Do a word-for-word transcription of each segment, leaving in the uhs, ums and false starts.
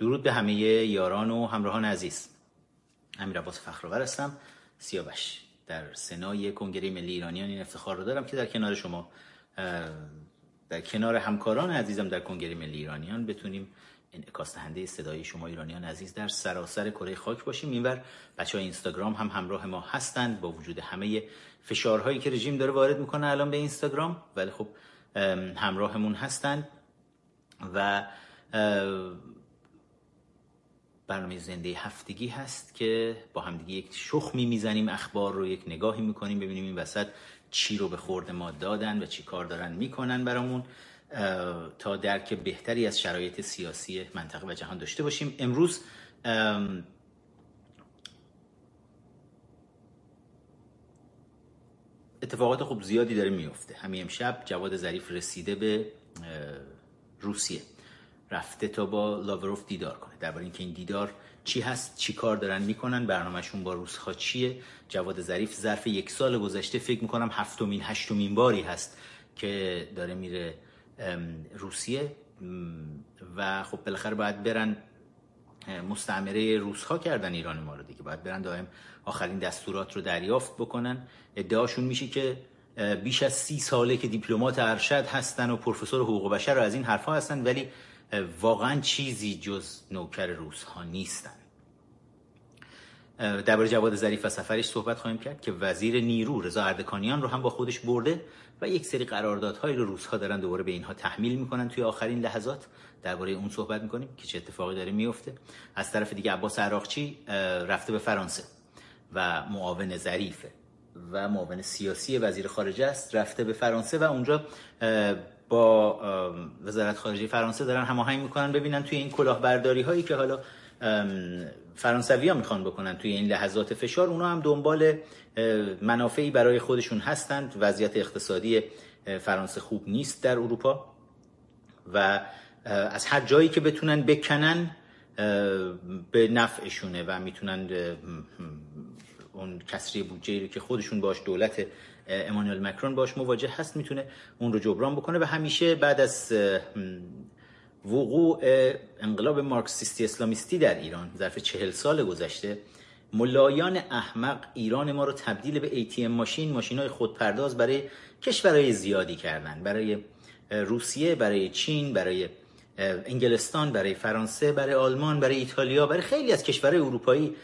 درود به همه یاران و همراهان عزیز. امیر عباس فخرآور هستم، سیاوش در سنای کنگره ملی ایرانیان. این افتخار رو دارم که در کنار شما، در کنار همکاران عزیزم در کنگره ملی ایرانیان بتونیم انعکاس دهنده صدای شما ایرانیان عزیز در سراسر کره خاک باشیم. اینور بچه‌های اینستاگرام هم همراه ما هستند، با وجود همه فشارهایی که رژیم داره وارد میکنه الان به اینستاگرام، ولی خب همراهمون هستند و برنامه زنده هفتگی هست که با همدیگه یک شخمی میزنیم، اخبار رو یک نگاهی میکنیم، ببینیم این وسط چی رو به خورد ما دادن و چی کار دارن میکنن برامون، تا درک بهتری از شرایط سیاسی منطقه و جهان داشته باشیم. امروز اتفاقات خوب زیادی داره میفته. همین امشب جواد ظریف رسیده به روسیه، رفته تا با لاوروف دیدار کنه. درباره اینکه این دیدار چی هست، چی کار دارن میکنن، برنامهشون با روس‌ها چیه. جواد ظریف ظرف یک سال گذشته فکر میکنم هفتمین هشتمین باری هست که داره میره روسیه و خب بالاخره باید برن مستعمره روس‌ها کردن ایران ما رو دیگه، باید برن دائم آخرین دستورات رو دریافت بکنن. ادعاشون میشه که بیش از سی ساله که دیپلمات ارشد هستن و پروفسور حقوق بشر و از این حرفا هستن، ولی واقعا چیزی جز نوکر روس‌ها نیستن. درباره جواد ظریف و سفرش صحبت خواهیم کرد که وزیر نیرو رضا اردکانیان رو هم با خودش برده و یک سری قراردادهایی رو روس‌ها دارن دوباره به اینها تحمیل میکنن توی آخرین لحظات. درباره اون صحبت میکنیم که چه اتفاقی داره میفته. از طرف دیگه عباس عراقچی رفته به فرانسه و معاون ظریفه و معاون سیاسی وزیر خارجه است، رفته به فرانسه و اونجا با وزارت خارجه فرانسه دارن هماهنگ میکنن ببینن توی این کلاهبرداری هایی که حالا فرانسوی‌ها میخوان بکنن توی این لحظات فشار، اونا هم دنبال منافعی برای خودشون هستند. وضعیت اقتصادی فرانسه خوب نیست در اروپا و از هر جایی که بتونن بکنن به نفعشونه و میتونن اون کسری بودجه‌ای رو که خودشون باش، دولت امانوئل ماکرون باش مواجه هست، میتونه اون رو جبران بکنه. و همیشه بعد از وقوع انقلاب مارکسیستی اسلامیستی در ایران ظرف چهل سال گذشته، ملایان احمق ایران ما رو تبدیل به ای تی ام ماشین، ماشین‌های خودپرداز برای کشورهای زیادی کردن، برای روسیه، برای چین، برای انگلستان، برای فرانسه، برای آلمان، برای ایتالیا، برای خیلی از کشورهای اروپایی.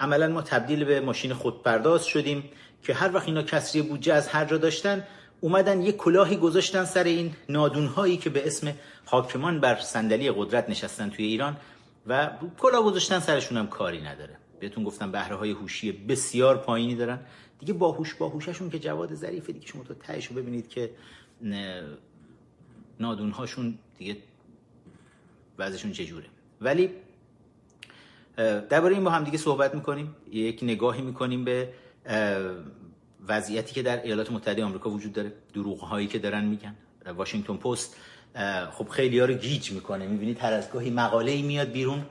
عملا ما تبدیل به ماشین خودپرداز شدیم که هر وقت اینا کسری بودجه از هر جا داشتن، اومدن یک کلاهی گذاشتن سر این نادونهایی که به اسم حاکمان بر صندلی قدرت نشستن توی ایران و کلاه گذاشتن سرشون، هم کاری نداره. بهتون گفتم بهره های هوشی بسیار پایینی دارن دیگه. باهوش باهوششون که جواد ظریف دیگه، شما تو تهش رو ببینید که نادونهاشون دیگه وضعشون چجوره. ولی درباره این با هم دیگه صحبت میکنیم، یک نگاهی میکنیم به وضعیتی که در ایالات متحده آمریکا وجود داره، دروغ هایی که دارن میگن. واشنگتن پست خب خیلی‌ها رو گیج میکنه. میبینید هر از گاهی مقاله‌ای میاد بیرون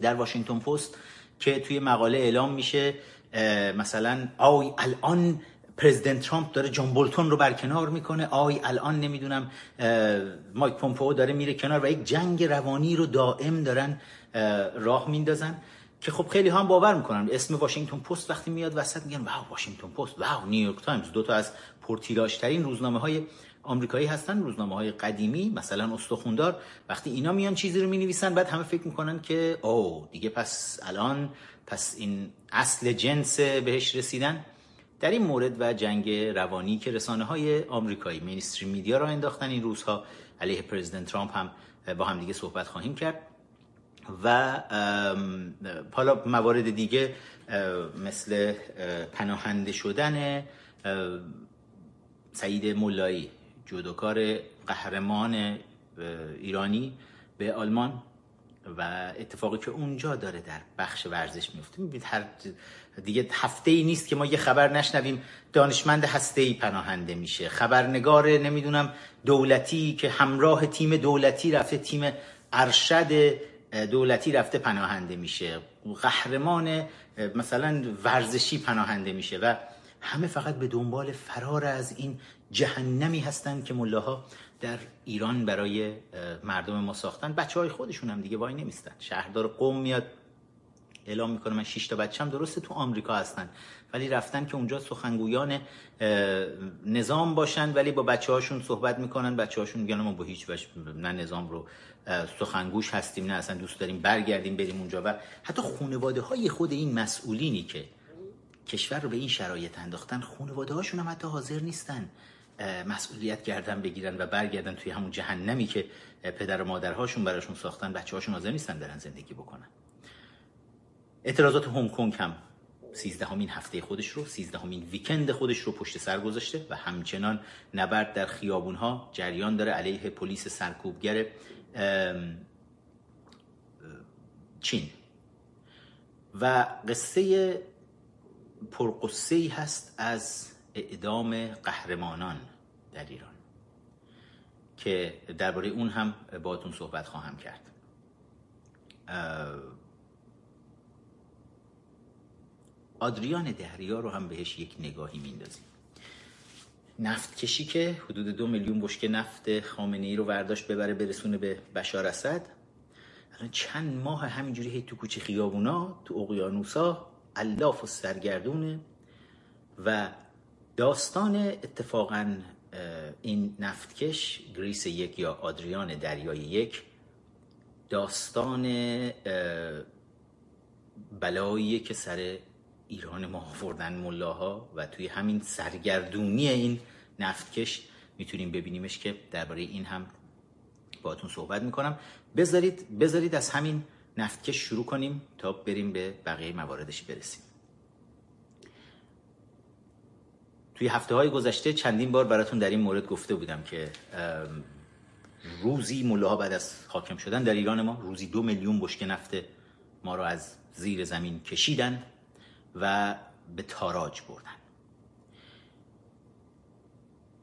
در واشنگتن پست که توی مقاله اعلام میشه مثلا آی الان پرزیدنت ترامپ داره جان بولتون رو برکنار میکنه، آی الان نمیدونم مایک پومپو داره میره کنار، و یک جنگ روانی رو دائم دارن راه میندازن که خب خیلی ها هم باور میکنن. اسم واشنگتن پست وقتی میاد وسط میگن واو واشنگتن پست، واو نیویورک تایمز، دو تا از پرتیراژ ترین روزنامه های آمریکایی هستن، روزنامه های قدیمی مثلا استخوندار. وقتی اینا میان چیزی رو مینویسن، بعد همه فکر میکنن که او دیگه پس الان پس این اصل جنس بهش رسیدن. در این مورد و جنگ روانی که رسانه های آمریکایی مینستریم میدیا را انداختن این روزها علیه پرزیدنت ترامپ هم با هم دیگه صحبت خواهیم کرد و حالا موارد دیگه مثل پناهنده شدن سعید مولایی، جودوکار قهرمان ایرانی، به آلمان و اتفاقی که اونجا داره در بخش ورزش میفته. میبینید هر دیگه هفته ای نیست که ما یه خبر نشنویم دانشمند هسته‌ای پناهنده میشه، خبرنگار نمیدونم دولتی که همراه تیم دولتی رفته، تیم ارشد دولتی رفته پناهنده میشه، قهرمان مثلا ورزشی پناهنده میشه و همه فقط به دنبال فرار از این جهنمی هستن که ملاها در ایران برای مردم ما ساختن، بچهای خودشون هم دیگه وای نمیستن. شهردار قم میاد اعلام میکنه من شش تا بچه‌م درسته تو آمریکا هستن ولی رفتن که اونجا سخنگویان نظام باشن، ولی با بچه‌هاشون صحبت میکنن، بچه‌هاشون میگن ما با هیچ وجه نه نظام رو سخنگوش هستیم نه اصلا دوست داریم برگردیم بریم اونجا. و حتی خانواده‌های خود این مسئولینی که کشور رو به این شرایط انداختن، خانواده‌هاشون هم حتی حاضر نیستن مسئولیت گردن بگیرن و برگردن توی همون جهنمی که پدر و مادرهاشون براشون ساختن، بچه‌هاشون حاضر نیستن درن زندگی بکنن. اعتراضات هنگ کنگ هم سیزدهمین هفته خودش رو، سیزدهمین ویکند خودش رو پشت سر گذاشته و همچنان نبرد در خیابون‌ها جریان داره علیه پلیس سرکوبگر چین. و قصه پرقصه‌ای هست از اعدام قهرمانان در ایران که درباره اون هم باهاتون صحبت خواهم کرد. آدریان دریا رو هم بهش یک نگاهی میندازیم. نفت کشی که حدود دو میلیون بشکه نفت خامنه‌ای رو برداشت ببره برسونه به بشار اسد، الان چند ماه همینجوری هی تو کوچه خیابونا، تو اقیانوسا الاف و سرگردونه. و داستان اتفاقا این نفتکش گریس یک یا آدریان دریای یک داستان بلاییه که سر ایران ما آوردن ملاها و توی همین سرگردونی این نفتکش میتونیم ببینیمش که درباره این هم باهاتون صحبت میکنم. بذارید بذارید از همین نفتکش شروع کنیم تا بریم به بقیه مواردش برسیم. توی هفته های گذشته چندین بار براتون در این مورد گفته بودم که روزی ملاها بعد از حاکم شدن در ایران ما روزی دو میلیون بشکه نفت ما رو از زیر زمین کشیدن و به تاراج بردن.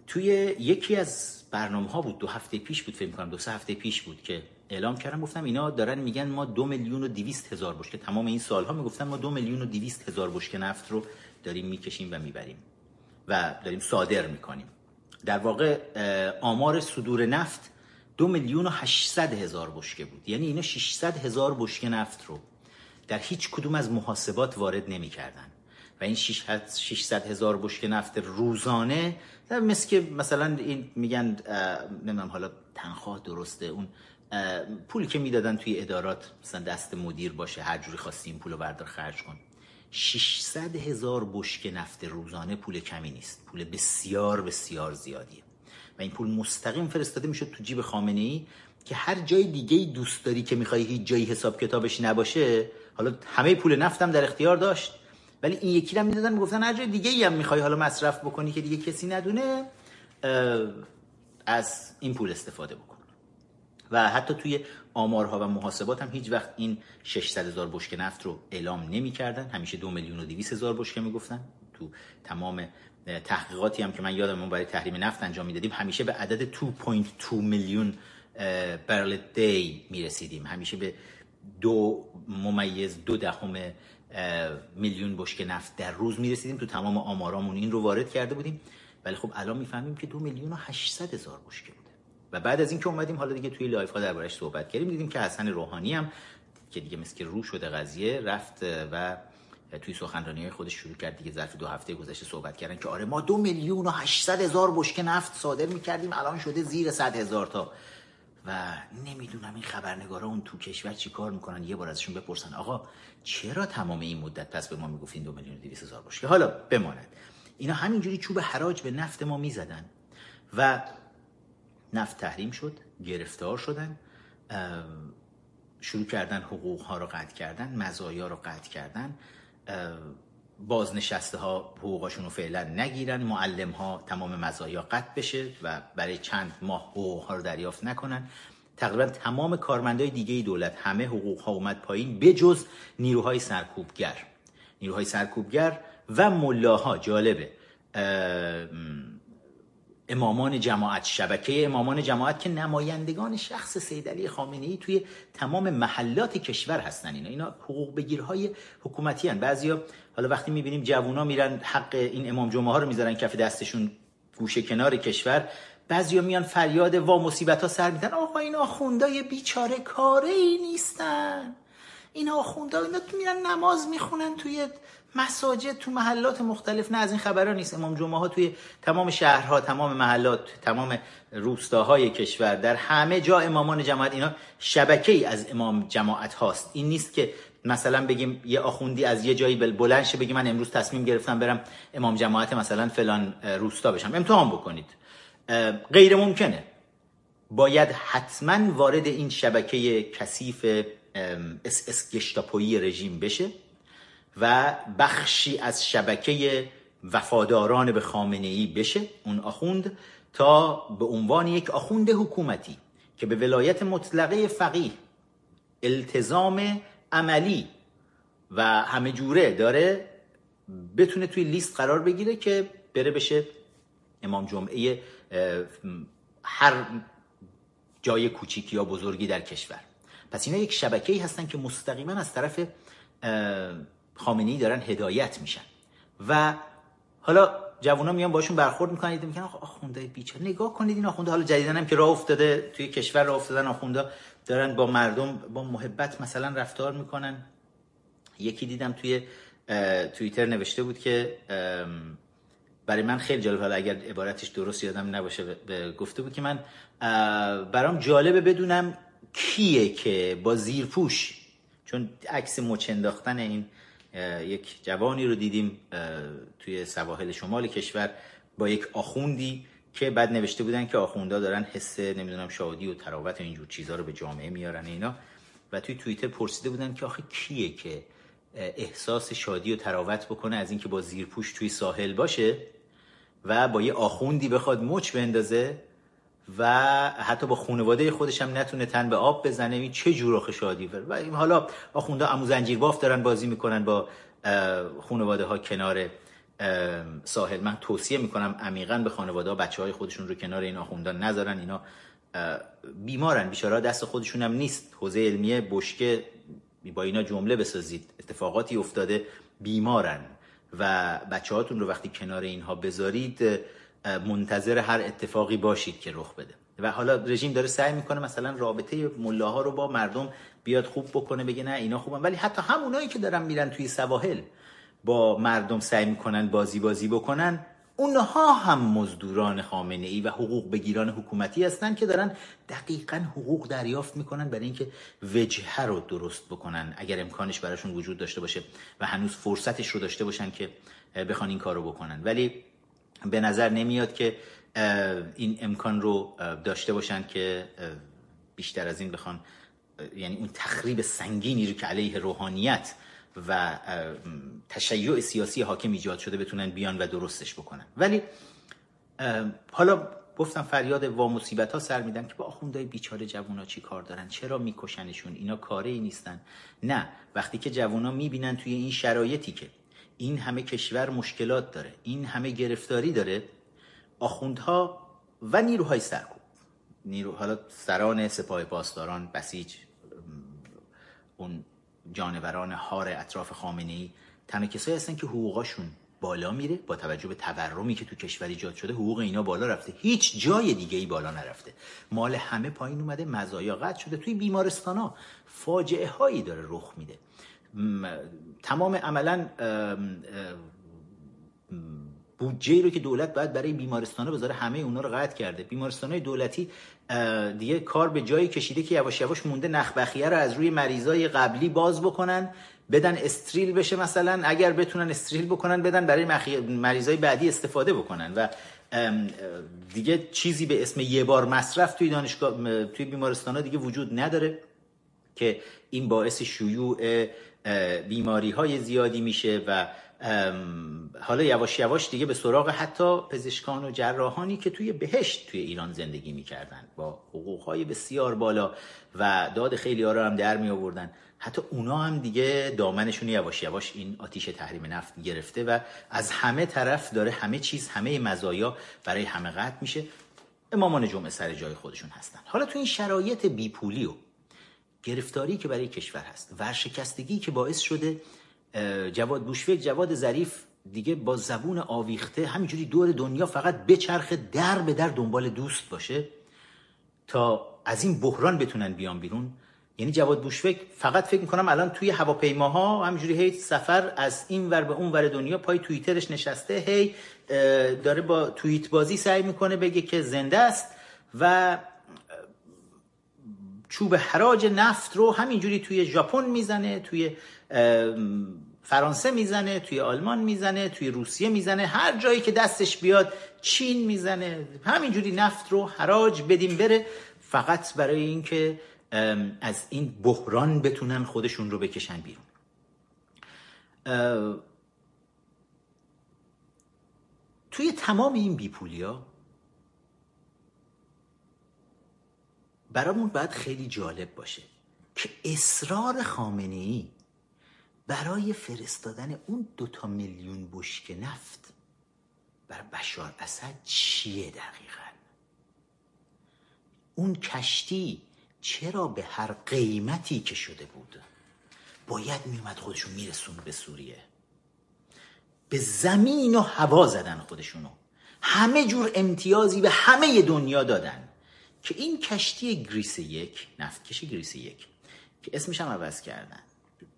توی یکی از برنامه ها بود، دو هفته پیش بود، فکر می‌کنم دو سه هفته پیش بود که اعلام کردم، گفتم اینا دارن میگن ما دو میلیون و دویست هزار بشکه، تمام این سالها میگفتن ما دو میلیون و دویست هزار بشکه نفت رو داریم میکشیم و میبریم و داریم صادر میکنیم. در واقع آمار صدور نفت دو میلیون و هشتصد هزار بشکه بود، یعنی اینا ششصد هزار بشکه نفت رو در هیچ کدوم از محاسبات وارد نمی کردن و این ششصد هزار بشکه نفت روزانه مثل که مثلا این میگن نمیدونم حالا تنخواه درسته، اون پولی که میدادن توی ادارات مثلا دست مدیر باشه هر جوری خواستی این پولو بردار خرج کن، ششصد هزار بشکه نفت روزانه پول کمی نیست، پول بسیار بسیار زیادیه و این پول مستقیم فرستاده میشد تو جیب خامنه‌ای که هر جای دیگه دوست داری که میخوای هیچ جایی حساب کتابش نباشه. حالا همه پول نفتم هم در اختیار داشت ولی این یکی رو میدادن میگفتن هر جای دیگه هم میخوای حالا مصرف بکنی که دیگه کسی ندونه از این پول استفاده بکن. و حتی توی آمارها و محاسبات هم هیچ وقت این ششصد هزار بشکه نفت رو اعلام نمی‌کردن، همیشه دو میلیون و دویست هزار بشکه میگفتن. تو تمام تحقیقاتی هم که من یادم برای تحریم نفت انجام میدادیم همیشه به عدد دو ممیز دو میلیون برل دی میرسیدیم، همیشه به دو ممیز دو دهم میلیون بشکه نفت در روز میرسیدیم. تو تمام آمارامون این رو وارد کرده بودیم ولی خب الان میفهمیم که دو میلیون و هشتصد هزار بشکه بوده. و بعد از این که اومدیم حالا دیگه توی لایف ها دربارش صحبت کردیم، دیدیم که حسن روحانی هم که دیگه مثل که رو شده قضیه رفت و توی سخنرانی‌های خودش شروع کرد دیگه ظرف دو هفته گذشته صحبت کردن که آره ما دو میلیون و هشتصد هزار بشکه نفت صادر می‌کردیم الان شده زیر صد هزار تا. و نمیدونم این خبرنگارا اون تو کشور چی کار میکنن، یه بار ازشون بپرسن آقا چرا تمام این مدت پس به ما میگفتین دو میلیون و دویست هزار بشکه؟ حالا بماند، اینا همینجوری چوب حراج به نفت ما میزدن و نفت تحریم شد، گرفتار شدن، شروع کردن حقوق ها رو قطع کردن، مزایا رو قطع کردن، بازنشسته ها حقوقشون رو فعلا نگیرن، معلم ها تمام مزایا قطع بشه و برای چند ماه حقوق ها رو دریافت نکنن. تقریبا تمام کارمندای دیگه دولت همه حقوق ها اومد پایین بجز نیروهای سرکوبگر. نیروهای سرکوبگر و ملاها، جالبه، امامان جماعت، شبکه امامان جماعت که نمایندگان شخص سید علی خامنه‌ای توی تمام محلات کشور هستن. اینا اینا حقوق بگیرهای حکومتی ان. بعضیا حالا وقتی میبینیم جوونا میرن حق این امام جمعه ها رو میذارن کف دستشون گوشه کنار کشور، بعضیا میان فریاد وا مصیبت ها سر میدن. آقا این آخوندای بیچاره کاری نیستن، این آخوندا اینا تو میرن نماز میخونن توی مساجد تو محلات مختلف. نه از این خبرها نیست. امام جمعه ها توی تمام شهرها، تمام محلات، تمام روستاهای کشور، در همه جا امامان جماعت، اینا شبکه ای از امام جماعت هاست. این نیست که مثلا بگیم یه آخوندی از یه جایی بلند شه بگی من امروز تصمیم گرفتم برم امام جماعت مثلا فلان روستا بشم. امتحان بکنید، غیر ممکنه. باید حتما وارد این شبکه کثیف اس اس گشتاپویی رژیم بشه و بخشی از شبکه وفاداران به خامنه‌ای بشه اون آخوند، تا به عنوان یک آخوند حکومتی که به ولایت مطلقه فقیه التزام عملی و همه جوره داره بتونه توی لیست قرار بگیره که بره بشه امام جمعه هر جای کوچیکی یا بزرگی در کشور. پس اینا یک شبکه‌ای هستن که مستقیما از طرف خامنه‌ای دارن هدایت میشن و حالا جوونا میان باشون برخورد میکنن. دیدم میگن آخوندای بیچاره نگاه کنید، این آخونده حالا جدیدن هم که راه افتاده توی کشور، راه افتادن آخونده دارن با مردم با محبت مثلا رفتار میکنن. یکی دیدم توی توییتر نوشته بود که برای من خیلی جالب، حالا اگر عبارتش درست یادم نباشه گفته بود که من برام جالبه بدونم کیه که با زیرپوش، چون عکس مچ انداختن این یک جوانی رو دیدیم توی سواحل شمال کشور با یک آخوندی که بعد نوشته بودن که آخوندا دارن حس نمیدونم شادی و تراوت و اینجور چیزها رو به جامعه میارن اینا، و توی توییتر پرسیده بودن که آخه کیه که احساس شادی و تراوت بکنه از اینکه با زیرپوش توی ساحل باشه و با یه آخوندی بخواد مچ بندازه و حتی با خانواده خودش هم نتونه تن به آب بزنه. این چه جور آخه شادی بره؟ و این حالا آخوندا عمو زنجیر باف دارن بازی میکنن با خانواده ها کنار ساحل. من توصیه میکنم عمیقا به خانواده ها بچه های خودشون رو کنار این آخوندا نذارن. اینا بیمارن بیچاره، دست خودشون هم نیست. حوزه علمیه بشکه با اینا جمله بسازید، اتفاقاتی افتاده، بیمارن و بچه هاتون رو وقتی کنار اینها بذارید منتظر هر اتفاقی باشید که رخ بده. و حالا رژیم داره سعی میکنه مثلا رابطه ملاها رو با مردم بیاد خوب بکنه، بگه نه اینا خوبن. ولی حتی همونایی که دارن میرن توی سواحل با مردم سعی میکنن بازی بازی بکنن، اونها هم مزدوران خامنه ای و حقوق بگیران حکومتی هستن که دارن دقیقاً حقوق دریافت میکنن برای اینکه وجهه رو درست بکنن اگر امکانش براشون وجود داشته باشه و هنوز فرصتش رو داشته باشن که بخوان این کارو بکنن. ولی به نظر نمیاد که این امکان رو داشته باشن که بیشتر از این بخوان، یعنی اون تخریب سنگینی رو که علیه روحانیت و تشیع سیاسی حاکم ایجاد شده بتونن بیان و درستش بکنن. ولی حالا گفتم فریاد وا مصیبت ها سر میدن که با آخوندهای بیچاره جوونا چی کار دارن، چرا میکشنشون، اینا کاری نیستن. نه، وقتی که جوونا میبینن توی این شرایطی که این همه کشور مشکلات داره، این همه گرفتاری داره، آخوندها و نیروهای سرکوب، نیرو حالا سران سپاه پاسداران، بسیج، اون جانوران هار اطراف خامنه‌ای، تنها کسایی هستن که حقوقاشون بالا میره. با توجه به تورمی که تو کشور ایجاد شده حقوق اینا بالا رفته، هیچ جای دیگه ای بالا نرفته، مال همه پایین اومده، مزایا قطع شده. توی بیمارستان ها فاجعه هایی داره رخ میده. تمام عملا بودجه‌ای رو که دولت باید برای بیمارستانا بذاره همه اونا رو قطع کرده. بیمارستانای دولتی دیگه کار به جایی کشیده که یواش یواش مونده نخبخیه رو از روی مریضای قبلی باز بکنن بدن استریل بشه، مثلا اگر بتونن استریل بکنن بدن برای مریضای بعدی استفاده بکنن. و دیگه چیزی به اسم یه بار مصرف توی دانشگاه توی بیمارستانا دیگه وجود نداره که این باعث شیوع بیماری‌های زیادی میشه. و حالا یواش یواش دیگه به سراغ حتی پزشکان و جراحانی که توی بهشت توی ایران زندگی میکردن با حقوقهای بسیار بالا و داد خیلی ها رو هم در می آوردن، حتی اونا هم دیگه دامنشون یواش یواش این آتیش تحریم نفت گرفته و از همه طرف داره همه چیز، همه مزایا برای همه قطع میشه. امامان جمعه سر جای خودشون هستن. حالا تو این شرایط بیپولی و گرفتاری که برای کشور هست، ورشکستگی که باعث شده جواد بوشفک، جواد ظریف دیگه با زبون آویخته همینجوری دور دنیا فقط بچرخه، در به در دنبال دوست باشه تا از این بحران بتونن بیان بیرون. یعنی جواد بوشفک فقط فکر میکنم الان توی هواپیماها همینجوری هی سفر از این ور به اون ور دنیا، پای توییترش نشسته، هی داره با توییت بازی سعی میکنه بگه که زنده است و چوب حراج نفت رو همینجوری توی ژاپن میزنه، توی فرانسه میزنه، توی آلمان میزنه، توی روسیه میزنه، هر جایی که دستش بیاد، چین میزنه، همینجوری نفت رو حراج بدیم بره، فقط برای اینکه از این بحران بتونن خودشون رو بکشن بیرون. توی تمام این بیپولیا برامون باید خیلی جالب باشه که اصرار خامنه‌ای برای فرستادن اون دوتا میلیون بشکه نفت بر بشار اسد چیه دقیقا؟ اون کشتی چرا به هر قیمتی که شده بود باید میومد خودشون میرسون به سوریه؟ به زمین و هوا زدن خودشونو، همه جور امتیازی به همه دنیا دادن که این کشتی گریس یک، نفت کشی گریس یک که اسمش هم عوض کردن،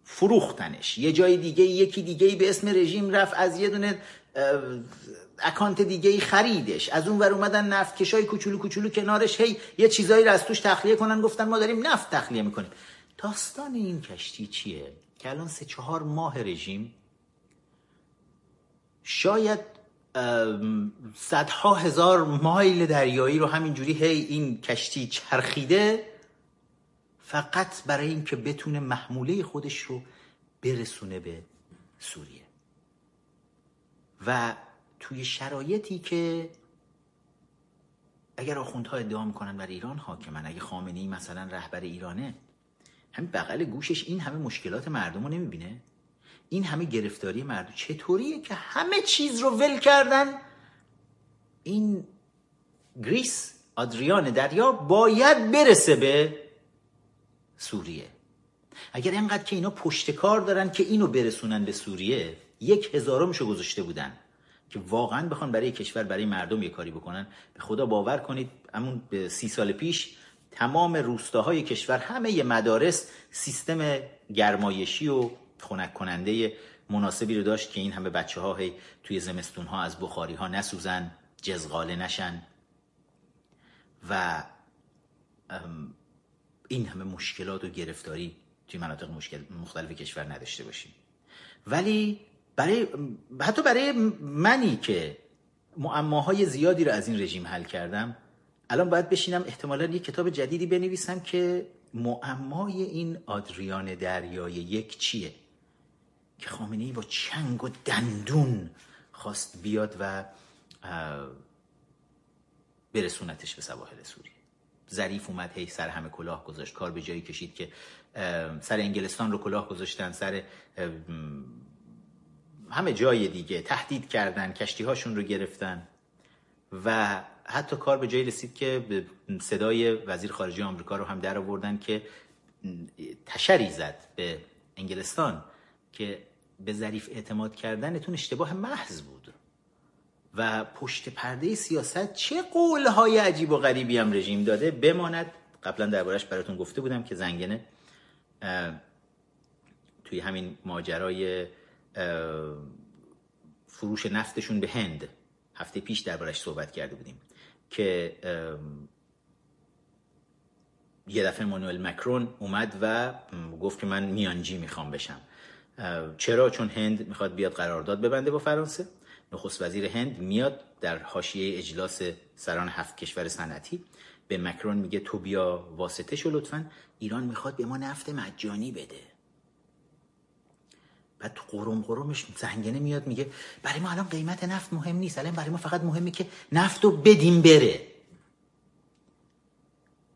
فروختنش یه جای دیگه، یکی دیگه به اسم رژیم رفت از یه دونه اکانت دیگه خریدش، از اون ور اومدن نفت کشای کوچولو کوچولو کنارش هی یه چیزایی رو از توش تخلیه کنن، گفتن ما داریم نفت تخلیه میکنیم. داستان این کشتی چیه که الان سه چهار ماه رژیم شاید صدها هزار مایل دریایی رو همینجوری هی این کشتی چرخیده فقط برای این که بتونه محموله خودش رو برسونه به سوریه و توی شرایطی که اگر آخوندها ادعا میکنن بر ایران حاکمن، اگه خامنه‌ای مثلا رهبر ایرانه، همین بغل گوشش این همه مشکلات مردم رو نمیبینه؟ این همه گرفتاری مردم چطوریه که همه چیز رو ول کردن؟ این گریس، آدریان دریا باید برسه به سوریه. اگر اینقدر که اینا پشتکار دارن که اینو برسونن به سوریه، یک هزارمشو گذاشته بودن که واقعا بخوان برای کشور، برای مردم یه کاری بکنن. به خدا باور کنید همون سی سال پیش تمام روستاهای کشور، همه مدارس سیستم گرمایشی و خنک کننده مناسبی رو داشت که این همه بچه ها توی زمستون ها از بخاری ها نسوزن، جزغاله نشن و این همه مشکلات و گرفتاری توی مناطق مختلف کشور نداشته باشیم. ولی برای حتی برای منی که معماهای زیادی رو از این رژیم حل کردم، الان باید بشینم احتمالاً یک کتاب جدیدی بنویسم که معمای این آدریان دریای یک چیه که خامنه‌ای با چنگ و دندون خواست بیاد و برسونتش به سواحل سوریه. ظریف اومد هی سر همه کلاه گذاشت، کار به جایی کشید که سر انگلستان رو کلاه گذاشتن، سر همه جای دیگه تهدید کردن، کشتی هاشون رو گرفتن و حتی کار به جایی رسید که صدای وزیر خارجه آمریکا رو هم در آوردن که تشری زد به انگلستان که به ظریف اعتماد کردنتون اشتباه محض بود و پشت پرده سیاست چه قولهای عجیب و غریبی هم رژیم داده. بماند قبلا دربارش براتون گفته بودم که زنگنه توی همین ماجرای فروش نفتشون به هند هفته پیش دربارش صحبت کرده بودیم که یه دفعه امانوئل ماکرون اومد و گفت که من میانجی میخوام بشم. چرا؟ چون هند میخواد بیاد قرارداد ببنده با فرانسه. نخست وزیر هند میاد در حاشیه اجلاس سران هفت کشور صنعتی به ماکرون میگه تو بیا واسطه شو لطفاً، ایران میخواد به ما نفت مجانی بده. بعد تو قرم قرمش زنگنه میاد میگه برای ما الان قیمت نفت مهم نیست، الان برای ما فقط مهمه که نفت رو بدیم بره،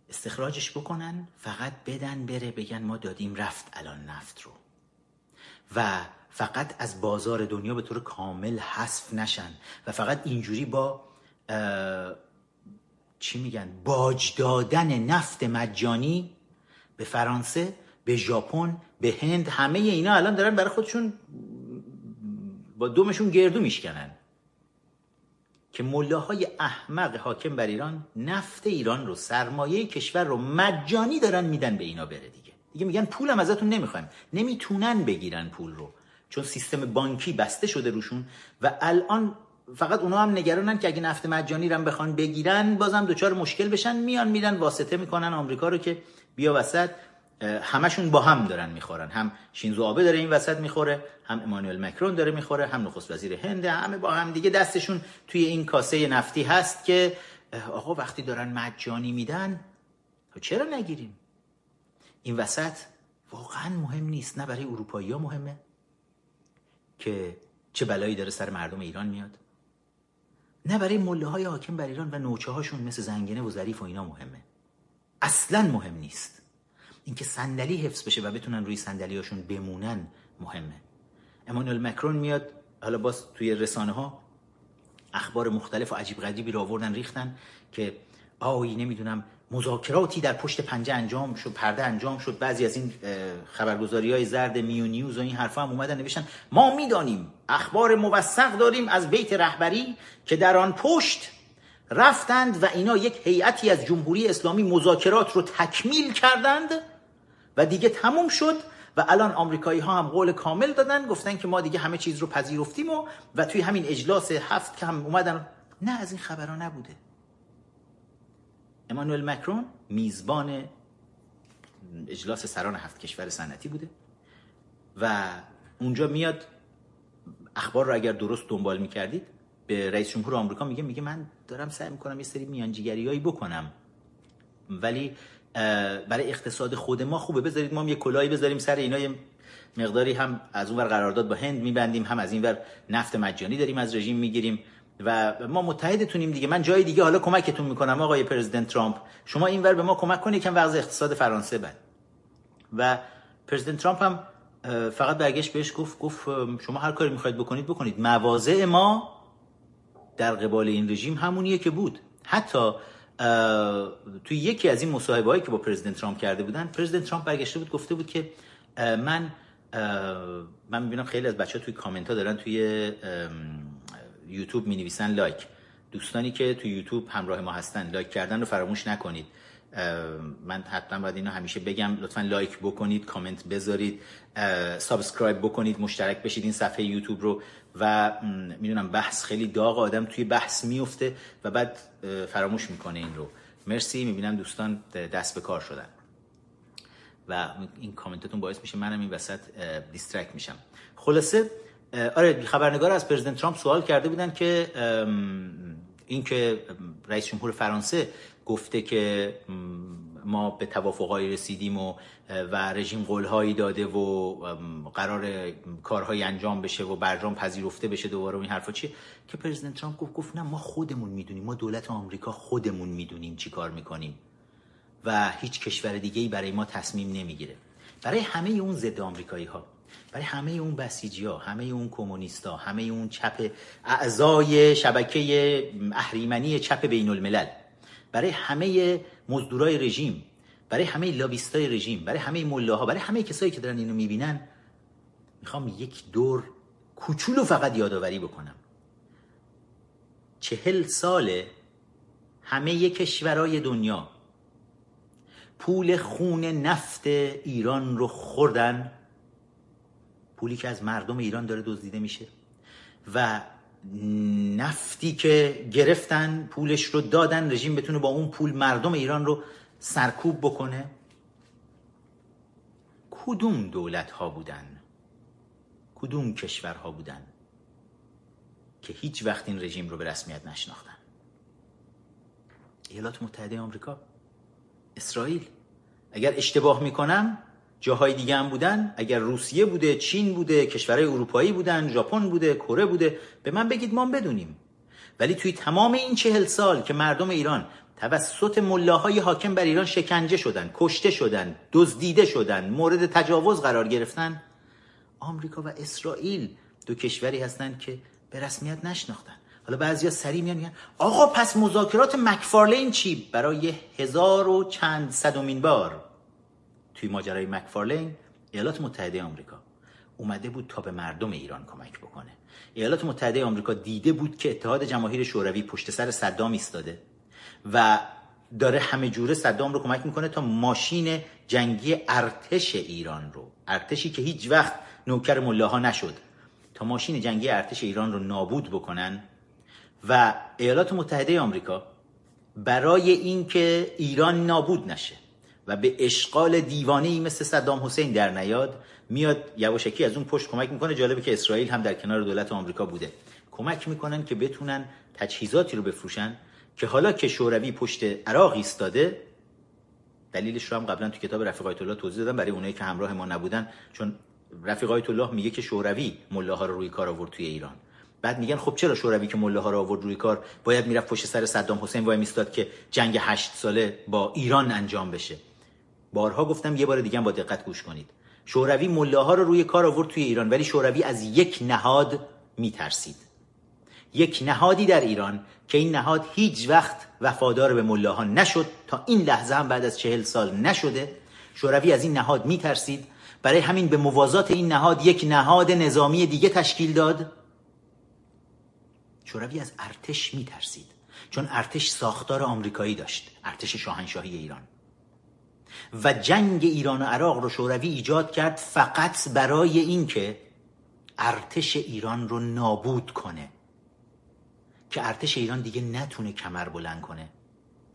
استخراجش بکنن، فقط بدن بره، بگن ما دادیم رفت الان نفت رو و فقط از بازار دنیا به طور کامل حذف نشن و فقط اینجوری با چی میگن باج دادن نفت مجانی به فرانسه، به ژاپن، به هند، همه اینا الان دارن برای خودشون با دومشون گردو میشکنن که ملاهای احمق حاکم بر ایران نفت ایران رو، سرمایه کشور رو مجانی دارن میدن به اینا بره دیگه. دیگه میگن پولم ازتون نمیخوایم. نمیتونن بگیرن پول رو چون سیستم بانکی بسته شده روشون و الان فقط اونا هم نگرانن که اگه نفت مجانی رو بخوان بگیرن بازم دوچار مشکل بشن. میان میرن واسطه میکنن آمریکا رو که بیا وسط. همشون با هم دارن میخورن، هم شینزو آبه داره این وسط میخوره، هم امانوئل ماکرون داره میخوره، هم نخست وزیر هند، همه با هم دیگه دستشون توی این کاسه نفتی هست که آقا وقتی دارن مجانی میدن چرا نگیریم. این وسط واقعا مهم نیست، نه برای اروپایی‌ها مهمه که چه بلایی داره سر مردم ایران میاد، نه برای مله‌های حاکم بر ایران و نوچه‌هاشون مثل زنگنه و ظریف و اینا مهمه. اصلاً مهم نیست. اینکه صندلی حفظ بشه و بتونن روی صندلیاشون بمونن مهمه. امانوئل ماکرون میاد، حالا باز توی رسانه‌ها اخبار مختلف و عجیب غریبی را آوردن ریختن که آی نمیدونم مذاکراتی در پشت پنجه انجام شد، پرده انجام شد. بعضی از این خبرگزاری‌های زرد میو نیوز و این حرفا هم اومدن نوشتن ما میدانیم، اخبار موثق داریم از بیت رهبری که در آن پشت رفتند و اینا یک هیئتی از جمهوری اسلامی مذاکرات رو تکمیل کردند و دیگه تموم شد و الان آمریکایی ها هم قول کامل دادن، گفتن که ما دیگه همه چیز رو پذیرفتیم و, و توی همین اجلاس هفت که هم اومدن. نه، از این خبرها نبوده. امانوئل ماکرون میزبان اجلاس سران هفت کشور صنعتی بوده و اونجا میاد، اخبار رو اگر درست دنبال میکردید، به رئیس جمهور آمریکا میگه میگه من دارم سعی میکنم یه سری میانجیگریایی بکنم ولی برای اقتصاد خود ما خوبه، بذارید ما هم یه کلاهی بذاریم سر اینا، یه مقداری هم از اون ور قرارداد با هند میبندیم، هم از این ور نفت مجانی داریم از رژیم میگیریم و ما متحدتونیم دیگه. من جای دیگه حالا کمکتون میکنم آقای پرزیدنت ترامپ، شما اینور به ما کمک کنید که وضع اقتصاد فرانسه بد. و پرزیدنت ترامپ هم فقط برگشت بهش گفت گفت شما هر کاری میخواید بکنید بکنید، مواضع ما در قبال این رژیم همونیه که بود. حتی توی یکی از این مصاحبه‌هایی که با پرزیدنت ترامپ کرده بودن، پرزیدنت ترامپ برگشته بود گفته بود که اه من اه من می‌بینم خیلی از بچه‌ها توی کامنت‌ها دارن توی یوتیوب می‌نویسن لایک. دوستانی که توی یوتیوب همراه ما هستن لایک کردن رو فراموش نکنید. من حتما باید اینو همیشه بگم، لطفاً لایک بکنید، کامنت بذارید، سابسکرایب بکنید، مشترک بشید این صفحه یوتیوب رو. و میدونم بحث خیلی داغ، آدم توی بحث میفته و بعد فراموش میکنه این رو. مرسی، میبینم دوستان دست به کار شدن و این کامنتتون باعث میشه منم این وسط دیسترکت میشم. خلاصه آره، خبرنگار از پرزیدنت ترامپ سوال کرده بودن که این که رئیس جمهور فرانسه گفته که ما به توافقهایی رسیدیم و و رژیم قولهایی داده و قرار کارهایی انجام بشه و برجام پذیرفته بشه دوباره، این حرفا چیه؟ که پرزیدنت ترامپ گفت گفت نه، ما خودمون میدونیم، ما دولت آمریکا خودمون میدونیم چی کار میکنیم و هیچ کشور دیگه‌ای برای ما تصمیم نمیگیره. برای همه اون ضد آمریکایی ها، برای همه اون بسیجی ها، همه اون کمونیستا، همه اون چپ اعضای شبکه اهریمنی چپ بین الملل، برای همه مزدورای رژیم، برای همه لابیستای رژیم، برای همه ملاها، برای همه کسایی که دارن اینو میبینن، میخوام یک دور کوچولو فقط یادآوری بکنم. چهل ساله همه کشورهای دنیا پول خون نفت ایران رو خوردن، پولی که از مردم ایران داره دزدیده میشه و نفتی که گرفتن پولش رو دادن رژیم بتونه با اون پول مردم ایران رو سرکوب بکنه. کدوم دولت ها بودن، کدوم کشورها بودن که هیچ وقت این رژیم رو به رسمیت نشناختن؟ ایالات متحده آمریکا، اسرائیل، اگر اشتباه میکنم جاهای دیگه هم بودن، اگر روسیه بوده، چین بوده، کشورهای اروپایی بودن، ژاپن بوده، کره بوده، به من بگید ما بدونیم. ولی توی تمام این چهل سال که مردم ایران توسط ملاهای حاکم بر ایران شکنجه شدن، کشته شدن، دزدیده شدن، مورد تجاوز قرار گرفتن، آمریکا و اسرائیل دو کشوری هستن که به رسمیت نشناختن. حالا بعضیا سری میان میگن آقا پس مذاکرات مکفارلین چی؟ برای هزار و چند صدمین بار توی ماجرای مکفارلین ایالات متحده آمریکا اومده بود تا به مردم ایران کمک بکنه. ایالات متحده آمریکا دیده بود که اتحاد جماهیر شوروی پشت سر صدام ایستاده و داره همه جوره صدام رو کمک میکنه تا ماشین جنگی ارتش ایران رو، ارتشی که هیچ وقت نوکر ملاها نشد، تا ماشین جنگی ارتش ایران رو نابود بکنن. و ایالات متحده آمریکا برای اینکه ایران نابود نشه و به اشغال دیوانه‌ای مثل صدام حسین در نیاد، میاد یواشکی از اون پشت کمک میکنه. جالبه که اسرائیل هم در کنار دولت آمریکا بوده. کمک میکنن که بتونن تجهیزاتی رو بفروشن که حالا که شوروی پشت عراق ایستاده، دلیلش رو هم قبلا تو کتاب رفیق آیت الله توضیح دادم برای اونایی که همراه ما نبودن، چون رفیق آیت الله میگه که شوروی ملاها رو روی کار آورد توی ایران. بعد میگن خب چرا شوروی که ملاها رو آورد روی کار باید میرفت پشت سر صدام حسین وای میستاد که جنگ هشت ساله با ایران انجام بشه؟ بارها گفتم، یه بار دیگه هم با دقت گوش کنید. شوروی ملاها رو روی کار آورد توی ایران، ولی شوروی از یک نهاد میترسید، یک نهادی در ایران که این نهاد هیچ وقت وفادار به ملاها نشد، تا این لحظه هم بعد از چهل سال نشده. شوروی از این نهاد میترسید، برای همین به موازات این نهاد یک نهاد نظامی دیگه تشکیل داد. شوروی از ارتش میترسید، چون ارتش ساختار آمریکایی داشت، ارتش شاهنشاهی ایران. و جنگ ایران و عراق رو شوروی ایجاد کرد فقط برای اینکه ارتش ایران رو نابود کنه، که ارتش ایران دیگه نتونه کمر بلند کنه،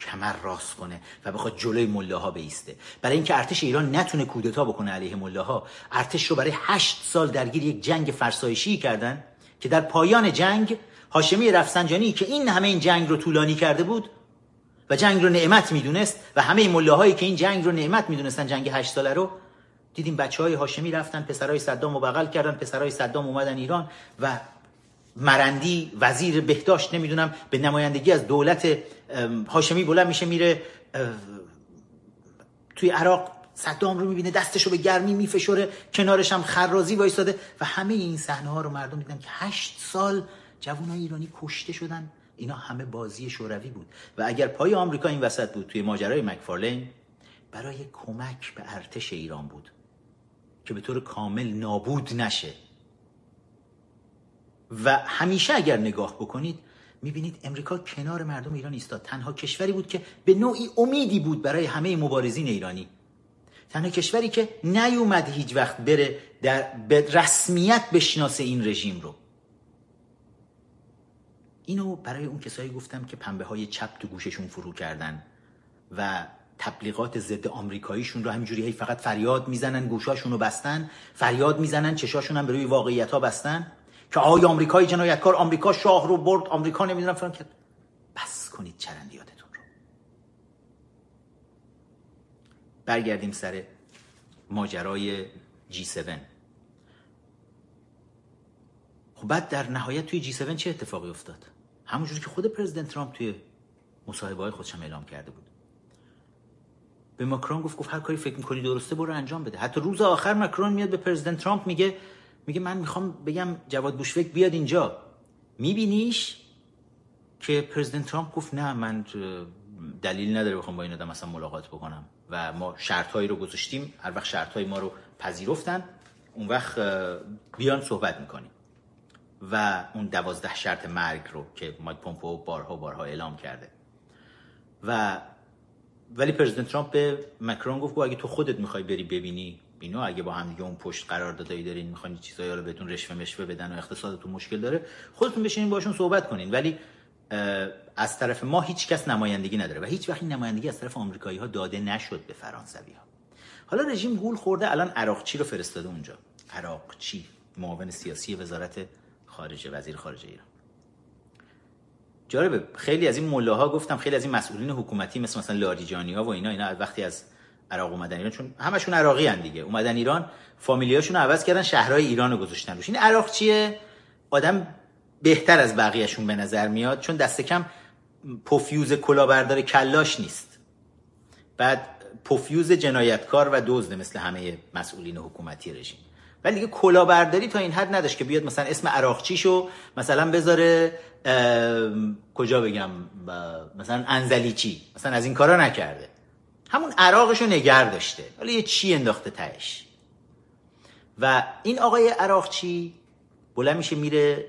کمر راست کنه و بخواد جلوی ملاها بیسته، برای اینکه ارتش ایران نتونه کودتا بکنه علیه ملاها. ارتش رو برای هشت سال درگیر یک جنگ فرسایشی کردن که در پایان جنگ هاشمی رفسنجانی که این همه این جنگ رو طولانی کرده بود و جنگ رو نعمت میدونست و همه ملاهایی که این جنگ رو نعمت میدونستن، جنگ هشت ساله رو دیدیم بچهای هاشمی رفتن پسرای صدام رو بغل کردن، پسرای صدام اومدن ایران و مرندی وزیر بهداشت نمیدونم به نمایندگی از دولت هاشمی بلند میشه میره توی عراق، صدام رو میبینه دستشو به گرمی میفشوره، کنارش هم خرازی وایساده و همه این صحنه ها رو مردم دیدن که هشت سال جوانای ایرانی کشته شدن. اینا همه بازی شوروی بود و اگر پای آمریکا این وسط بود توی ماجرای مکفارلین، برای کمک به ارتش ایران بود که به طور کامل نابود نشه. و همیشه اگر نگاه بکنید میبینید امریکا کنار مردم ایران ایستاد. تنها کشوری بود که به نوعی امیدی بود برای همه مبارزین ایرانی، تنها کشوری که نیومد هیچ وقت بره در به رسمیت بشناسه این رژیم رو. اینو برای اون کسایی گفتم که پنبه های چپ تو گوششون فرو کردن و تبلیغات ضد آمریکاییشون رو همینجوری هی فقط فریاد میزنن، گوشاشون رو بستن، فریاد میزنن، چشاشون هم به روی واقعیت‌ها بستن که آی آمریکای جنایتکار، آمریکا شاه رو برد، آمریکا نمیدونم فلان کرد. بس کنید چرندیاتتون رو. برگردیم سر ماجرای جی هفت. خب بعد در نهایت توی جی هفت چه اتفاقی افتاد؟ همونجوری که خود پرزیدنت ترامپ توی مصاحبه‌های خودش هم اعلام کرده بود، به ماکرون گفت گفت هر کاری فکر می‌کنی درسته برو انجام بده. حتی روز آخر ماکرون میاد به پرزیدنت ترامپ میگه میگه من میخوام بگم جواد بوشفک بیاد اینجا. میبینیش که پرزیدنت ترامپ گفت نه، من دلیل نداره بخوام با این آدم اصلا ملاقات بکنم و ما شرطهایی رو گذاشتیم، هر وقت شرطهای ما رو پذیرفتن اون وقت بیان صحبت میکنیم. و اون دوازده شرط مرگ رو که مایک پومپو بارها بارها اعلام کرده. و ولی پرزیدنت ترامپ به ماکرون گفت اگه تو خودت میخوای بری ببینی اینا، اگه با هم دیگه اون پشت قراردادایی دارین، میخواین چیزایی رو بهتون رشوه مشوه بدن و اقتصادتون مشکل داره، خودتون بشینین باشون صحبت کنین، ولی از طرف ما هیچ کس نمایندگی نداره و هیچ وقت این نمایندگی از طرف آمریکایی‌ها داده نشد به فرانسوی‌ها. حالا رژیم گول خورده، الان عراقچی رو فرستاده اونجا. عراقچی معاون سیاسی وزارت خارجه، وزیر خارجه ایران. جالبه خیلی از این ملاها، گفتم خیلی از این مسئولین حکومتی مثل مثلا لاریجانی‌ها و اینا اینا وقتی از عراق اومدن ایران، چون همشون عراقی ان دیگه، اومدن ایران فامیلیاشون رو عوض کردن، شهرهای ایرانو گذاشتن روش. این عراقچیه آدم بهتر از بقیهشون به نظر میاد، چون دست کم پفیوز کلاهبردار کلاش نیست، بعد پفیوز جنایتکار و دزد مثل همه مسئولین حکومتی رژیم. ولی دیگه کلاهبرداری تا این حد نداشت که بیاد مثلا اسم عراقچیشو مثلا بذاره کجا بگم مثلا انزلیچی، مثلا از این کارا نکرده، همون عراقشو نگر داشته، حالا یه چی انداخته تهش. و این آقای عراقچی بلند میشه میره،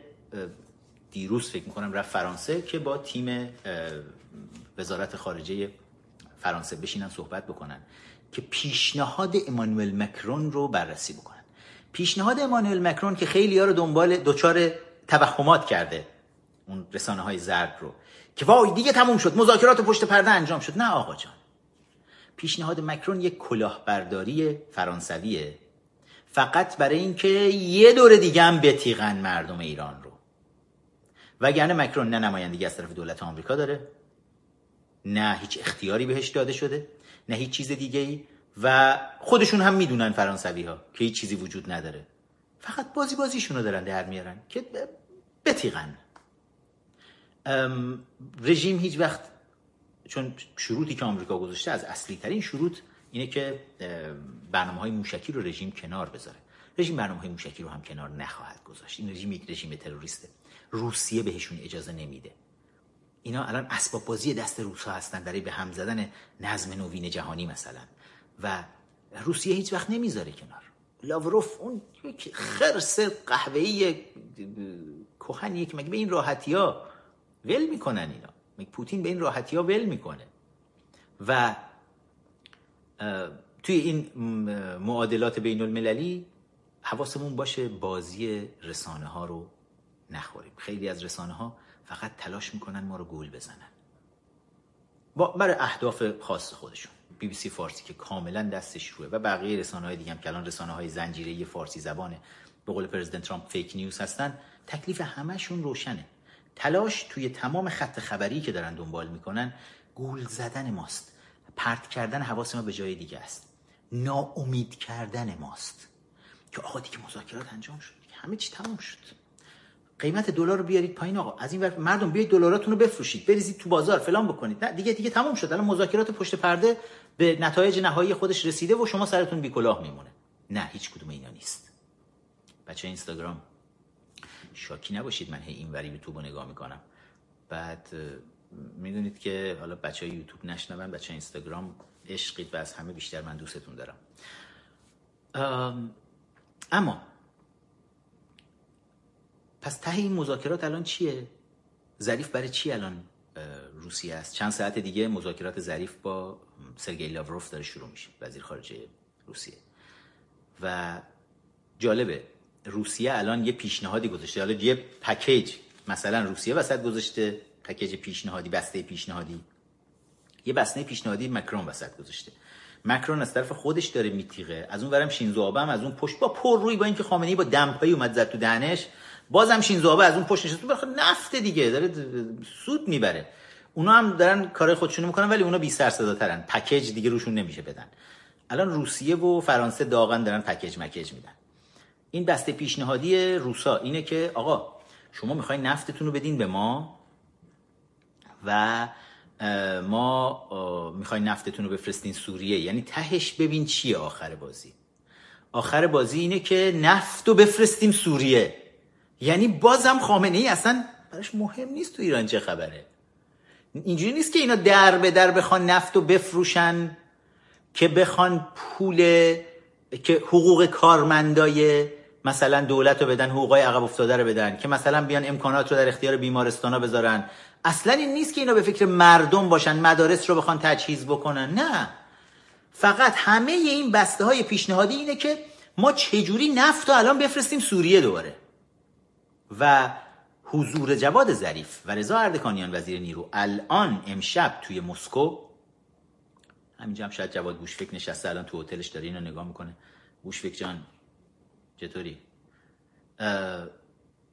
دیروز فکر میکنم رفت فرانسه که با تیم وزارت خارجه فرانسه بشینن صحبت بکنن که پیشنهاد امانوئل ماکرون رو بررسی بکنن. پیشنهاد امانوئل ماکرون که خیلی ها رو دنبال دوچار توهمات کرده، اون رسانه های زرد رو، که وای دیگه تموم شد، مذاکرات پشت پرده انجام شد. نه آقا جان، پیشنهاد ماکرون یک کلاهبرداری فرانسویه، فقط برای اینکه یه دور دیگه هم بتیغن مردم ایران رو. وگرنه ماکرون نه نمایندگی از طرف دولت آمریکا داره، نه هیچ اختیاری بهش داده شده، نه هیچ چیز دیگه‌ای، و خودشون هم میدونن فرانسوی‌ها که هیچ چیزی وجود نداره، فقط بازی بازیشون رو دارن در میارن که بتیغن. رژیم هیچ وقت، چون شروطی که آمریکا گذاشته از اصلی ترین شروط اینه که برنامه‌های موشکی رو رژیم کنار بذاره. رژیم برنامه‌های موشکی رو هم کنار نخواهد گذاشت. این رژیم یک رژیم تروریسته. روسیه بهشون اجازه نمیده. اینا الان اسباب بازی دست روس‌ها هستن برای به هم زدن نظم نوین جهانی مثلا، و روسیه هیچ وقت نمیذاره کنار. لاوروف اون یک خرس قهوه‌ای کهنیه که مگه به این راحتی‌ها ول میکنن اینا؟ مگه پوتین به این راحتی‌ها ول میکنه؟ و توی این معادلات بین المللی حواسمون باشه بازی رسانه ها رو نخوریم. خیلی از رسانه ها فقط تلاش میکنن ما رو گول بزنن با برای اهداف خاص خودشون. بیبیسی فارسی که کاملا دستش روه، و بقیه رسانه های دیگه هم که الان رسانه های زنجیره‌ای فارسی زبانه به قول پرزیدنت ترامپ فیک نیوز هستن، تکلیف همشون روشنه. تلاش توی تمام خط خبری که دارن دنبال میکنن گول زدن ماست، پرت کردن حواس ما به جای دیگه است، ناامید کردن ماست که آقا دیگه مذاکرات انجام شد، همه چی تموم شد، قیمت دلار رو بیارید پایین، آقا از این ور مردم بیاید دلاراتون رو بفروشید، بریزید تو بازار، فلان بکنید. نه دیگه دیگه تموم شد، الان مذاکرات پشت پرده به نتایج نهایی خودش رسیده و شما سرتون بی کلاه میمونه. نه، هیچ کدوم اینا نیست. بچه اینستاگرام شاکی نباشید، من هی اینوری یوتیوب رو نگاه میکنم، بعد میدونید که حالا بچه های یوتیوب نشنون، بچه های اینستاگرام عشقید و از همه بیشتر من دوستتون دارم. اما پس ته این مذاکرات الان چیه؟ ظریف برای چی الان روسیه است؟ چند ساعت دیگه مذاکرات ظریف با سرگئی لاوروف داره شروع میشه، وزیر خارجه روسیه. و جالبه روسیه الان یه پیشنهادی گذاشته، حالا یه پکیج مثلا روسیه وسط گذاشته، پکیج پیشنهادی، بسته پیشنهادی، یه بسته پیشنهادی ماکرون وسط گذاشته. ماکرون از طرف خودش داره میتیغه، از اون ورم شینزو آبه هم از اون پشت با پر روی، با اینکه خامنه‌ای با دمپایی اومد زد تو دهنش، بازم شینزو آبه از اون پشت نشسته، بخاطر نفت دیگه داره سود میبره. اونا هم دارن کارهای خودشونو میکنن، ولی اونا بی سر صدا ترن، پکیج دیگه روشون نمیشه بدن. الان روسیه و فرانسه داغن دارن پکیج مکیج میدن. این بسته پیشنهادی روسا اینه که آقا شما میخواین نفتتون رو بدین به ما و ما میخواین نفتتون رو بفرستین سوریه. یعنی تهش ببین چیه آخر بازی. آخر بازی اینه که نفت رو بفرستیم سوریه. یعنی بازم خامنه ای اصلا براش مهم نیست تو ایران چه خبره. اینجوری نیست که اینا در به در بخوان نفت رو بفروشن که بخوان پول که حقوق کارمندای مثلا دولت رو بدن، حقوقای عقب افتاده رو بدن، که مثلا بیان امکانات رو در اختیار بیمارستانا بذارن. اصلا این نیست که اینا به فکر مردم باشن، مدارس رو بخوان تجهیز بکنن. نه، فقط همه این بسته های پیشنهادی اینه که ما چجوری نفت رو الان بفرستیم سوریه دوباره. و حضور جواد ظریف و رضا اردکانیان وزیر نیرو الان امشب توی مسکو، همینجا هم شاید جواد گوشفک نشسته الان تو هتلش داره اینو نگاه میکنه. گوشفک جان چطوری؟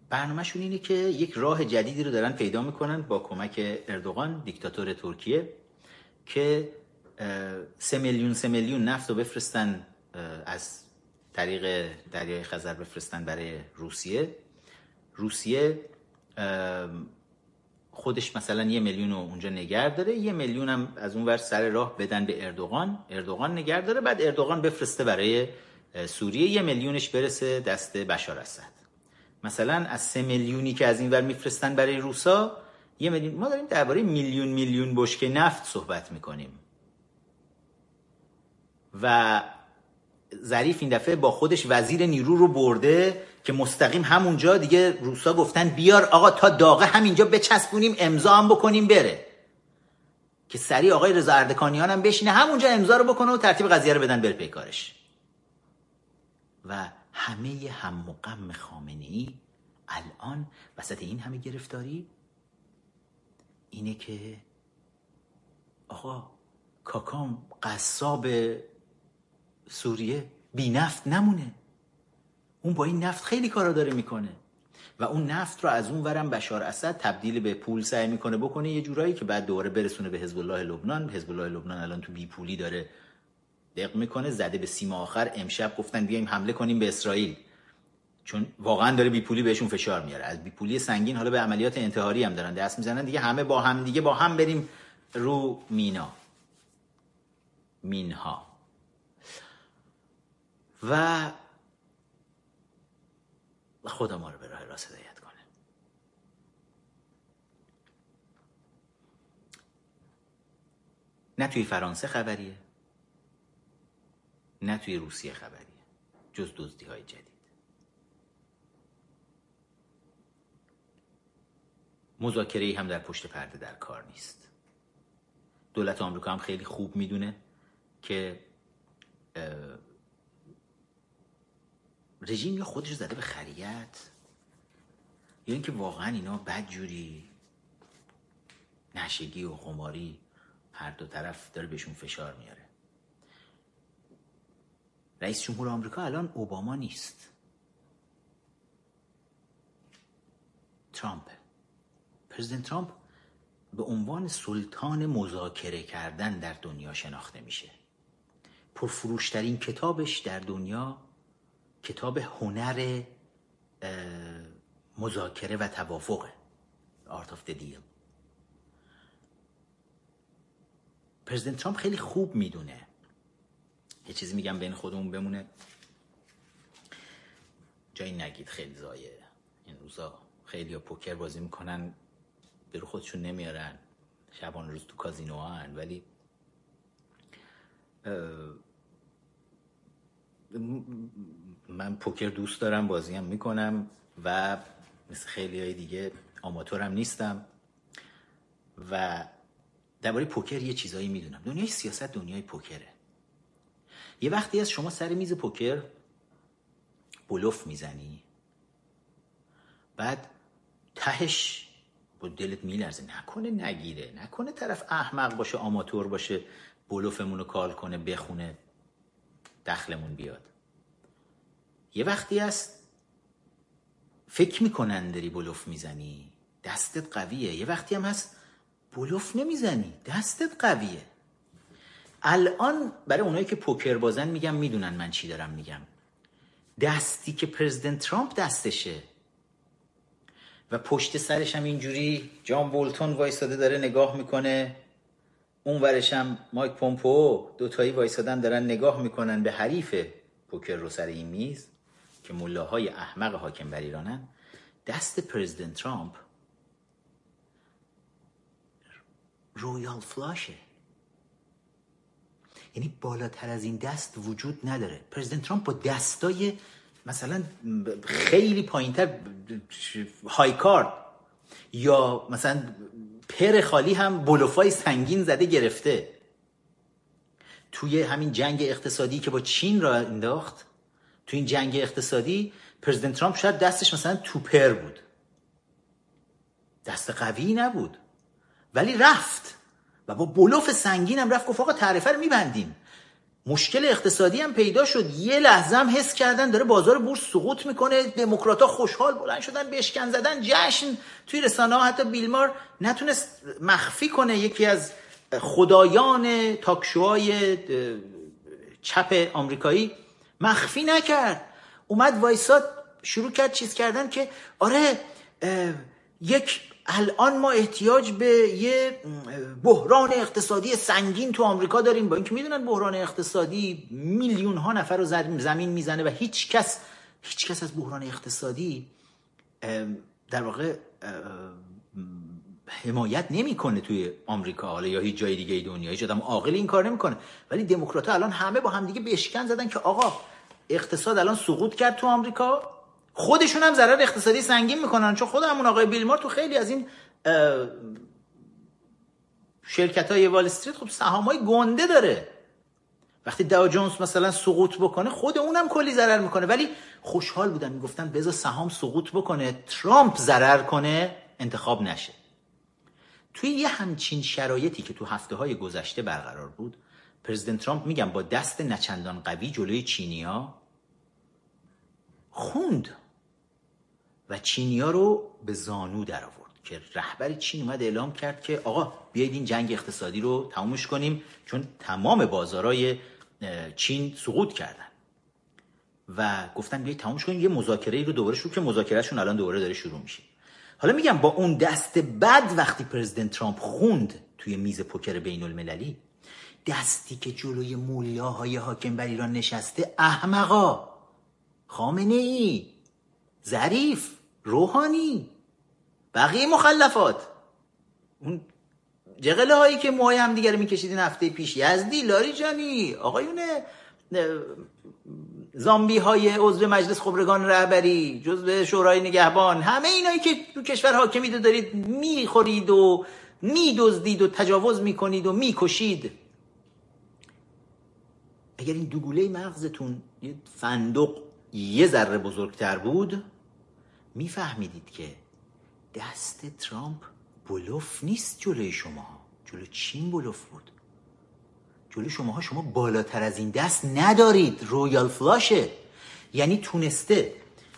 برنامه‌شون اینه که یک راه جدیدی رو دارن پیدا میکنن با کمک اردوغان دیکتاتور ترکیه، که سه میلیون سه میلیون نفت رو بفرستن از طریق دریای خزر بفرستن برای روسیه. روسیه خودش مثلا یه میلیون رو اونجا نگر داره، یه میلیون هم از اون ور سر راه بدن به اردوغان، اردوغان نگر داره، بعد اردوغان بفرسته برای سوریه، یه میلیونش برسه دست بشار اسد. مثلا از سه میلیونی که از این ور میفرستن برای روسا، یه میلیون، ما داریم درباره میلیون میلیون بشکه نفت صحبت میکنیم. و ظریف این دفعه با خودش وزیر نیرو رو برده که مستقیم همونجا دیگه روسا گفتن بیار آقا تا داغه همینجا بچسبونیم امضا هم بکنیم بره، که سریع آقای رضا اردکانیان هم بشینه همونجا امضا رو بکنه و ترتیب قضیه رو بدن بر پی کارش. و همه هم و غم خامنه‌ای الان وسط این همه گرفتاری اینه که آقا کاکام قصاب سوریه بی نفت نمونه، اون با این نفت خیلی کارا داره میکنه و اون نفت رو از اون ورم بشار اسد تبدیل به پول سعی میکنه بکنه یه جورایی که بعد دوباره برسونه به حزب الله لبنان. حزب الله لبنان الان تو بی پولی داره دق میکنه، زده به سیم آخر. امشب گفتن بیایم حمله کنیم به اسرائیل چون واقعا داره بی پولی بهشون فشار میاره. از بی پولی سنگین حالا به عملیات انتحاری هم دارن دست میزنن دیگه، همه با هم دیگه با هم بریم رو مینا مینها. و خدا ما رو به راه راست هدایت کنه. نه توی فرانسه خبریه نه توی روسیه خبریه جز دزدی‌های جدید. مذاکره‌ای هم در پشت پرده در کار نیست. دولت آمریکا هم خیلی خوب میدونه که رژیم یا خودش زده به خریت یا اینکه واقعا اینا بدجوری نشگی و خماری هر دو طرف داره بهشون فشار میاره. رئیس جمهور آمریکا الان اوباما نیست، ترامپ. پرزیدنت ترامپ به عنوان سلطان مذاکره کردن در دنیا شناخته میشه. پرفروشترین کتابش در دنیا کتاب هنر مذاکره و توافقه، Art of the Deal. پرزیدنت ترامپ خیلی خوب میدونه، یه چیزی میگم بین خودمون بمونه جایی نگید، خیلی زایه این روزا. خیلی ها پوکر بازی میکنن به رو خودشون نمیارن، شبان روز تو کازینوها هن، ولی من پوکر دوست دارم، بازی هم میکنم و مثل خیلی های دیگه آماتورم نیستم و درباره پوکر یه چیزایی میدونم. دنیای سیاست دنیای پوکره. یه وقتی از شما سر میز پوکر بلوف میزنی، بعد تهش با دلت میلرزه نکنه نگیره، نکنه طرف احمق باشه، آماتور باشه، بلوفمونو کال کنه، بخونه، دخلمون بیاد. یه وقتی است فکر میکنن داری بلوف میزنی، دستت قویه. یه وقتی هم هست بلوف نمیزنی، دستت قویه. الان برای اونایی که پوکر بازن میگم میدونن من چی دارم میگم. دستی که پرزیدنت ترامپ دستشه و پشت سرش هم اینجوری جان بولتون وایساده داره نگاه میکنه، اون ورش هم مایک پومپو، دوتایی وایسادن دارن نگاه میکنن به حریف پوکر رو سر این میز که ملاهای احمق حاکم بر ایرانن. دست پرزیدنت ترامپ رویال فلاشه، یعنی بالاتر از این دست وجود نداره. پرزیدنت ترامپ با دستای مثلا خیلی پایینتر های کارد یا مثلا پر خالی هم بلوفای سنگین زده گرفته. توی همین جنگ اقتصادی که با چین را انداخت، توی این جنگ اقتصادی پرزیدنت ترامپ شاید دستش مثلا توپر بود، دست قوی نبود، ولی رفت و با بلوف سنگین هم رفت، گفت آقا تعرفه رو میبندیم. مشکل اقتصادی هم پیدا شد، یه لحظه هم حس کردن داره بازار بورس سقوط میکنه، دموکرات ها خوشحال بلند شدن بشکن زدن جشن. توی رسانه ها حتی بیلمار نتونست مخفی کنه، یکی از خدایان تاکشوهای چپ آمریکایی مخفی نکرد، اومد وایساد شروع کرد چیز کردن که آره یک الان ما احتیاج به یه بحران اقتصادی سنگین تو آمریکا داریم، با اینکه میدونن بحران اقتصادی میلیون ها نفر رو زمین میزنه و هیچ کس هیچ کس از بحران اقتصادی در واقع حمایت نمیکنه توی آمریکا حالا یا هیچ جای دیگه دنیا، هیچ آدم عاقل این کار نمیکنه. ولی دموکرات‌ها الان همه با هم دیگه بشکن زدن که آقا اقتصاد الان سقوط کرد تو آمریکا، خودشون هم ضرر اقتصادی سنگین میکنن، چون خود همون آقای بیلمار تو خیلی از این شرکت‌های وال استریت خب سهامای گنده داره. وقتی داو جونز مثلا سقوط بکنه خود اونم کلی ضرر میکنه، ولی خوشحال بودن میگفتن بذار سهام سقوط بکنه ترامپ ضرر کنه انتخاب نشه. توی یه همچین شرایطی که تو هفته‌های گذشته برقرار بود، پرزیدنت ترامپ میگم با دست نچندان قوی جلوی چینیا خوند و چینیا رو به زانو در آورد که رهبر چین اومد اعلام کرد که آقا بیایید این جنگ اقتصادی رو تمومش کنیم، چون تمام بازارهای چین سقوط کردن و گفتن بیایید تمومش کنیم، یه مذاکره‌ای رو دوباره شروع، که مذاکرهشون الان دوباره داره شروع میشه. حالا میگم با اون دست بد وقتی پرزیدنت ترامپ خوند توی میز پوکر بین المللی، دستی که جلوی مولاهای حاکم بر ایران نشسته، احمقا، خامنه‌ای، ظریف، روحانی، بقیه مخلفات، اون جغله هایی که موهای هم دیگر میکشیدین هفته پیش، یزدی، لاریجانی، آقایون زامبی های عضو مجلس خبرگان رهبری، جزو شورای نگهبان، همه اینایی که تو کشور حاکمیت دارید میخورید و میدزدید و تجاوز میکنید و میکشید، اگر این دوگوله مغزتون یه فندق یه ذره بزرگتر بود میفهمیدید که دست ترامپ بلوف نیست جلوی شماها، جلو چین بلوف بود. جلوی شماها شما بالاتر از این دست ندارید، رویال فلاشه. یعنی تونسته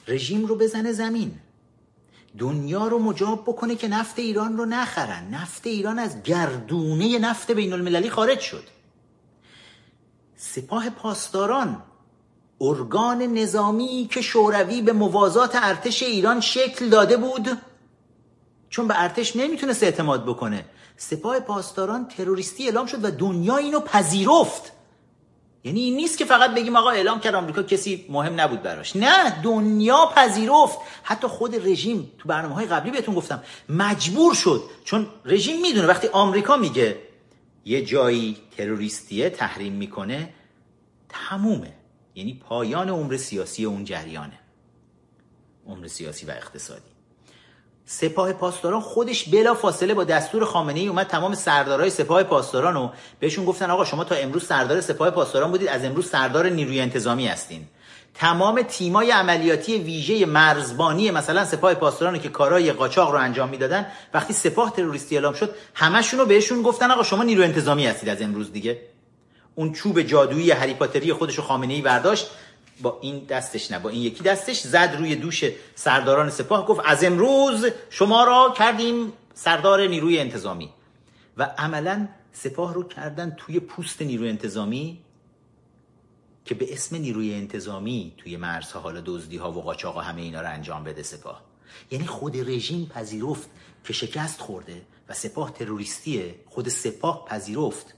رژیم رو بزنه زمین، دنیا رو مجاب بکنه که نفت ایران رو نخرن، نفت ایران از گردونه نفت بین المللی خارج شد. سپاه پاسداران، ارگان نظامی که شوروی به موازات ارتش ایران شکل داده بود، چون به ارتش نمیتونست اعتماد بکنه، سپاه پاسداران تروریستی اعلام شد و دنیا اینو پذیرفت. یعنی این نیست که فقط بگیم آقا اعلام کرد آمریکا کسی مهم نبود براش، نه، دنیا پذیرفت. حتی خود رژیم تو برنامه‌های قبلی بهتون گفتم مجبور شد، چون رژیم میدونه وقتی آمریکا میگه یه جایی تروریستیه تحریم میکنه تمومه، یعنی پایان عمر سیاسی اون جریانه، عمر سیاسی و اقتصادی. سپاه پاسداران خودش بلا فاصله با دستور خامنه‌ای اومد تمام سردارای سپاه پاسداران رو بهشون گفتن آقا شما تا امروز سردار سپاه پاسداران بودید، از امروز سردار نیروی انتظامی هستین. تمام تیمای عملیاتی ویژه مرزبانی مثلا سپاه پاسداران که کارهای قاچاق رو انجام میدادن، وقتی سپاه تروریستی اعلام شد همشون رو بهشون گفتن آقا شما نیروی انتظامی هستید از امروز دیگه. اون چوب جادویی هری پاتری خودش رو خامنه‌ای برداشت، با این دستش نه با این یکی دستش زد روی دوش سرداران سپاه، گفت از امروز شما را کردیم سردار نیروی انتظامی، و عملا سپاه رو کردن توی پوست نیروی انتظامی که به اسم نیروی انتظامی توی مرزها حالا دزدی‌ها و قاچاق‌ها همه اینا رو انجام بده سپاه. یعنی خود رژیم پذیرفت که شکست خورده و سپاه تروریستیه، خود سپاه پذیرفت.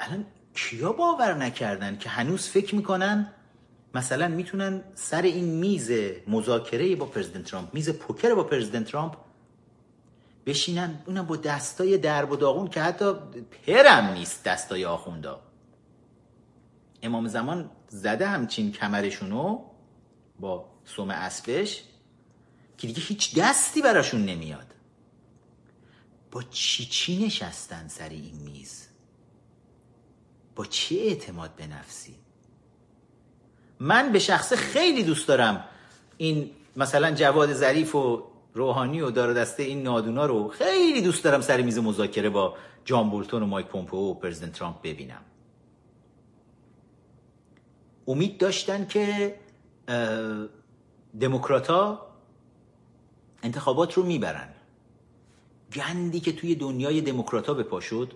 الان کیا باور نکردن که هنوز فکر میکنن مثلا میتونن سر این میز مذاکره با پرزیدنت ترامپ، میز پوکر با پرزیدنت ترامپ بشینن، اونم با دستای درب و داغون که حتی پرم نیست دستای آخوندا. امام زمان زده همچین کمرشونو با سم اسبش که دیگه هیچ دستی براشون نمیاد. با چی چی نشستن سر این میز؟ با چه اعتماد به نفسی؟ من به شخصه خیلی دوست دارم این مثلا جواد ظریف و روحانی و دار دسته این نادونا رو خیلی دوست دارم سر میز مذاکره با جان بولتون و مایک پومپو و پرزیدنت ترامپ ببینم. امید داشتن که دموکرات‌ها انتخابات رو میبرن. گندی که توی دنیای دموکرات‌ها به پا شد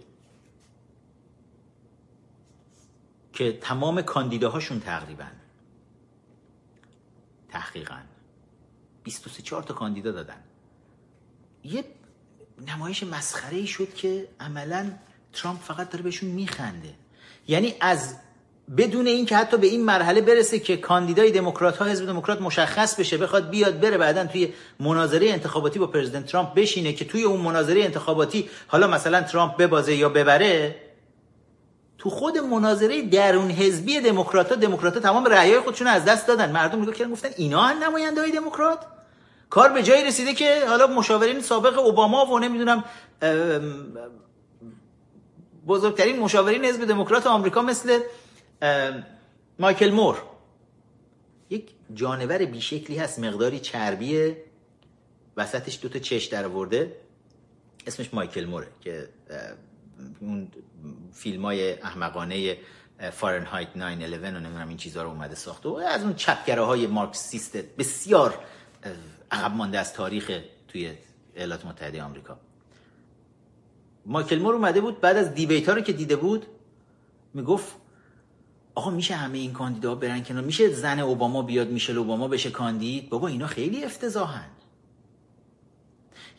که تمام کاندیداهاشون تقریبا تحقیقاً بیست و سه چهار تا کاندیدا دادن، یه نمایش مسخره‌ای شد که عملاً ترامپ فقط داره بهشون میخنده. یعنی از بدون اینکه حتی به این مرحله برسه که کاندیدای دموکرات‌ها، حزب دموکرات مشخص بشه، بخواد بیاد بره بعدن توی مناظره انتخاباتی با پرزیدنت ترامپ بشینه که توی اون مناظره انتخاباتی حالا مثلا ترامپ ببازه یا ببره، تو خود مناظره درون حزبی دموکرات‌ها، دموکرات‌ها تمام رأیای خودشون از دست دادن. مردم نگاه کردن گفتن اینا هم نماینده‌های دموکرات؟ کار به جایی رسیده که حالا مشاورین سابق اوباما و نمیدونم بزرگترین مشاورین حزب دموکرات آمریکا مثل مایکل مور، یک جانور بیشکلی هست، مقداری چربیه، وسطش دوتا چش در آورده، اسمش مایکل موره که اون فیلمای احمقانه فارنهایت نه یازده و نمیدونم این چیزها رو اومده ساخته و از اون چپگراهای مارکسیست بسیار عقب مانده از تاریخ توی ایالات متحده آمریکا. مایکل مور اومده بود بعد از دیبیت ها رو که دیده بود میگفت آقا میشه همه این کاندیداها برن کنار؟ میشه زن اوباما بیاد میشل اوباما بشه کاندید؟ بابا اینا خیلی افتضاحن.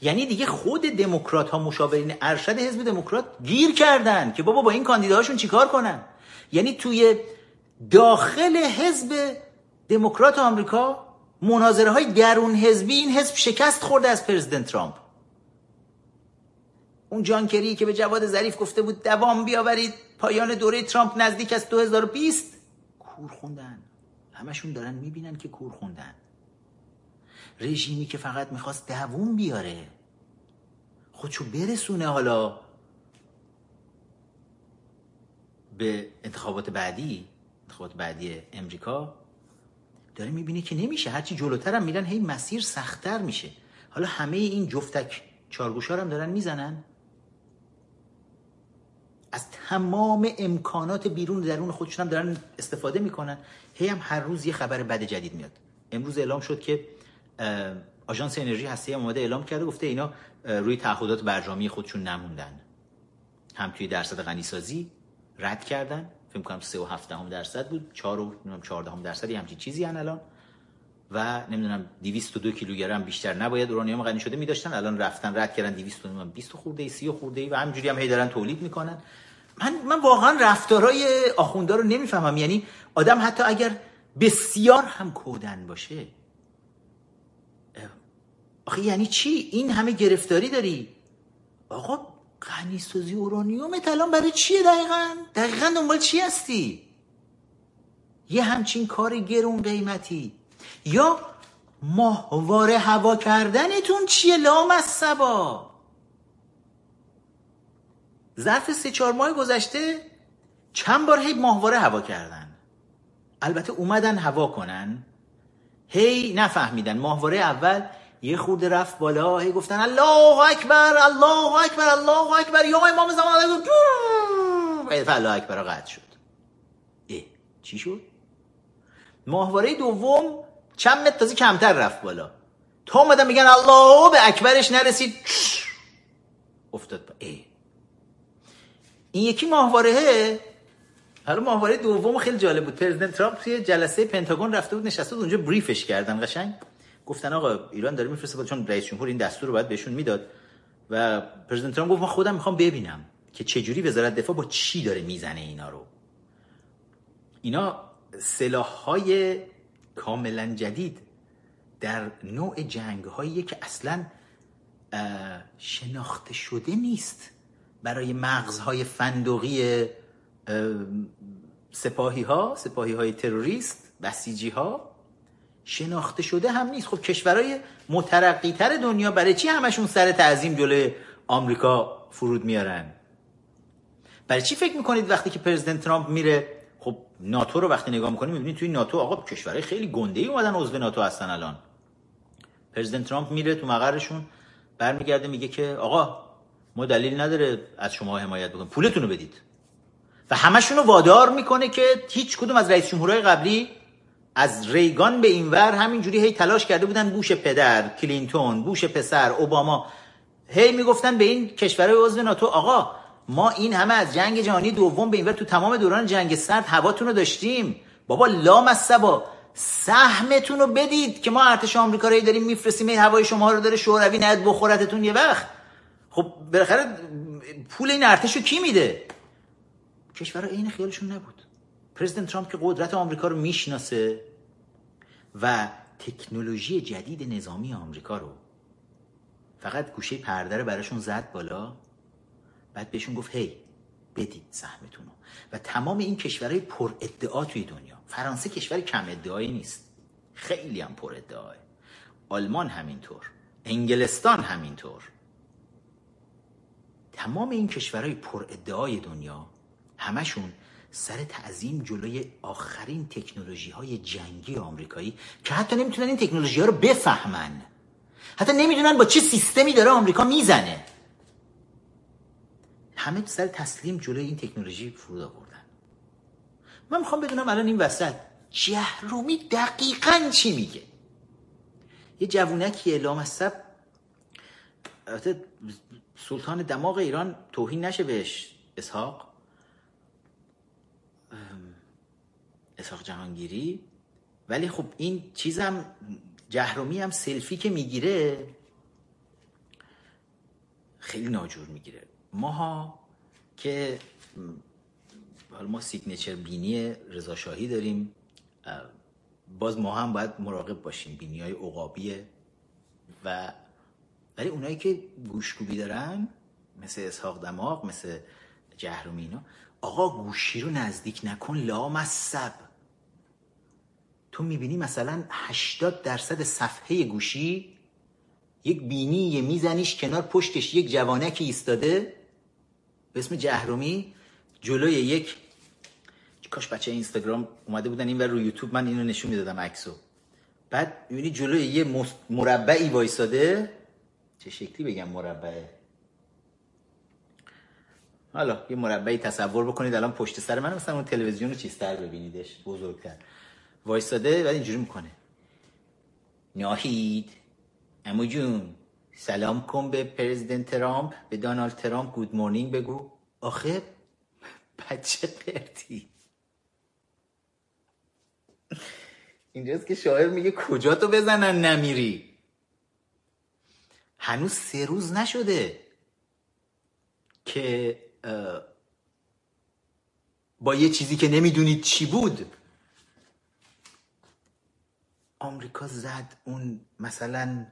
یعنی دیگه خود دموکرات ها، مشاورین ارشد حزب دموکرات گیر کردن که بابا با این کاندیداهاشون چیکار کنن. یعنی توی داخل حزب دموکرات آمریکا مناظره های درون حزبی این حزب شکست خورده از پرزیدنت ترامپ. اون جان کری که به جواد ظریف گفته بود دوام بیاورید پایان دوره ترامپ نزدیک از دو هزار و بیست، کور خوندن. همشون دارن میبینن که کور خوندن. رژیمی که فقط میخواست دوام بیاره، خودشو برسونه حالا به انتخابات بعدی، انتخابات بعدی امریکا، داره میبینه که نمیشه. هرچی جلوتر هم میرن هی مسیر سخت‌تر میشه. حالا همه این جفتک چارگوشا هم دارن میزنن، از تمام امکانات بیرون و درون خودشون هم دارن استفاده میکنن. هی هم هر روز یه خبر بد جدید میاد. امروز اعلام شد که آژانس انرژی هسته‌ای اومده اعلام کرده گفته اینا روی تعهدات برجامی خودشون نموندن، هم توی درصد غنیسازی رد کردن، فکر کنم سه و هفت دهم درصد بود، چهار و چهارده دهم درصدی همچین چیزی ان الان، و نمیدونم دویست و دو کیلوگرم بیشتر نباید اورانیوم غنی شده می‌داشتن، الان رفتن رد کردن دویست و بیست خورده سی خورده و همینجوری هم هی دارن تولید میکنن. من من واقعا رفتارهای آخوندا رو نمیفهمم. یعنی آدم حتی اگر بسیار هم کودن باشه، آخه یعنی چی این همه گرفتاری داری؟ آقا غنی سازی اورانیوم الان برای چیه؟ دقیقاً دقیقاً دنبال چی هستی؟ یه همچین کار گرون قیمتی یا ماهواره هوا کردنتون چیه لامصبا؟ ظرف سه چهار ماه گذشته چند بار هی ماهواره هوا کردن، البته اومدن هوا کنن، هی نفهمیدن. ماهواره اول یه خورده رفت بالا، هی گفتن الله اکبر الله اکبر الله اکبر یا امام زمان علیه الله اکبر، قطع شد. ای چی شد؟ ماهواره دوم چند متر تازه کمتر رفت بالا، تا اومدن میگن الله به اکبرش نرسید، افتاد با ای. این یکی ماهواره، حالا ماهواره دوم خیلی جالب بود. پرزیدنت ترامپ توی جلسه پنتاگون رفته بود نشسته بود اونجا، بریفش کردن قشنگ، گفتن آقا ایران داره میفرسته، چون رئیس جمهور این دستور رو باید بهشون میداد و پرزیدنت ترامپ گفت من خودم میخوام ببینم که چه جوری وزارت دفاع با چی داره میزنه اینا رو. اینا سلاح‌های کاملا جدید در نوع جنگ‌هایی که اصلا شناخته شده نیست برای مغزهای فندقی سپاهی‌ها، سپاهی‌های تروریست، بسیجی‌ها شناخته شده هم نیست. خب کشورهای مترقی‌تر دنیا برای چی همشون سر تعظیم جلوی آمریکا فرود میارن؟ برای چی فکر میکنید وقتی که پرزیدنت ترامپ میره، خب ناتو رو وقتی نگاه میکنیم میبینید توی ناتو آقا کشورهای خیلی گنده‌ای اومدن عضو ناتو هستن الان. پرزیدنت ترامپ میره تو مقرشون، برمیگرده میگه که آقا ما دلیل نداره از شما حمایت بکنیم، پولتون رو بدید، و همشون رو وادار میکنه که هیچ کدوم از رئیس جمهورهای قبلی از ریگان به اینور همینجوری هی تلاش کرده بودن، بوش پدر، کلینتون، بوش پسر، اوباما، هی میگفتن به این کشورهای عضو ناتو آقا ما این همه از جنگ جهانی دوم به اینور تو تمام دوران جنگ سرد هواتون رو داشتیم، بابا لامصبا سهمتون رو بدید که ما ارتش آمریکا رو داریم میفرستیم، این هوای شما رو داره شوروی نت بخورتتون یه وقت. خب بالاخره پول این ارتش رو کی میده؟ کشورها عین خیالشون نبود. پرزیدنت ترامپ که قدرت آمریکا رو میشناسه و تکنولوژی جدید نظامی آمریکا رو، فقط گوشه پرده رو براشون زد بالا، بعد بهشون گفت هی بدید سهمتون رو. و تمام این کشورهای پر ادعا توی دنیا، فرانسه کشور کم ادعایی نیست، خیلی هم پر ادعاه، آلمان همینطور، انگلستان همینطور، تمام این کشورهای پر ادعای دنیا همشون سر تعظیم جلوی آخرین تکنولوژی های جنگی آمریکایی که حتی نمیتونن این تکنولوژی ها رو بفهمن، حتی نمیدونن با چه سیستمی داره آمریکا میزنه، همه سر تسلیم جلوی این تکنولوژی فرود آوردن. من میخوام بدونم الان این وسط جهرمی دقیقاً چی میگه. یه جوونکی لامصب، البته سلطان دماغ ایران توهین نشه بهش، اسحاق اسحاق جهانگیری، ولی خب این چیزم جهرمی هم سلفی که میگیره خیلی ناجور میگیره. ماها که حالا ما سیگنچر بینی رضا شاهی داریم، باز ما هم باید مراقب باشیم، بینی‌های عقابیه. و ولی اونایی که گوشکوبی دارن مثل اسحاق دماغ، مثل جهرمی، اینا آقا گوشی رو نزدیک نکن لامصب. تو میبینی مثلا هشتاد درصد صفحه گوشی یک بینی میزنیش کنار، پشتش یک جوانکی ایستاده به اسم جهرمی جلوی یک، کاش بچه اینستاگرام اومده بودن این و روی یوتیوب من اینو نشون میدادم عکسو، بعد میبینی جلوی یه مربعی وایساده، چه شکلی بگم مربعه، حالا یه مربعی تصور بکنید الان پشت سر من، مثلا اون تلویزیون رو چیزتر ببینیدش، بزرگتر وایساده، بعد اینجوری میکنه ناهید امو جون سلام کن به پرزیدنت ترامپ، به دونالد ترامپ گود مورنینگ بگو. آخه بچه قرتی، اینجاست که شاعر میگه کجا تو بزنن نمیری. هنوز سه روز نشده که با یه چیزی که نمیدونید چی بود آمریکا زد اون مثلا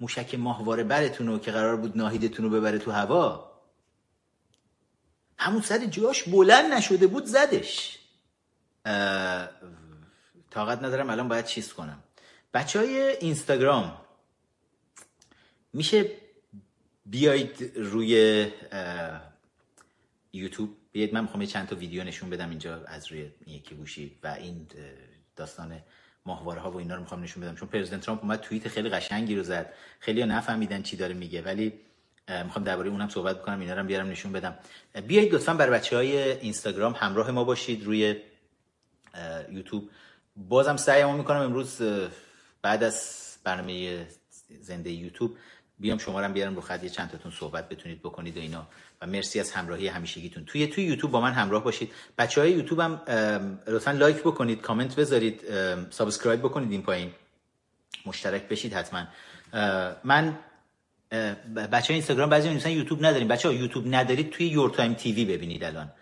موشک ماهواره برتونو که قرار بود ناهیدتونو ببره تو هوا، همون سر جاش بلند نشده بود زدش. طاقت ندارم الان باید چیز کنم. بچه های اینستاگرام میشه بیایید روی یوتیوب، بیایید من میخوام چند تا ویدیو نشون بدم اینجا از روی یکی گوشی و این داستان ماهواره ها و اینا رو میخوام نشون بدم، چون پرزیدنت ترامپ اومد توییت خیلی قشنگی رو زد، خیلی‌ها نفهمیدن چی داره میگه، ولی میخوام درباره اونم صحبت بکنم، اینا رو هم بیارم نشون بدم. بیایید لطفاً بر بچه‌های اینستاگرام همراه ما باشید روی یوتیوب. بازم سعیمو میکنم امروز بعد از برنامه زنده یوتیوب بیام شمارم بیارم رو خط، یه چند تاتون صحبت بتونید بکنید و اینا. و مرسی از همراهی همیشگیتون. توی توی یوتیوب با من همراه باشید. بچهای یوتیوب هم لطفاً لایک بکنید، کامنت بذارید، سابسکرایب بکنید این پایین. مشترک بشید حتما. من بچهای اینستاگرام بعضی میگن یوتیوب نداریم. بچه‌ها یوتیوب ندارید توی یور تایم تیوی ببینید الان.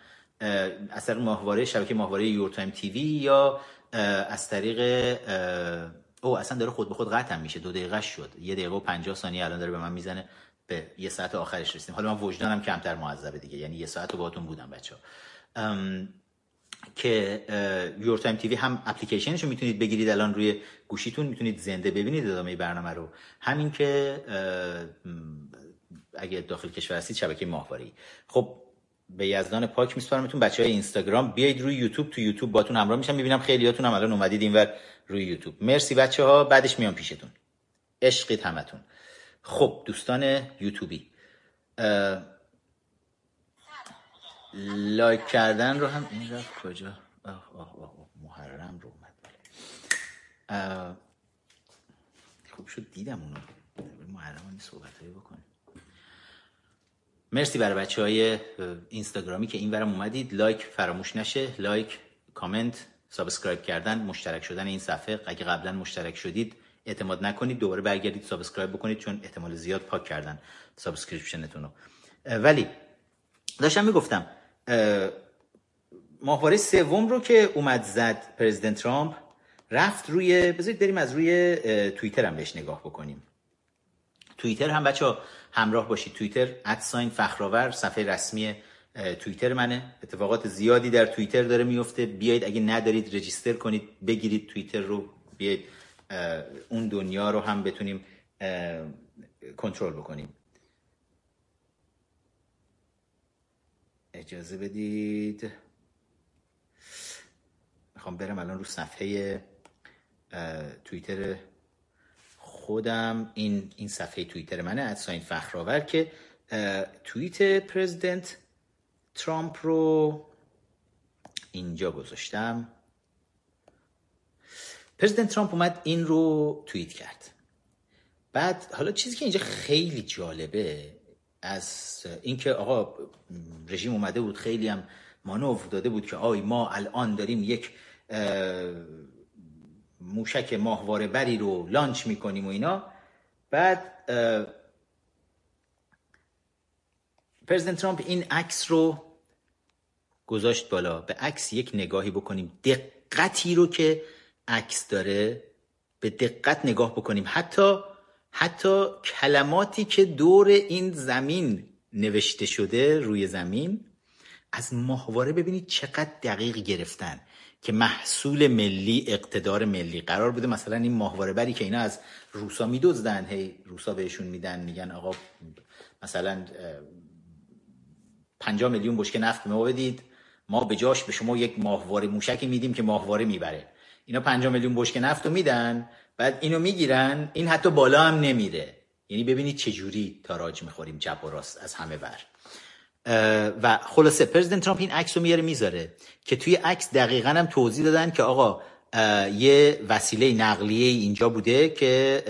از طریق ماهواره شبکه ماهواره یور تایم تیوی یا از طریق او اصلا داره خود به خود قطع هم میشه، دو دقیقه شد، یه دقیقه و پنجاه ثانیه الان داره به من میزنه، به یه ساعت آخرش رسیدیم. حالا من وجدانم کمتر معذبه دیگه، یعنی یه ساعت رو باهاتون بودم بچه ها. ام... که یور تایم تیوی هم اپلیکیشنشو میتونید بگیرید الان روی گوشیتون، میتونید زنده ببینید ادامه برنامه رو، همین که اگه داخل کشور هستید شبکه ماهواره‌ای. خب به یزدان پاک میسپارمتون بچهای اینستاگرام، بیاید روی یوتیوب، تو یوتیوب باتون همراه میشم، میبینم خیلیاتون هم الان اومدید اینور روی یوتیوب. مرسی بچه‌ها، بعدش میام پیشتون. عشقید همتون. خب دوستان یوتیوبی، لایک کردن رو هم این رفت کجا؟ آه آه آه محرم رو اومد. خوب شد دیدم اونو. محرمانی صحبتایی بکنیم. مرسی برای بچه‌های اینستاگرامی که اینورم اومدید، لایک فراموش نشه، لایک، کامنت، سابسکرایب کردن، مشترک شدن این صفحه. اگه قبلا مشترک شدید اعتماد نکنید دوباره برگردید سابسکرایب بکنید، چون احتمال زیاد پاک کردن سابسکریپشنتون رو. ولی داشتم میگفتم ماهواره سوم رو که اومد زد پرزیدنت ترامپ، رفت روی، بذارید بریم از روی توییتر هم بهش نگاه بکنیم. توییتر هم بچه ها همراه باشید، توییتر ادساین فخرآور صفحه رسمی توییتر منه. اتفاقات زیادی در توییتر داره میفته، بیایید اگه ندارید رجیستر کنید، بگیرید توییتر رو، بیایید اون دنیا رو هم بتونیم کنترل بکنیم. اجازه بدید میخوام برم الان رو صفحه توییتر خودم. این این صفحه توییتر منه ادساین فخرآور که توییت پرزیدنت ترامپ رو اینجا گذاشتم. پرزیدنت ترامپ اومد این رو توییت کرد. بعد حالا چیزی که اینجا خیلی جالبه از اینکه آقا رژیم اومده بود خیلی هم مانور داده بود که آی ما الان داریم یک موشک ماهواره بری رو لانچ میکنیم و اینا. بعد پرزیدنت ترامپ این عکس رو گذاشت بالا. به عکس یک نگاهی بکنیم، دقتی رو که عکس داره به دقت نگاه بکنیم، حتی حتی کلماتی که دور این زمین نوشته شده روی زمین از ماهواره ببینید چقدر دقیق گرفتن که محصول ملی، اقتدار ملی قرار بوده. مثلا این ماهواره بری که اینا از روسا میدزدن، هی روسا بهشون میدن، میگن آقا مثلا پنجاه میلیون بشکه نفت به ما بدید، ما به جاش به شما یک ماهواره موشکی میدیم که ماهواره میبره. اینا پنجاه میلیون بشکه نفت رو میدن، بعد اینو میگیرن، این حتی بالا هم نمیره. یعنی ببینید چه جوری تاراج میخوریم چپ و راست از همه بر. و خلاصه پرزیدنت ترامپ این عکس رو میاره میذاره که توی عکس دقیقاً هم توضیح دادن که آقا یه وسیله نقلیه اینجا بوده که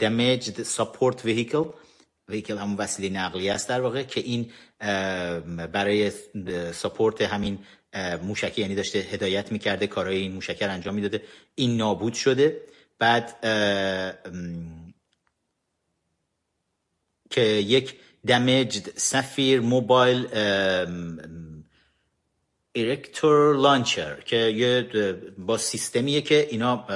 damaged support vehicle، ویکل همون وسیله نقلیه است در واقع، که این برای ساپورت همین موشکی، یعنی داشته هدایت میکرده، کارهای این موشکی رو انجام میداده، این نابود شده. بعد که یک damaged سفیر موبایل ایرکتور لانچر که یه با سیستمیه که اینا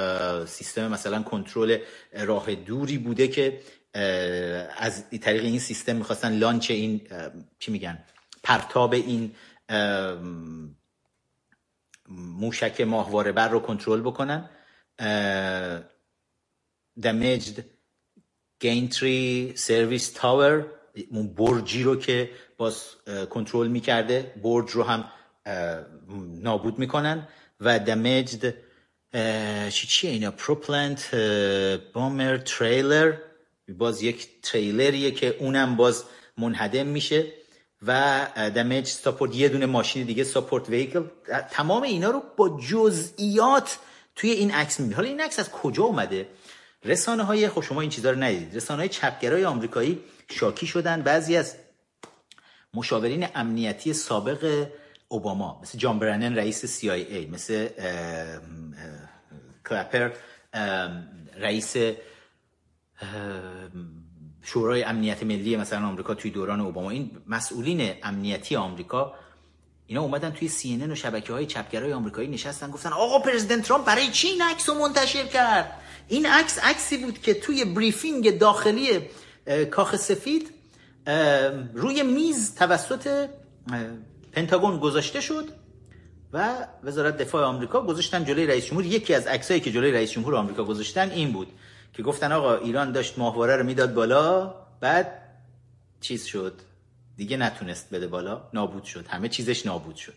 سیستم مثلا کنترل راه دوری بوده که از طریق این سیستم میخواستن لانچ این چی میگن پرتاب این موشک ماهواره بر رو کنترل بکنن. damaged gantry service tower، اون برجی رو که باز کنترل میکرده، برج رو هم نابود میکنن. و damaged چیه اینا propellant bomber trailer، باز یک تریلریه که اونم باز منهدم میشه. و دمیج ساپورت، یه دونه ماشین دیگه ساپورت ویکل. تمام اینا رو با جزئیات توی این عکس میبینید. حالا این عکس از کجا اومده؟ رسانه های، خب شما این چیزا رو ندیدید، رسانه های چپگرای آمریکایی شاکی شدن. بعضی از مشاورین امنیتی سابق اوباما مثل جان برنن رئیس سی آی ای، مثل اه، اه، کلپر اه، رئیس شورای امنیت ملی مثلا آمریکا توی دوران اوباما، این مسئولین امنیتی آمریکا اینا اومدن توی سی ان ان و شبکه‌های چپگرای آمریکایی نشستن، گفتن آقا پرزیدنت ترامپ برای چی این عکسو منتشر کرد؟ این عکس عکسی بود که توی بریفینگ داخلی کاخ سفید روی میز توسط پنتاگون گذاشته شد و وزارت دفاع آمریکا گذاشتن جلوی رئیس جمهور. یکی از عکسایی که جلوی رئیس جمهور آمریکا گذاشتن این بود که گفتن آقا ایران داشت ماهواره رو میداد بالا، بعد چیز شد دیگه، نتونست بده بالا، نابود شد، همه چیزش نابود شد.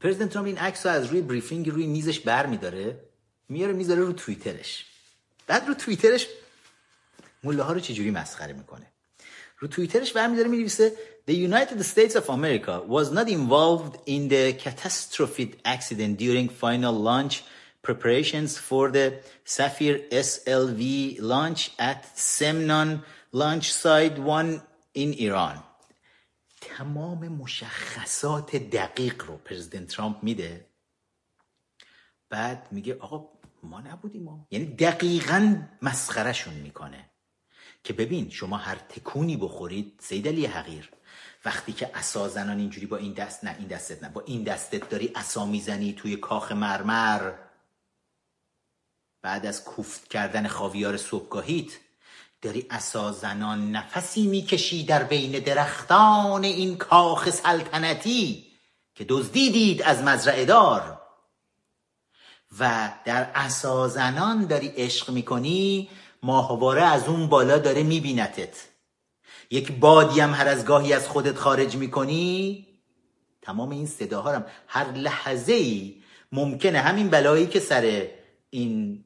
پرزیدنت ترامپ این عکس رو از روی بریفینگ روی میزش بر میداره، میاره میذاره رو توییترش. بعد رو توییترش ملاها رو چجوری مسخره میکنه. رو توییترش بر میداره مینویسه The United States of America was not involved in the catastrophic accident during final launch preparations for the Sapphire اس ال وی launch at Semnon launch site one in Iran. تمام مشخصات دقیق رو پرزیدنت ترامپ میده. بعد میگه آقا ما نبودیم ما. یعنی دقیقاً مسخرهشون میکنه که ببین شما هر تکونی بخورید سید علی حقیر، وقتی که عصا زنان اینجوری با این دست، نه این دستت نه، با این دستت داری عصا میزنی توی کاخ مرمر، بعد از کوفت کردن خاویار صبحگاهیت داری عصا زنان نفسی میکشی در بین درختان این کاخ سلطنتی که دزدیدید از مزرعه دار، و در عصا زنان داری عشق میکنی، ماهواره از اون بالا داره میبینتت، یک بادی هم هر از گاهی از خودت خارج میکنی. تمام این صداها هم هر لحظه‌ای ممکنه همین بلایی که سر این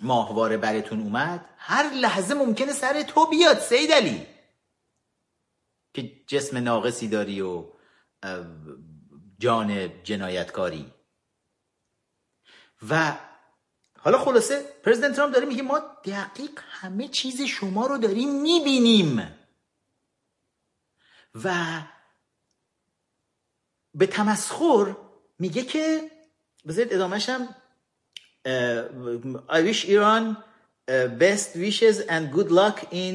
ماهواره براتون اومد هر لحظه ممکنه سر تو بیاد سید علی، که جسم ناقصی داری و جان جنایتکاری. و حالا خلاصه پرزیدنت ترامپ داره میگه ما دقیق همه چیز شما رو داریم میبینیم و به تمسخر میگه که بذارید ادامهش هم I wish Iran best wishes and good luck in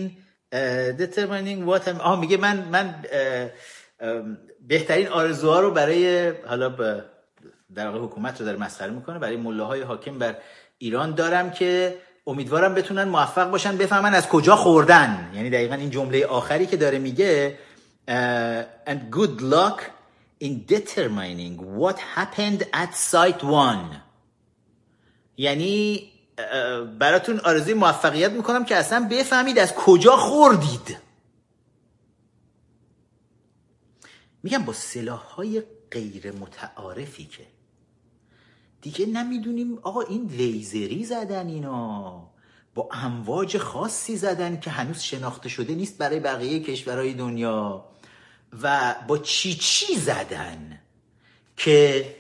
determining what I'm... آه میگه من من بهترین آرزوها رو برای، حالا در واقع حکومت رو داره مسخره میکنه، برای ملاهای حاکم بر ایران دارم که امیدوارم بتونن موفق باشن بفهمن از کجا خوردن. یعنی دقیقا این جمله آخری که داره میگه and good luck in determining what happened at site one، یعنی براتون آرزوی موفقیت میکنم که اصلا بفهمید از کجا خوردید. میگم با سلاح‌های غیر متعارفی که دیگه نمیدونیم، آقا این لیزری زدن، اینا با امواج خاصی زدن که هنوز شناخته شده نیست برای بقیه کشورهای دنیا، و با چی چی زدن که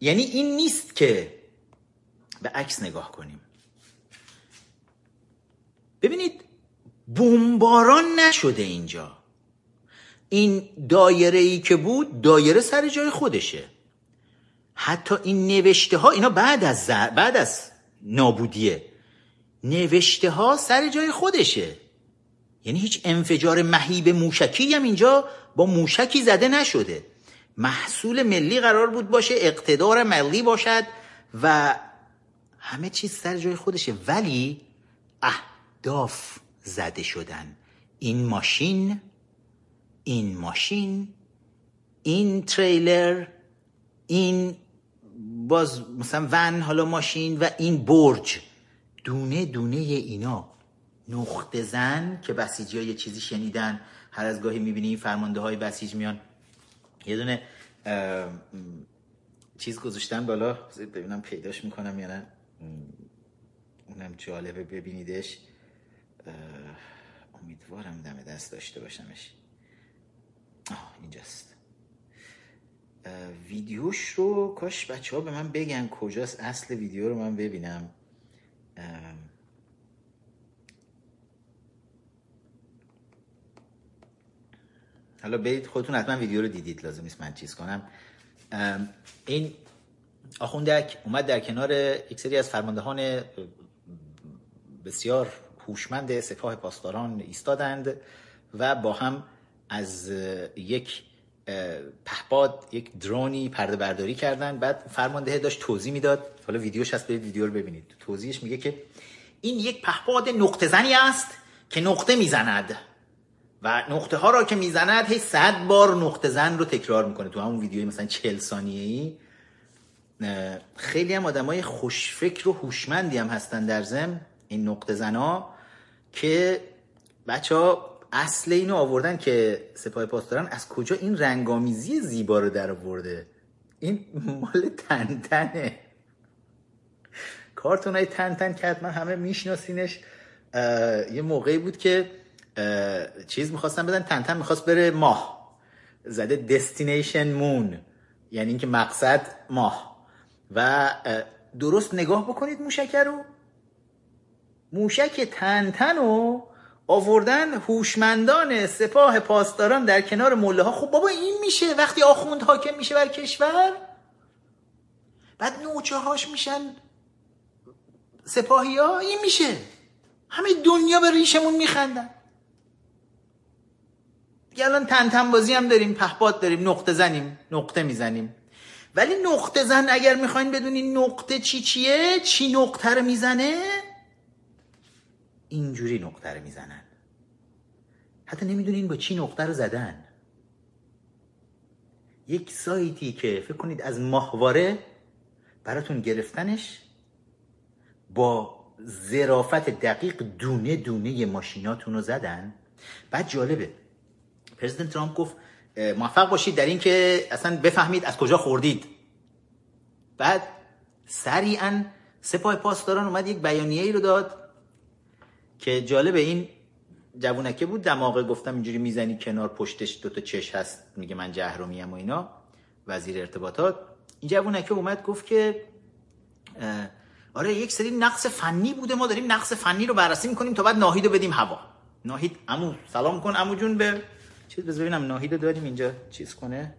یعنی این نیست که به عکس نگاه کنیم. ببینید بمباران نشده اینجا، این دایره‌ای که بود دایره سر جای خودشه. حتی این نوشته ها، اینا بعد از زر... بعد از نابودیه، نوشته ها سر جای خودشه. یعنی هیچ انفجار مهیب موشکی هم اینجا با موشکی زده نشده. محصول ملی قرار بود باشه، اقتدار ملی باشد و همه چیز سر جای خودشه، ولی اهداف زده شدن. این ماشین، این ماشین، این تریلر، این باز مثلا ون، حالا ماشین، و این برج، دونه دونه اینا نقطه زن که بسیجی ها یه چیزی شنیدن، هر از گاهی میبینی این فرمانده های بسیج میان یه دونه چیز گذاشتن بالا، ببینم پیداش میکنم یا نه، اونم جالبه ببینیدش، امیدوارم دم دست داشته باشمش. آه اینجاست ویدیوش رو، کاش بچه ها به من بگن کجاست اصل ویدیو رو من ببینم. حالا برید خودتون حتما ویدیو رو دیدید، لازم نیست من چیز کنم. این آخوندک اومد در کنار یک سری از فرماندهان بسیار هوشمند سپاه پاسداران ایستادند و با هم از یک پهپاد یک درونی پرده برداری کردن. بعد فرمانده داشت توضیح میداد، حالا ویدیوش هست برید ویدیو رو ببینید. توضیحش میگه که این یک پهپاد نقطه زنی است که نقطه میزند و نقطه ها را که میزند هی صد بار نقطه زن رو تکرار میکنه تو همون ویدیوی مثلا چهل ثانیه‌ای. خیلی هم آدمای خوش فکر و هوشمندی هم هستن در ضمن این نقطه زنا، که بچه‌ها اصل اینو آوردن که سپاه پاسداران از کجا این رنگامیزی زیبا رو در آورده. این مال تن تنه، کارتون های تن تن که حتما همه میشناسینش. یه موقعی بود که چیز میخواستن بدن، تن تن میخواست بره ماه، زده دستینیشن مون، یعنی اینکه مقصد ماه. و درست نگاه بکنید موشک رو، موشک تن تن رو آوردن هوشمندان سپاه پاسداران در کنار ملاها. خب بابا این میشه وقتی آخوند حاکم میشه بر کشور، بعد نوچه هاش میشن سپاهی ها، این میشه همه دنیا به ریشمون میخندن. دیگه الان تن تن بازی هم داریم، پهپاد داریم، نقطه زنیم، نقطه میزنیم. ولی نقطه زن اگر میخواین بدونین نقطه چی چیه، چی نقطه رو میزنه، اینجوری نقطه رو میزنن، حتی نمیدونین با چی نقطه رو زدن. یک سایتی که فکر کنید از ماهواره براتون گرفتنش، با ظرافت دقیق دونه دونه ماشیناتون رو زدن. بعد جالبه پرزیدنت ترامپ گفت موفق باشید در این که اصلا بفهمید از کجا خوردید. بعد سریعا سپاه پاسداران اومد یک بیانیه ای رو داد که جالبه، این جوونکه بود، دماغه، گفتم اینجوری میزنی کنار، پشتش دوتا چش هست، میگه من جهرمیم و اینا، وزیر ارتباطات. این جوونکه اومد گفت که آره یک سری نقص فنی بوده، ما داریم نقص فنی رو بررسی میکنیم تا بعد ناهید رو بدیم هوا. ناهید، عمو سلام کن عمو جون به چیز، ببینم ناهید رو داریم اینجا چیز کنه،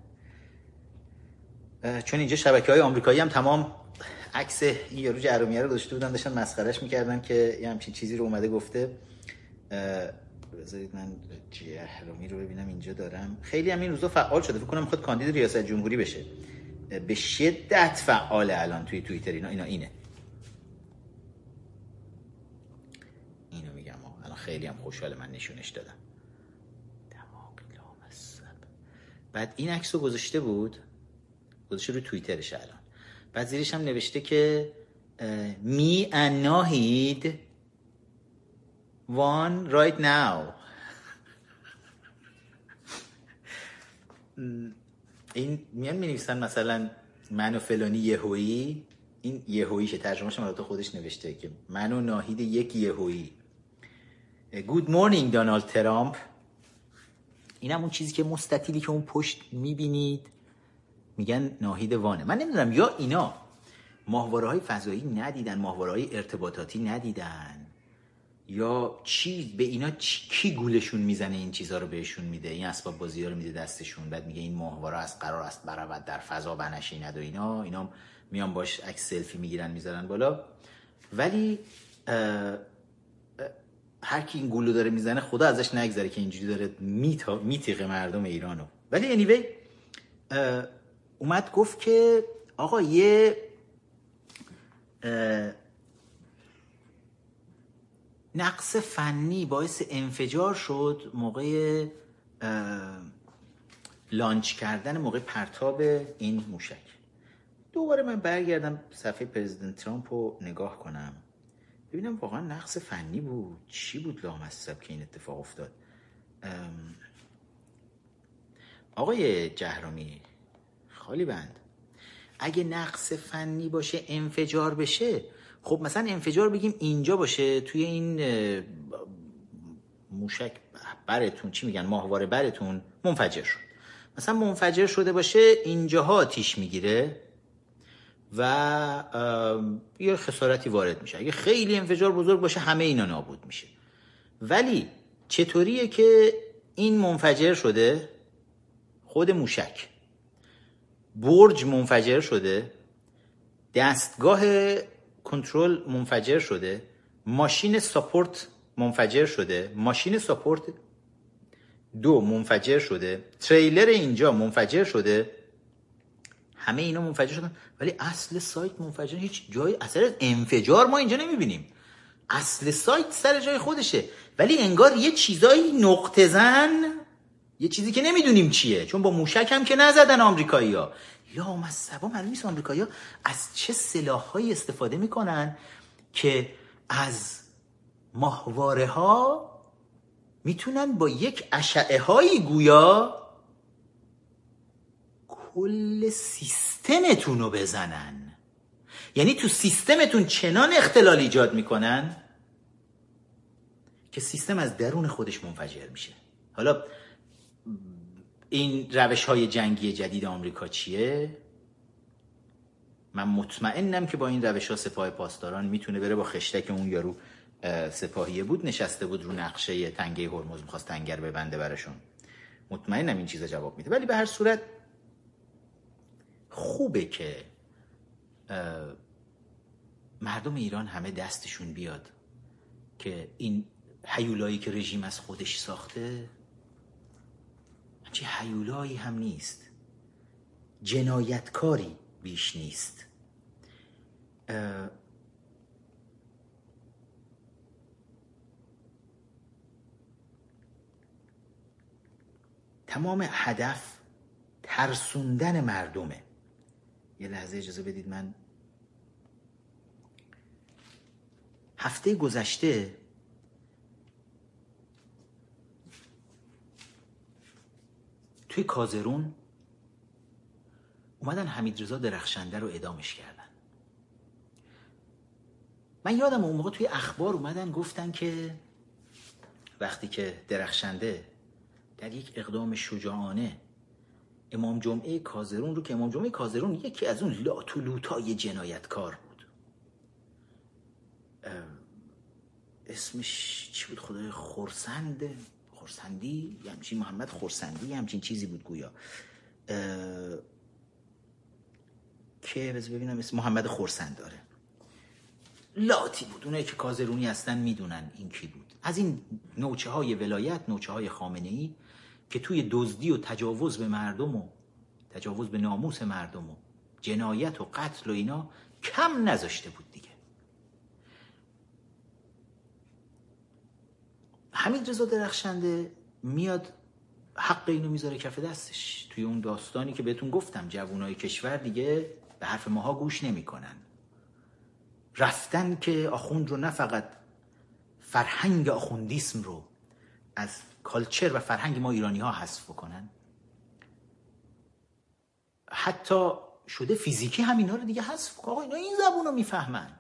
چون اینجا شبکه‌های آمریکایی هم تمام عکس این یارو جهرمی رو داشته بودن، داشتن مسخرهش میکردن که یه همچین چیزی رو اومده گفته. بذارید من جهرمی رو ببینم اینجا دارم. خیلی هم این روزا فعال شده، فکر کنم میخواد کاندید ریاست جمهوری بشه، به شدت فعال الان توی توییتر اینا. اینا اینه، اینو میگم الان، خیلی هم خوشحال، من نشونش دادم. بعد این عکسو گذاشته بود، گذاشته رو توییترش الان. بعد زیرش هم نوشته که می and ناهید one right now. این میان می‌نویسن مثلا منو فلانی یهویی، این یهویی که ترجمه‌اش البته خودش نوشته که منو ناهید یک یهویی. Good morning دونالد ترامپ. این هم اون چیزی که مستطیلی که اون پشت میبینید میگن ناهید وانه. من نمیدونم یا اینا ماهواره‌های فضایی ندیدن، ماهواره‌های ارتباطاتی ندیدن، یا چی به اینا چی... کی گولشون میزنه این چیزها رو بهشون میده، این اسباب بازی‌ها رو میده دستشون، بعد میگه این ماهواره از قرار است برود در فضا بنشیند و اینا. اینا میان باش عکس سلفی میگیرن میذارن بالا. ولی اه... هر کی این گولو داره میزنه خدا ازش نگذره که اینجوری داره میتا میتیقه مردم ایرانو. ولی انیوی اومد گفت که آقا یه نقص فنی باعث انفجار شد موقع لانچ کردن، موقع پرتاب این موشک. دوباره من برگردم صفحه پرزیدنت ترامپ رو نگاه کنم ببینم واقعا نقص فنی بود، چی بود لامصب که این اتفاق افتاد. آقای جهرمی خالی بند، اگه نقص فنی باشه انفجار بشه، خب مثلا انفجار بگیم اینجا باشه توی این موشک برتون، چی میگن، ماهواره برتون منفجر شد، مثلا منفجر شده باشه اینجاها آتیش میگیره و یه خسارتی وارد میشه. اگه خیلی انفجار بزرگ باشه همه اینا نابود میشه. ولی چطوریه که این منفجر شده، خود موشک، برج منفجر شده، دستگاه کنترل منفجر شده، ماشین ساپورت منفجر شده، ماشین ساپورت دو منفجر شده، تریلر اینجا منفجر شده، همه اینا منفجر شدن، ولی اصل سایت منفجر، هیچ جای اثر انفجار ما اینجا نمیبینیم. اصل سایت سر جای خودشه، ولی انگار یه چیزایی نقطه زن، یه چیزی که نمیدونیم چیه، چون با موشک هم که نزدن آمریکایی‌ها. لامصبا معلوم نیست آمریکایی‌ها از چه سلاح‌هایی استفاده میکنن که از ماهواره‌ها میتونن با یک اشعه‌هایی گویا کل سیستمتون رو بزنن. یعنی تو سیستمتون چنان اختلال ایجاد میکنن که سیستم از درون خودش منفجر میشه. حالا این روش های جنگی جدید آمریکا چیه؟ من مطمئنم که با این روش ها سپاه پاسداران میتونه بره با خشتک اون یارو سپاهیه بود، نشسته بود رو نقشه تنگه هرمز، میخواست تنگه رو ببنده براشون. مطمئنم این چیزا جواب میده. ولی به هر صورت خوبه که مردم ایران همه دستشون بیاد که این هیولایی که رژیم از خودش ساخته چه هیولایی هم نیست، جنایتکاری بیش نیست. تمام هدف ترسوندن مردمه. یه لحظه اجازه بدید. من هفته گذشته توی کازرون اومدن حمیدرضا درخشنده رو اعدامش کردن. من یادم اون موقع توی اخبار اومدن گفتن که وقتی که درخشنده در یک اقدام شجاعانه امام جمعه کازرون رو، که امام جمعه کازرون یکی از اون لاتولوتای جنایتکار بود، اسمش چی بود؟ خدای خورسند، خورسندی، همچین محمد خورسندی، همچین چیزی بود گویا، که بذار ببینم اسم، محمد خورسند داره، لاتی بود. اونایی که کازرونی هستن میدونن این کی بود. از این نوچه های ولایت، نوچه های خامنه‌ای که توی دزدی و تجاوز به مردم و تجاوز به ناموس مردم و جنایت و قتل و اینا کم نذاشته بود دیگه. حمیدرضا درخشنده میاد حق اینو میذاره کف دستش. توی اون داستانی که بهتون گفتم، جوانای کشور دیگه به حرف ماها گوش نمیکنن. رفتن که آخوند رو، نه فقط فرهنگ آخوندیسم رو از کالچر و فرهنگ ما ایرانی ها حذف کنن، حتی شده فیزیکی هم اینا رو دیگه حذف کنن. آقا اینا این زبون رو میفهمن،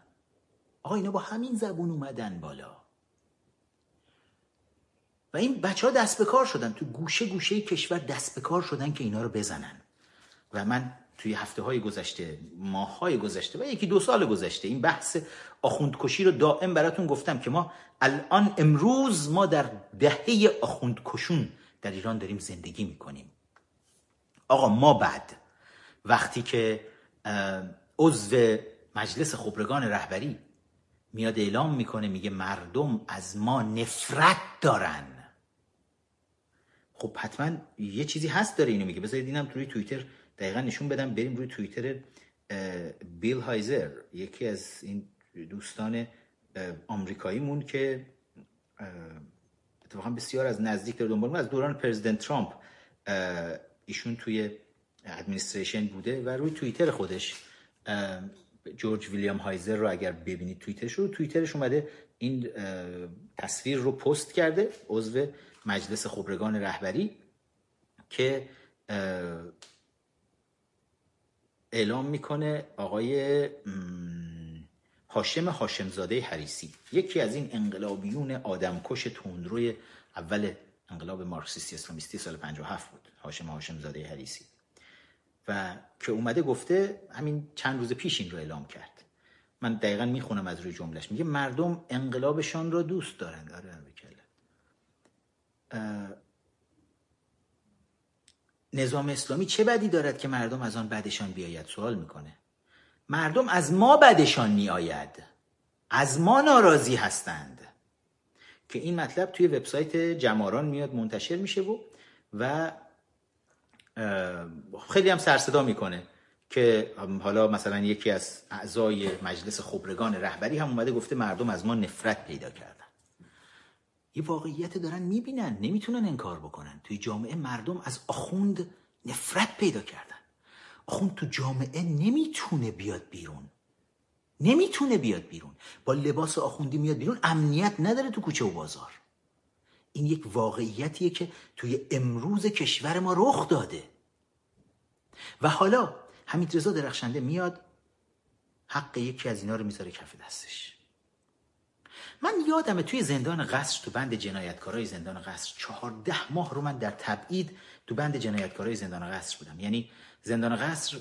آقا اینا با همین زبون اومدن بالا و این بچه ها دست به کار شدن، تو گوشه گوشه کشور دست به کار شدن که اینا رو بزنن. و من توی هفته های گذشته، ماه های گذشته و یکی دو سال گذشته این بحث آخوندکشی رو دائم براتون گفتم که ما الان امروز ما در دهه آخوندکشون در ایران داریم زندگی میکنیم. آقا ما بعد وقتی که عضو مجلس خبرگان رهبری میاد اعلام میکنه میگه مردم از ما نفرت دارن، خب حتما یه چیزی هست داره اینو میگه. بذارید اینم توی توییتر دقیقا نشون بدم. بریم روی توییتر بیل هایزر، یکی از این دوستان آمریکاییمون که اتفاقا بسیار از نزدیک داره دنبال میکنه، از دوران پرزیدنت ترامپ ایشون توی ادمنستریشن بوده، و روی توییتر خودش جورج ویلیام هایزر رو اگر ببینید توییترش رو، توییترش اومده این تصویر رو پست کرده، عضو مجلس خبرگان رهبری که اعلام میکنه آقای هاشم هاشمزاده حریصی، یکی از این انقلابیون آدمکش تندروی اول انقلاب مارکسیستی اسلامیستی سال پنجاه و هفت بود، هاشم هاشمزاده حریصی، و که اومده گفته، همین چند روز پیش این رو اعلام کرد. من دقیقاً میخونم از روی جملهش، میگه مردم انقلابشان را دوست دارند. آره بکلا. نظام اسلامی چه بدی دارد که مردم از آن بدشان بیاید؟ سوال میکنه. مردم از ما بدشان میآید، از ما ناراضی هستند. که این مطلب توی وبسایت جماران میاد منتشر میشه و و خیلی هم سرصدا میکنه که حالا مثلا یکی از اعضای مجلس خبرگان رهبری هم اومده گفته مردم از ما نفرت پیدا کردن. یه واقعیت دارن میبینن، نمیتونن انکار بکنن. توی جامعه مردم از آخوند نفرت پیدا کردن. آخوند تو جامعه نمیتونه بیاد بیرون، نمیتونه بیاد بیرون با لباس آخوندی میاد بیرون، امنیت نداره تو کوچه و بازار. این یک واقعیتیه که توی امروز کشور ما رخ داده. و حالا حمیدرضا درخشنده میاد حق یکی از اینا رو میذاره کف دستش. من یادمه توی زندان قصر، تو بند جنایتکارای زندان قصر، چهارده ماه رو من در تبعید تو بند جنایتکارای زندان قصر بودم. یعنی زندان قصر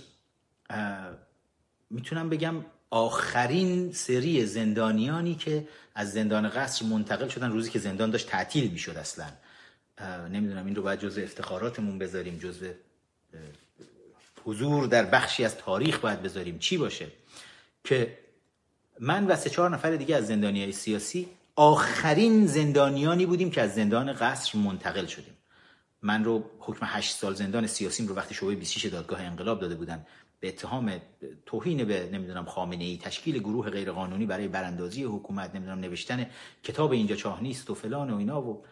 میتونم بگم آخرین سری زندانیانی که از زندان قصر منتقل شدن روزی که زندان داشت تعطیل میشد. اصلا نمیدونم این رو باید جزء افتخاراتمون بذاریم، جزء حضور در بخشی از تاریخ باید بذاریم، چی باشه که من و سه چهار نفر دیگه از زندانیای سیاسی آخرین زندانیانی بودیم که از زندان قصر منتقل شدیم. من رو حکم هشت سال زندان سیاسیم رو وقتی شعبه بیست و شش دادگاه انقلاب داده بودن به اتهام توهین به نمیدونم خامنه ای، تشکیل گروه غیرقانونی برای براندازی حکومت، نمیدونم نوشتن کتاب اینجا چاه نیست و فلان و اینا، و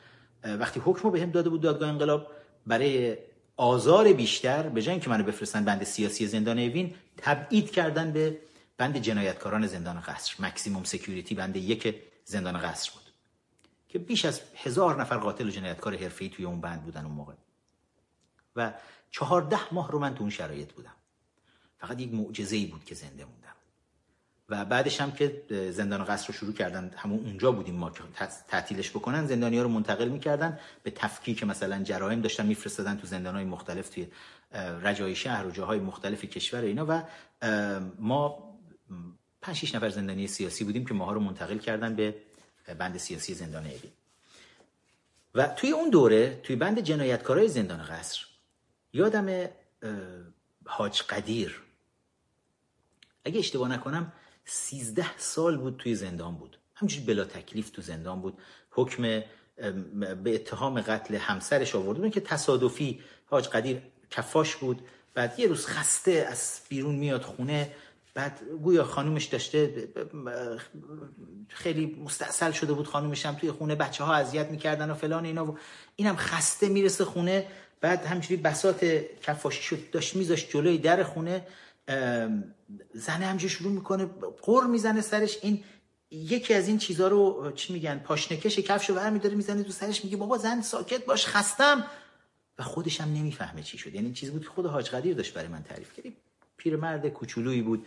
وقتی حکم رو بهم داده بود دادگاه انقلاب برای آزار بیشتر به جای اینکه منو بفرستن بند سیاسی زندان اوین، تبعید کردن به بند جنایتکاران زندان قصر، ماکسیمم سکیوریتی بند یک زندان قصر بود که بیش از هزار نفر قاتل و جنایتکار حرفه‌ای توی اون بند بودن اون موقع، و چهارده ماه رو من تو اون شرایط بودم. فقط یک معجزه‌ای بود که زنده موندم. و بعدش هم که زندان قصر رو شروع کردن، همون اونجا بودیم ما که تعطیلش بکنن، زندانی‌ها رو منتقل می‌کردن به تفکیک مثلا جرایم، داشتن می‌فرستادن تو زندان‌های مختلف توی رجای شهر و جاهای مختلف کشور اینا، و ما پنج شش نفر زندانی سیاسی بودیم که ماها رو منتقل کردن به بند سیاسی زندان اوین. و توی اون دوره توی بند جنایتکارای زندان قصر یادم حاج قدیر، اگه اشتباه نکنم سیزده سال بود توی زندان بود، همینجوری بلا تکلیف تو زندان بود، حکم به اتهام قتل همسرش آورده بود که تصادفی حاج قدیر کفاش بود، بعد یه روز خسته از بیرون میاد خونه، بعد گویا خانومش داشته خیلی مستاصل شده بود، خانومش هم توی خونه بچه‌ها اذیت می‌کردن و فلان اینا، و اینم خسته میرسه خونه، بعد همینجوری بساط کفاشی شد داشت میذاشت جلوی در خونه، زنه همینجوری شروع میکنه قر میزنه سرش، این یکی از این چیزا رو چی میگن پاشنکش کفشو برمی‌داره میزنه تو سرش، میگه بابا زن ساکت باش خستم، و خودش هم نمیفهمه چی شد. یعنی چیزی بود که خود حاج قدیر داشت برای من تعریف کرد. پیرمرد کوچولویی بود،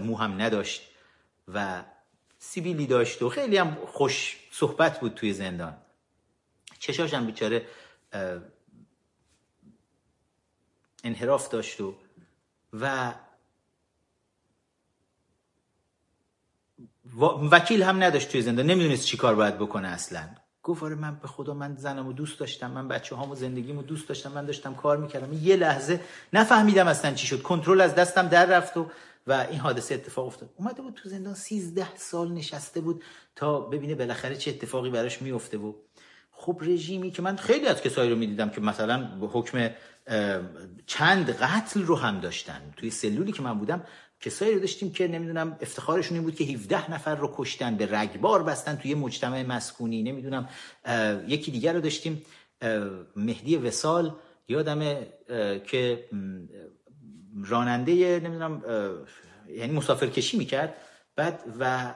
مو هم نداشت و سیبیلی داشت و خیلی هم خوش صحبت بود توی زندان. چشاش هم بیچاره انحراف داشت و و وکیل هم نداشت توی زندان، نمیدونست چی کار باید بکنه اصلا. گفت آره من به خدا من زنمو دوست داشتم، من بچه‌هامو زندگیمو دوست داشتم، من داشتم کار میکردم، یه لحظه نفهمیدم اصلا چی شد، کنترل از دستم در رفت و و این حادثه اتفاق افتاد. اومده بود تو زندان سیزده سال نشسته بود تا ببینه بالاخره چه اتفاقی براش میفته. و خب رژیمی که من خیلی از کسایی رو میدیدم که مثلا حکم چند قتل رو هم داشتن توی سلولی که من بودم، کسایی رو داشتیم که نمیدونم افتخارشون این بود که هفده نفر رو کشتن، به رگبار بستن توی مجتمع مسکونی، نمیدونم یکی دیگر رو داشتیم مهدی وصال، یادمه که راننده نمیدونم یعنی مسافرکشی میکرد، بعد و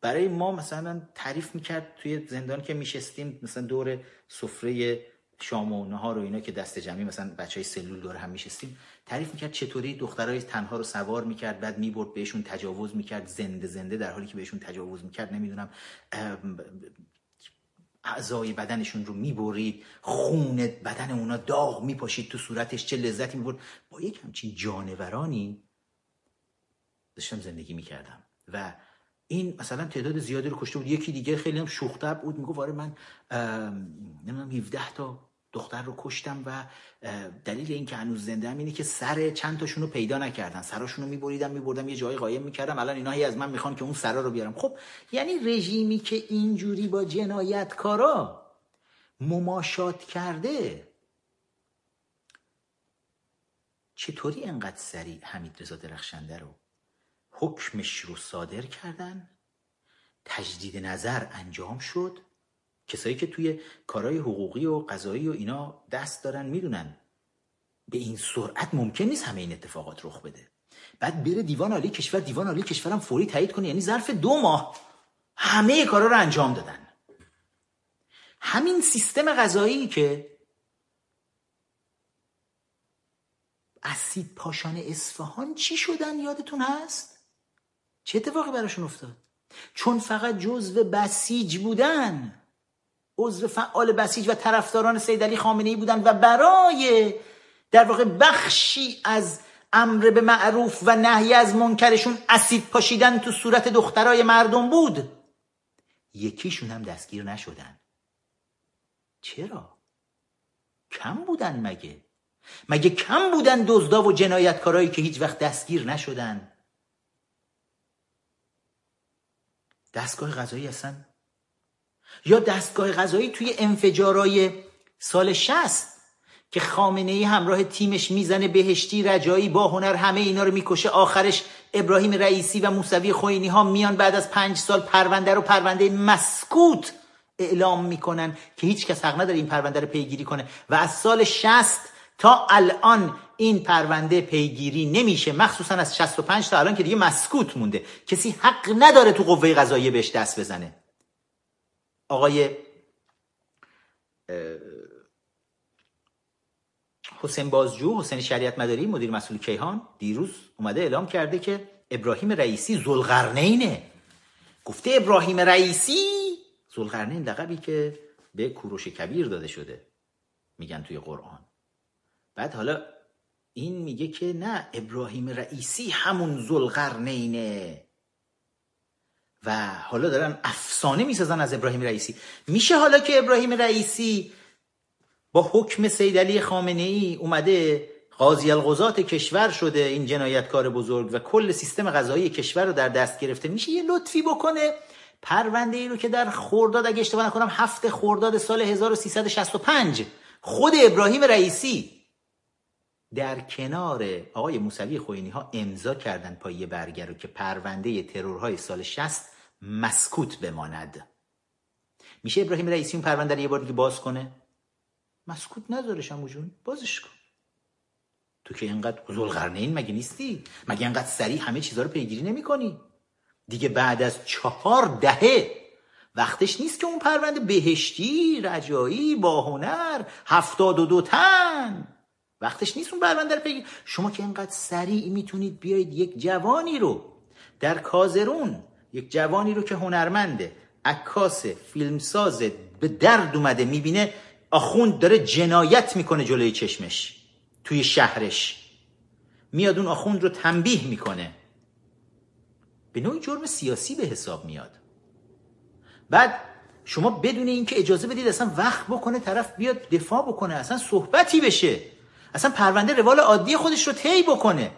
برای ما مثلا تعریف میکرد توی زندان که میشستیم مثلا دور سفره شام و نهار و اینا که دست جمعی مثلا بچهای سلول دور هم میشستیم، تعریف میکرد چطوری دخترای تنها رو سوار میکرد، بعد میبرد بهشون تجاوز میکرد زنده زنده، در حالی که بهشون تجاوز میکرد نمیدونم اعضای بدنشون رو میبرید، خون بدن اونا داغ میپاشید تو صورتش، چه لذتی میبرد. با یک همچین جانورانی داشتم زندگی میکردم و این مثلا تعداد زیادی رو کشته بود. یکی دیگه خیلی هم شوخ طبع بود، میگفت آره من نمیدونم هفده تا دختر رو کشتم و دلیل این که هنوز زنده ام اینه که سر چند تاشون رو پیدا نکردن، سراشون رو میبریدم میبردم یه جایی قایم میکردم، الان اینا هی از من میخوان که اون سرا رو بیارم. خب یعنی رژیمی که اینجوری با جنایتکارا مماشات کرده، چطوری انقدر سریع حمیدرضا درخشنده رو حکمش رو صادر کردن، تجدید نظر انجام شد. کسایی که توی کارهای حقوقی و قضایی و اینا دست دارن میدونن به این سرعت ممکن نیست همه این اتفاقات رخ بده، بعد بره دیوان عالی کشور، دیوان عالی کشورم فوری تایید کنه. یعنی ظرف دو ماه همه کارا رو انجام دادن. همین سیستم قضایی که اسید پاشان اصفهان چی شدن یادتون هست؟ چه اتفاقی براشون افتاد؟ چون فقط جزو بسیج بودن، عضو فعال بسیج و طرفداران سید علی خامنه‌ای بودن و برای در واقع بخشی از امر به معروف و نهی از منکرشون اسید پاشیدن تو صورت دخترای مردم بود. یکیشون هم دستگیر نشدن. چرا؟ کم بودن مگه؟ مگه کم بودن دزدا و جنایتکارایی که هیچ وقت دستگیر نشدن؟ دستگاه قضایی هستن؟ یا دستگاه قضایی توی انفجارای سال شصت که خامنه‌ای همراه تیمش میزنه بهشتی، رجایی، با هنر همه اینا رو میکشه. آخرش ابراهیم رئیسی و موسوی خوئینی ها میان بعد از پنج سال پرونده رو پرونده مسکوت اعلام میکنن که هیچ کس حق نداره این پرونده رو پیگیری کنه و از سال شصت تا الان این پرونده پیگیری نمیشه، مخصوصا از شصت و پنج تا الان که دیگه مسکوت مونده. کسی حق نداره تو قوه قضاییه بهش دست بزنه. آقای حسین بازجو، حسین شریعت مداری، مدیر مسئول کیهان، دیروز اومده اعلام کرده که ابراهیم رئیسی ذوالقرنینه. گفته ابراهیم رئیسی ذوالقرنین، لقبی که به کوروش کبیر داده شده میگن توی قرآن. بعد حالا این میگه که نه، ابراهیم رئیسی همون ذوالقرنینه و حالا دارن افسانه میسازن از ابراهیم رئیسی. میشه حالا که ابراهیم رئیسی با حکم سید علی خامنه‌ای اومده قاضی القضات کشور شده، این جنایتکار بزرگ، و کل سیستم قضایی کشور رو در دست گرفته، میشه یه لطفی بکنه پرونده ای رو که در خرداد، اگه اشتباه نکنم هفت خرداد سال هزار و سیصد و شصت و پنج خود ابراهیم رئیسی در کنار آقای موسوی خوئینی ها امضا کردن پای برگه رو که پرونده ترورهای سال شصت مسکوت بماند. میشه ابراهیم رئیسی اون پرونده رو یه بار دیگه باز کنه؟ مسکوت نذارش، عمو جون بازش کن. تو که اینقدر ذوالقرنین مگه نیستی؟ مگه اینقدر سریع همه چیزا رو پیگیری نمی‌کنی؟ دیگه بعد از چهار دهه وقتش نیست که اون پرونده بهشتی، رجایی، باهنر، هفتاد و دو تن، وقتش نیست اون پرونده رو پیگیری. شما که اینقدر سریع میتونید بیایید یک جوانی رو در کازرون، یک جوانی رو که هنرمنده، عکاس، فیلمساز، به درد اومده، میبینه آخوند داره جنایت میکنه جلوی چشمش توی شهرش، میاد اون آخوند رو تنبیه میکنه، به نوعی جرم سیاسی به حساب میاد. بعد شما بدون اینکه اجازه بدید اصلا وقت بکنه طرف بیاد دفاع بکنه، اصلا صحبتی بشه، اصلا پرونده روال عادی خودش رو طی بکنه،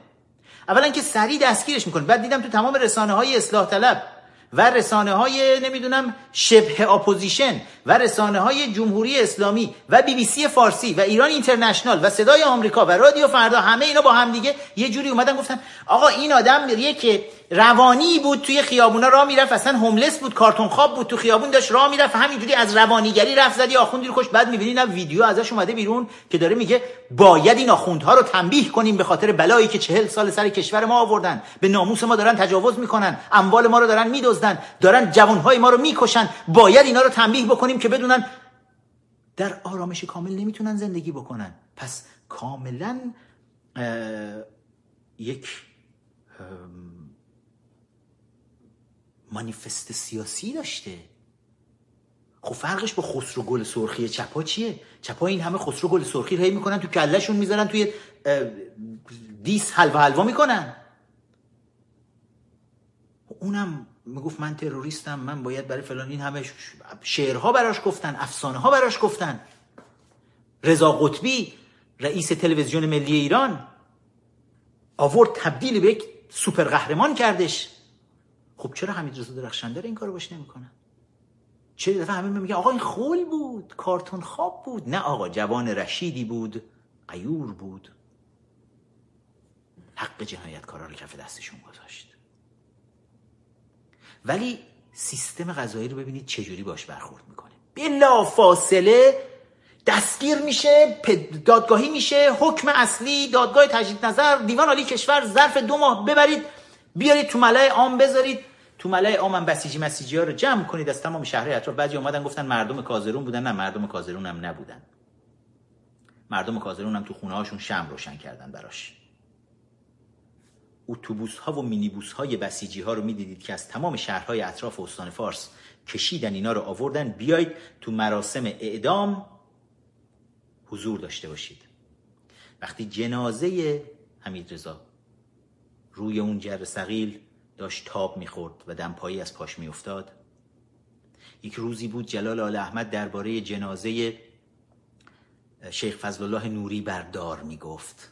اولا که سریع دستگیرش میکنه. بعد دیدم تو تمام رسانه های اصلاح طلب و رسانه های نمیدونم شبه اپوزیشن و رسانه های جمهوری اسلامی و بیبیسی فارسی و ایران اینترنشنال و صدای آمریکا و رادیو فردا، همه اینا با هم دیگه یه جوری اومدن گفتن آقا این آدم میریه که روانی بود توی خیابونا راه میرفت، اصلا هوملس بود، کارتون خواب بود، تو خیابون داشت راه میرفت، همینجوری از روانیگری رفت زدی آخوندی رو کشت. بعد میبینین هم ویدیو ازش اومده بیرون که داره میگه باید این آخوندها رو تنبیه کنیم به خاطر بلایی که چهل سال سر کشور ما آوردن، به ناموس ما دارن تجاوز میکنن، اموال ما رو دارن میدزدن، دارن جوانهای ما رو میکشن، باید اینا رو تنبیه بکنیم که بدونن در آرامش کامل نمیتونن زندگی بکنن. پس کاملا یک مانیفست سیاسی داشته. خب فرقش با خسرو گل سرخی چپا چیه؟ چپا این همه خسرو گل سرخی رو هی میکنن تو کلهشون میذارن توی دیس حلوا حلوا میکنن. اونم میگفت من تروریستم، من باید برای فلان، این همه شعرها براش گفتن، افسانه ها براش گفتن. رضا قطبی رئیس تلویزیون ملی ایران آورد تبدیل به یک سوپر قهرمان کردش. خب چرا حمیدرضا درخشنده این کارو باش نمیکنن؟ چه دفعه همه میگن آقا این خول بود، کارتون خواب بود. نه آقا، جوان رشیدی بود، غیور بود، حق جنایتکارا رو کف دستشون گذاشت. ولی سیستم قضایی رو ببینید چه جوری باش برخورد میکنه. بلا فاصله دستگیر میشه، دادگاهی میشه، حکم اصلی، دادگاه تجدید نظر، دیوان عالی کشور، ظرف دو ماه ببرید بیارید تو ملأ عام، بذارید تو ملأ عام هم بسیجی مسیجی ها رو جمع کنید از تمام شهرهای اطراف. بعضی اومدن گفتن مردم کازرون بودن. نه، مردم کازرون هم نبودن، مردم کازرون هم تو خونه هاشون شمع روشن کردن براش. اتوبوس ها و مینیبوس های بسیجی ها رو میدیدید که از تمام شهرهای اطراف استان فارس کشیدن اینا رو آوردن بیایید تو مراسم اعدام حضور داشته باشید. وقتی جنازه حمیدرضا روی اون جره ثقیل داشت تاب میخورد و دمپایی از پاش میافتاد، یک روزی بود جلال آل احمد درباره جنازه شیخ فضل الله نوری بردار میگفت،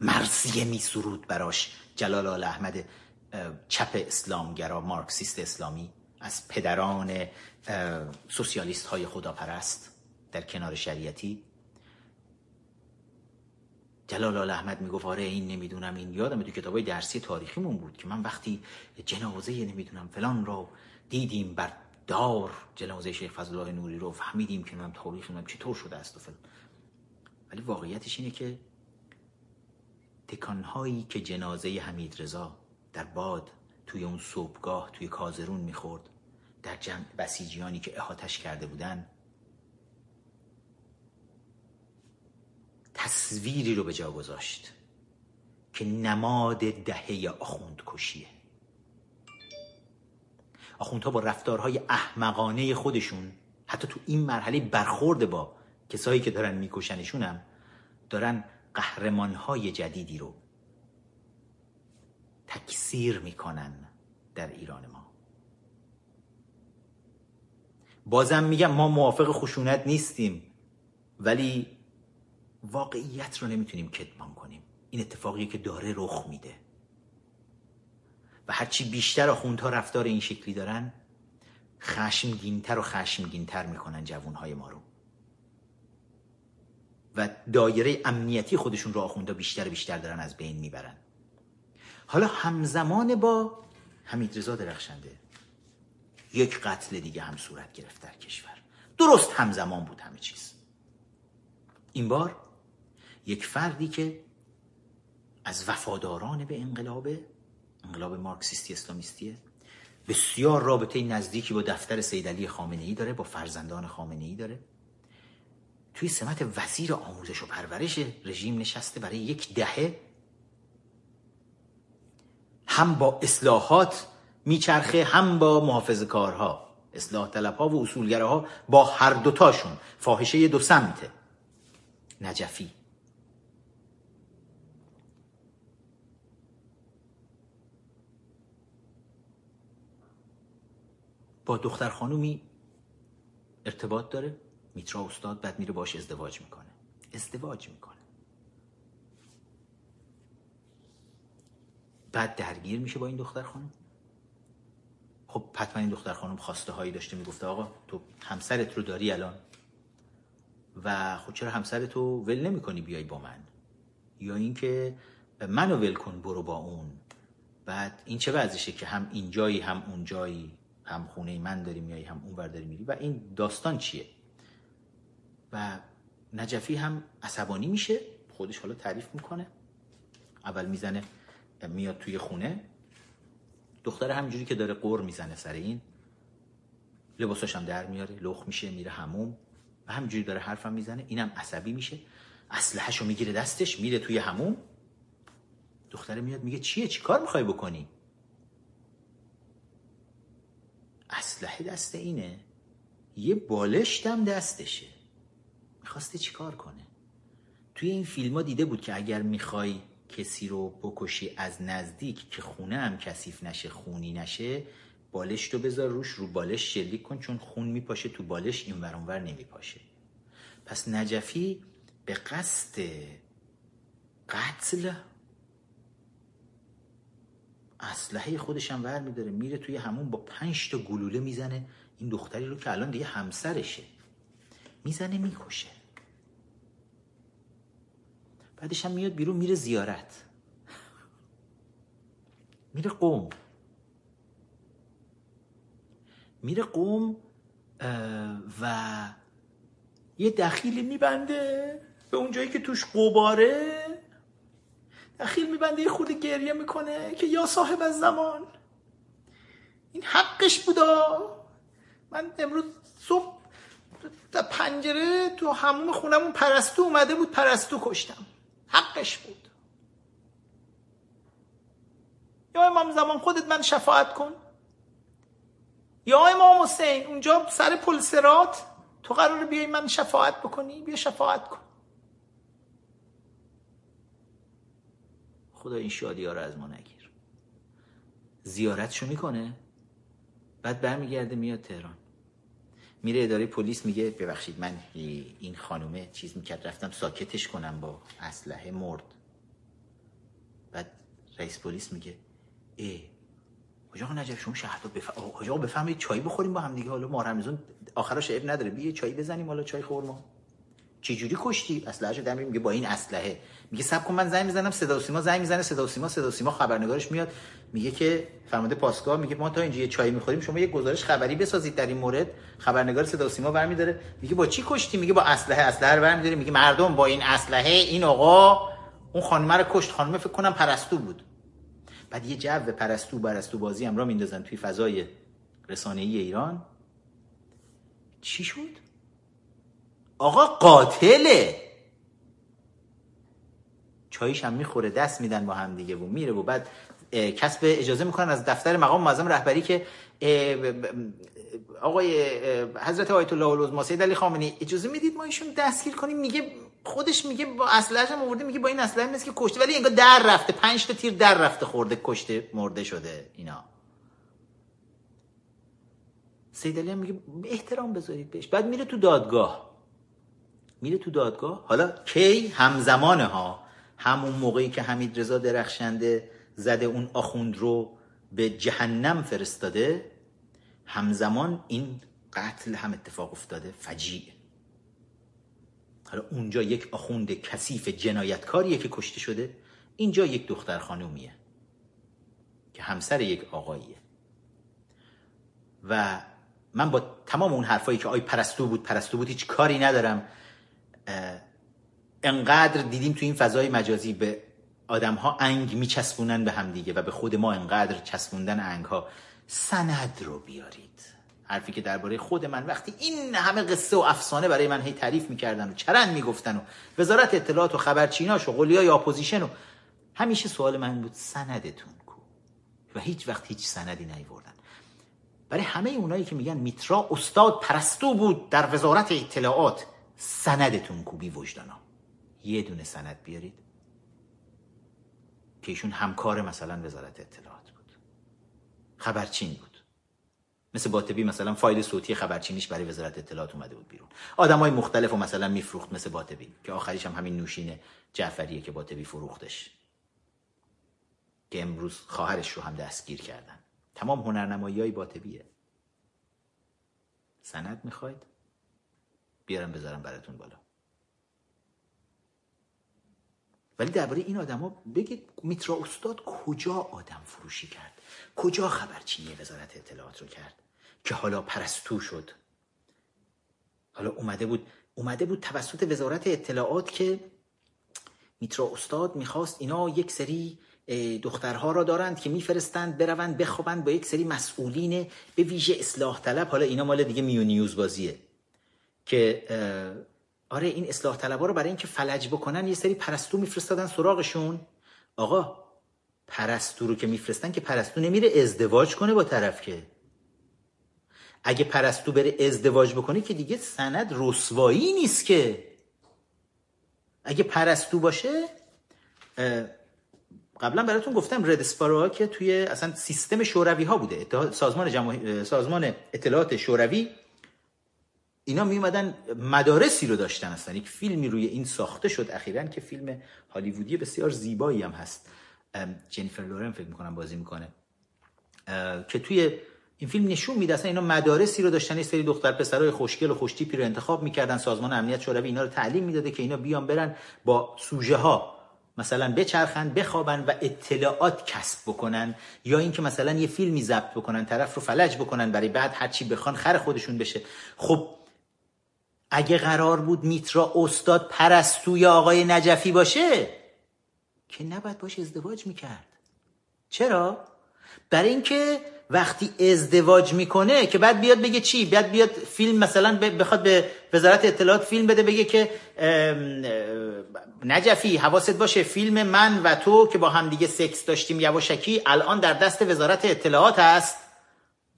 مرثیه میسرود براش جلال آل احمد چپ اسلامگرا، مارکسیست اسلامی، از پدران سوسیالیست های خداپرست. در کنار شریعتی. جلال احمد میگفت آره این نمیدونم این، یادم تو کتابای درسی تاریخیمون بود که من وقتی جنازه نمیدونم فلان رو دیدیم بر دار، جنازه شیخ فضل الله نوری رو فهمیدیم که من تاریخمون چطور شده است و فلان. ولی واقعیتش اینه که تکانهایی که جنازه حمیدرضا در باد توی اون صبحگاه توی کازرون میخورد در جمع بسیجیانی که احاتش کرده بودن، تصویری رو به جا گذاشت که نماد دهه آخوندکشیه. آخوندها با رفتارهای احمقانه خودشون حتی تو این مرحله برخورد با کسایی که دارن میکشنشون هم دارن قهرمانهای جدیدی رو تکثیر میکنن در ایران ما. بازم میگم ما موافق خشونت نیستیم، ولی واقعیت رو نمیتونیم کتمان کنیم. این اتفاقی که داره رخ میده و هرچی بیشتر آخوندها رفتار این شکلی دارن، خشمگینتر و خشمگینتر میکنن جوانهای ما رو و دایره امنیتی خودشون رو آخوندها بیشتر بیشتر دارن از بین میبرن. حالا همزمان با حمیدرضا درخشنده یک قتل دیگه هم صورت گرفت در کشور. درست همزمان بود همه چیز. این بار یک فردی که از وفاداران به انقلاب انقلاب مارکسیستی اسلامیستیه، بسیار رابطه نزدیکی با دفتر سید علی خامنه‌ای داره، با فرزندان خامنه‌ای داره، توی سمت وزیر آموزش و پرورش رژیم نشسته برای یک دهه، هم با اصلاحات میچرخه هم با محافظه کارها، اصلاح طلبها و اصولگراها، با هر دوتاشون فاحشه دو سمته. نجفی با دختر خانومی ارتباط داره، میترا استاد، بعد میره باش ازدواج میکنه ازدواج میکنه بعد درگیر میشه با این دختر خانوم. خب حتما این دختر خانوم خواسته هایی داشته، میگفته آقا تو همسرت رو داری الان و خب چرا همسرتو ول نمی کنی بیای با من، یا اینکه منو ول کن برو با اون. بعد این چه وضعشه که هم اینجایی هم اونجایی، هم خونه من داری میای هم اون ور داری میری و این داستان چیه؟ و نجفی هم عصبانی میشه، خودش حالا تعریف میکنه، اول میزنه میاد توی خونه، دختر همینجوری که داره قر میزنه سر این، لباساش هم در میاره، لخ میشه میره حموم و همینجوری داره حرفم میزنه، اینم عصبی میشه، اسلحه‌شو میگیره دستش میره توی حموم. دختره میاد میگه چیه، چی کار میخوای بکنی؟ اسلحه دست اینه، یه بالشت هم دستشه، میخواسته چی کار کنه؟ توی این فیلم ها دیده بود که اگر میخوای کسی رو بکشی از نزدیک که خونه هم کثیف نشه خونی نشه، بالشتو بذار روش، رو بالش شلیک کن، چون خون میپاشه تو بالش، این ور اون ور نمیپاشه. پس نجفی به قصد قتل اسلحه خودش هم ور میداره میره توی همون، با پنج تا گلوله میزنه این دختری رو که الان دیگه همسرشه، میزنه میکشه. بعدش هم میاد بیرون میره زیارت، میره قم میره قوم و یه دخیلی میبنده به اون جایی که توش قباره، دخیل میبنده، یه خورده گریه میکنه که یا صاحب از زمان، این حقش بودا، من امروز صبح در پنجره تو حموم خونمون پرستو اومده بود، پرستو کشتم، حقش بود، یا امام زمان خودت من شفاعت کن، یا امام حسین اونجا سر پل صراط تو قراره بیای من شفاعت بکنی، بیا شفاعت کن. خدا این شادی‌ها رو از ما نگیر. زیارتشو میکنه، بعد برمیگرده میاد تهران، میره اداره پلیس میگه ببخشید من این خانومه چیز میکرد، رفتم ساکتش کنم با اسلحه، مرد. بعد رئیس پلیس میگه ای حاجا نجف شما شهردار بفهم حاجا بفهمید چای بخوریم با هم دیگه، حالا ما رمضان آخرش عیب نداره بیا چای بزنیم، حالا چای خورما چه جوری کشتی اسلحه‌شو در میگه با این اسلحه، میگه صبر کن من زنگ میزنم صدا و سیما زنگ میزنه، صدا و سیما صدا و سیما خبرنگارش میاد میگه که فرمانده پاسگاه میگه ما تا اینجا یه چای میخوریم شما یه گزارش خبری بسازید در این مورد، خبرنگار صدا و سیما برمی‌داره میگه با چی کشتی، میگه با اسلحه، اسلحه رو برمی‌داره میگه مردم با این اسلحه این آقا اون خانمه رو کشت، خانمه فکر کنم پرستو بود، بعد یه جو پرستو برستو بازی هم را میندازن توی فضای رسانه‌ای ایران. چی شد؟ آقا قاتله، چایش هم میخوره دست میدن با هم دیگه و میره و بعد کسب اجازه میکنن از دفتر مقام معظم رهبری که آقای حضرت آیت الله العظما سید علی خامنه‌ای اجازه میدید ما ایشون دستگیر کنیم، میگه خودش میگه با اسلحه‌اش هم آورده، میگه با این اسلحه نیست که کشته، ولی انگار در رفته پنج تا تیر در رفته خورده کشته مرده شده اینا. سید علی هم میگه احترام بذارید بهش، بعد میره تو دادگاه، میره تو دادگاه. حالا کی همزمانه ها، همون موقعی که حمیدرضا درخشنده زده اون آخوند رو به جهنم فرستاده، همزمان این قتل هم اتفاق افتاده فجیع. حالا اونجا یک آخوند کثیف جنایتکاریه که کشته شده، اینجا یک دختر خانومیه که همسر یک آقاییه. و من با تمام اون حرفایی که آی پرستو بود پرستو بود هیچ کاری ندارم، انقدر دیدیم تو این فضای مجازی به آدم ها انگ میچسبونن به هم دیگه و به خود ما انقدر چسبوندن انگ ها. سند رو بیارید، حرفی که درباره خود من وقتی این همه قصه و افسانه برای من هی تعریف میکردن و چرند میگفتن و وزارت اطلاعات و خبرچیناش و قلیای اپوزیشن و همیشه سوال من بود سندتون کو، و هیچ وقت هیچ سندی نیاوردن. برای همه اونایی که میگن میترا استاد پرستو بود در وزارت اطلاعات، سندتون کو بی وجدانا، یه دونه سند بیارید که ایشون همکار مثلا وزارت اطلاعات بود، خبرچین بود، مثل باطبی مثلا فایل صوتی خبرچینیش برای وزارت اطلاعات اومده بود بیرون، آدمای مختلفو مثلا میفروخت مثل باطبی که آخریش هم همین نوشین جعفریه که باطبی فروختش که امروز خواهرش رو هم دستگیر کردن. تمام هنرنماییای باطبیه. سند میخواید بیارم بذارم براتون بالا، ولی درباره این آدما بگید میترا استاد کجا آدم فروشی کرد، کجا خبرچینی وزارت اطلاعات رو کرد که حالا پرستو شد، حالا اومده بود اومده بود توسط وزارت اطلاعات که میترا استاد میخواست اینا یک سری دخترها را دارند که میفرستند بروند بخوابند با یک سری مسئولین به ویژه اصلاح طلب، حالا اینا مال دیگه میونیوز بازیه که آره این اصلاح طلبا رو برای اینکه فلج بکنن یه سری پرستو میفرستادن سراغشون. آقا پرستو رو که میفرستن که پرستو نمیره ازدواج کنه با طرف، که اگه پرستو بره ازدواج بکنه که دیگه سند رسوایی نیست، که اگه پرستو باشه قبلا براتون گفتم رد اسپارو که توی اصلا سیستم شوروی ها بوده، سازمان جمع... سازمان اطلاعات شوروی اینا می اومدن مدارسی رو داشتن، اصلا یک فیلمی روی این ساخته شد اخیراً که فیلم هالیوودی بسیار زیبایی هم هست، جنیفر لورن فکر میکنم بازی میکنه، که توی این فیلم نشون میده اصلا اینا مدارسی رو داشتن، یه سری دختر پسرای خوشگل و خوشتیپی رو انتخاب میکردن، سازمان امنیت شوروی اینا رو تعلیم میداده که اینا بیان برن با سوژه ها مثلا بچرخن بخوابن و اطلاعات کسب بکنن، یا اینکه مثلا یه فیلمی ضبط بکنن طرف رو فلج بکنن برای بعد هر چی بخوان خر خودشون بشه. خب اگه قرار بود میترا استاد پرستوی آقای نجفی باشه که نباید باش ازدواج میکرد. چرا؟ برای اینکه وقتی ازدواج میکنه که بعد بیاد بگه چی؟ بعد بیاد فیلم مثلا بخواد به وزارت اطلاعات فیلم بده بگه که نجفی حواست باشه فیلم من و تو که با هم دیگه سکس داشتیم یواشکی الان در دست وزارت اطلاعات هست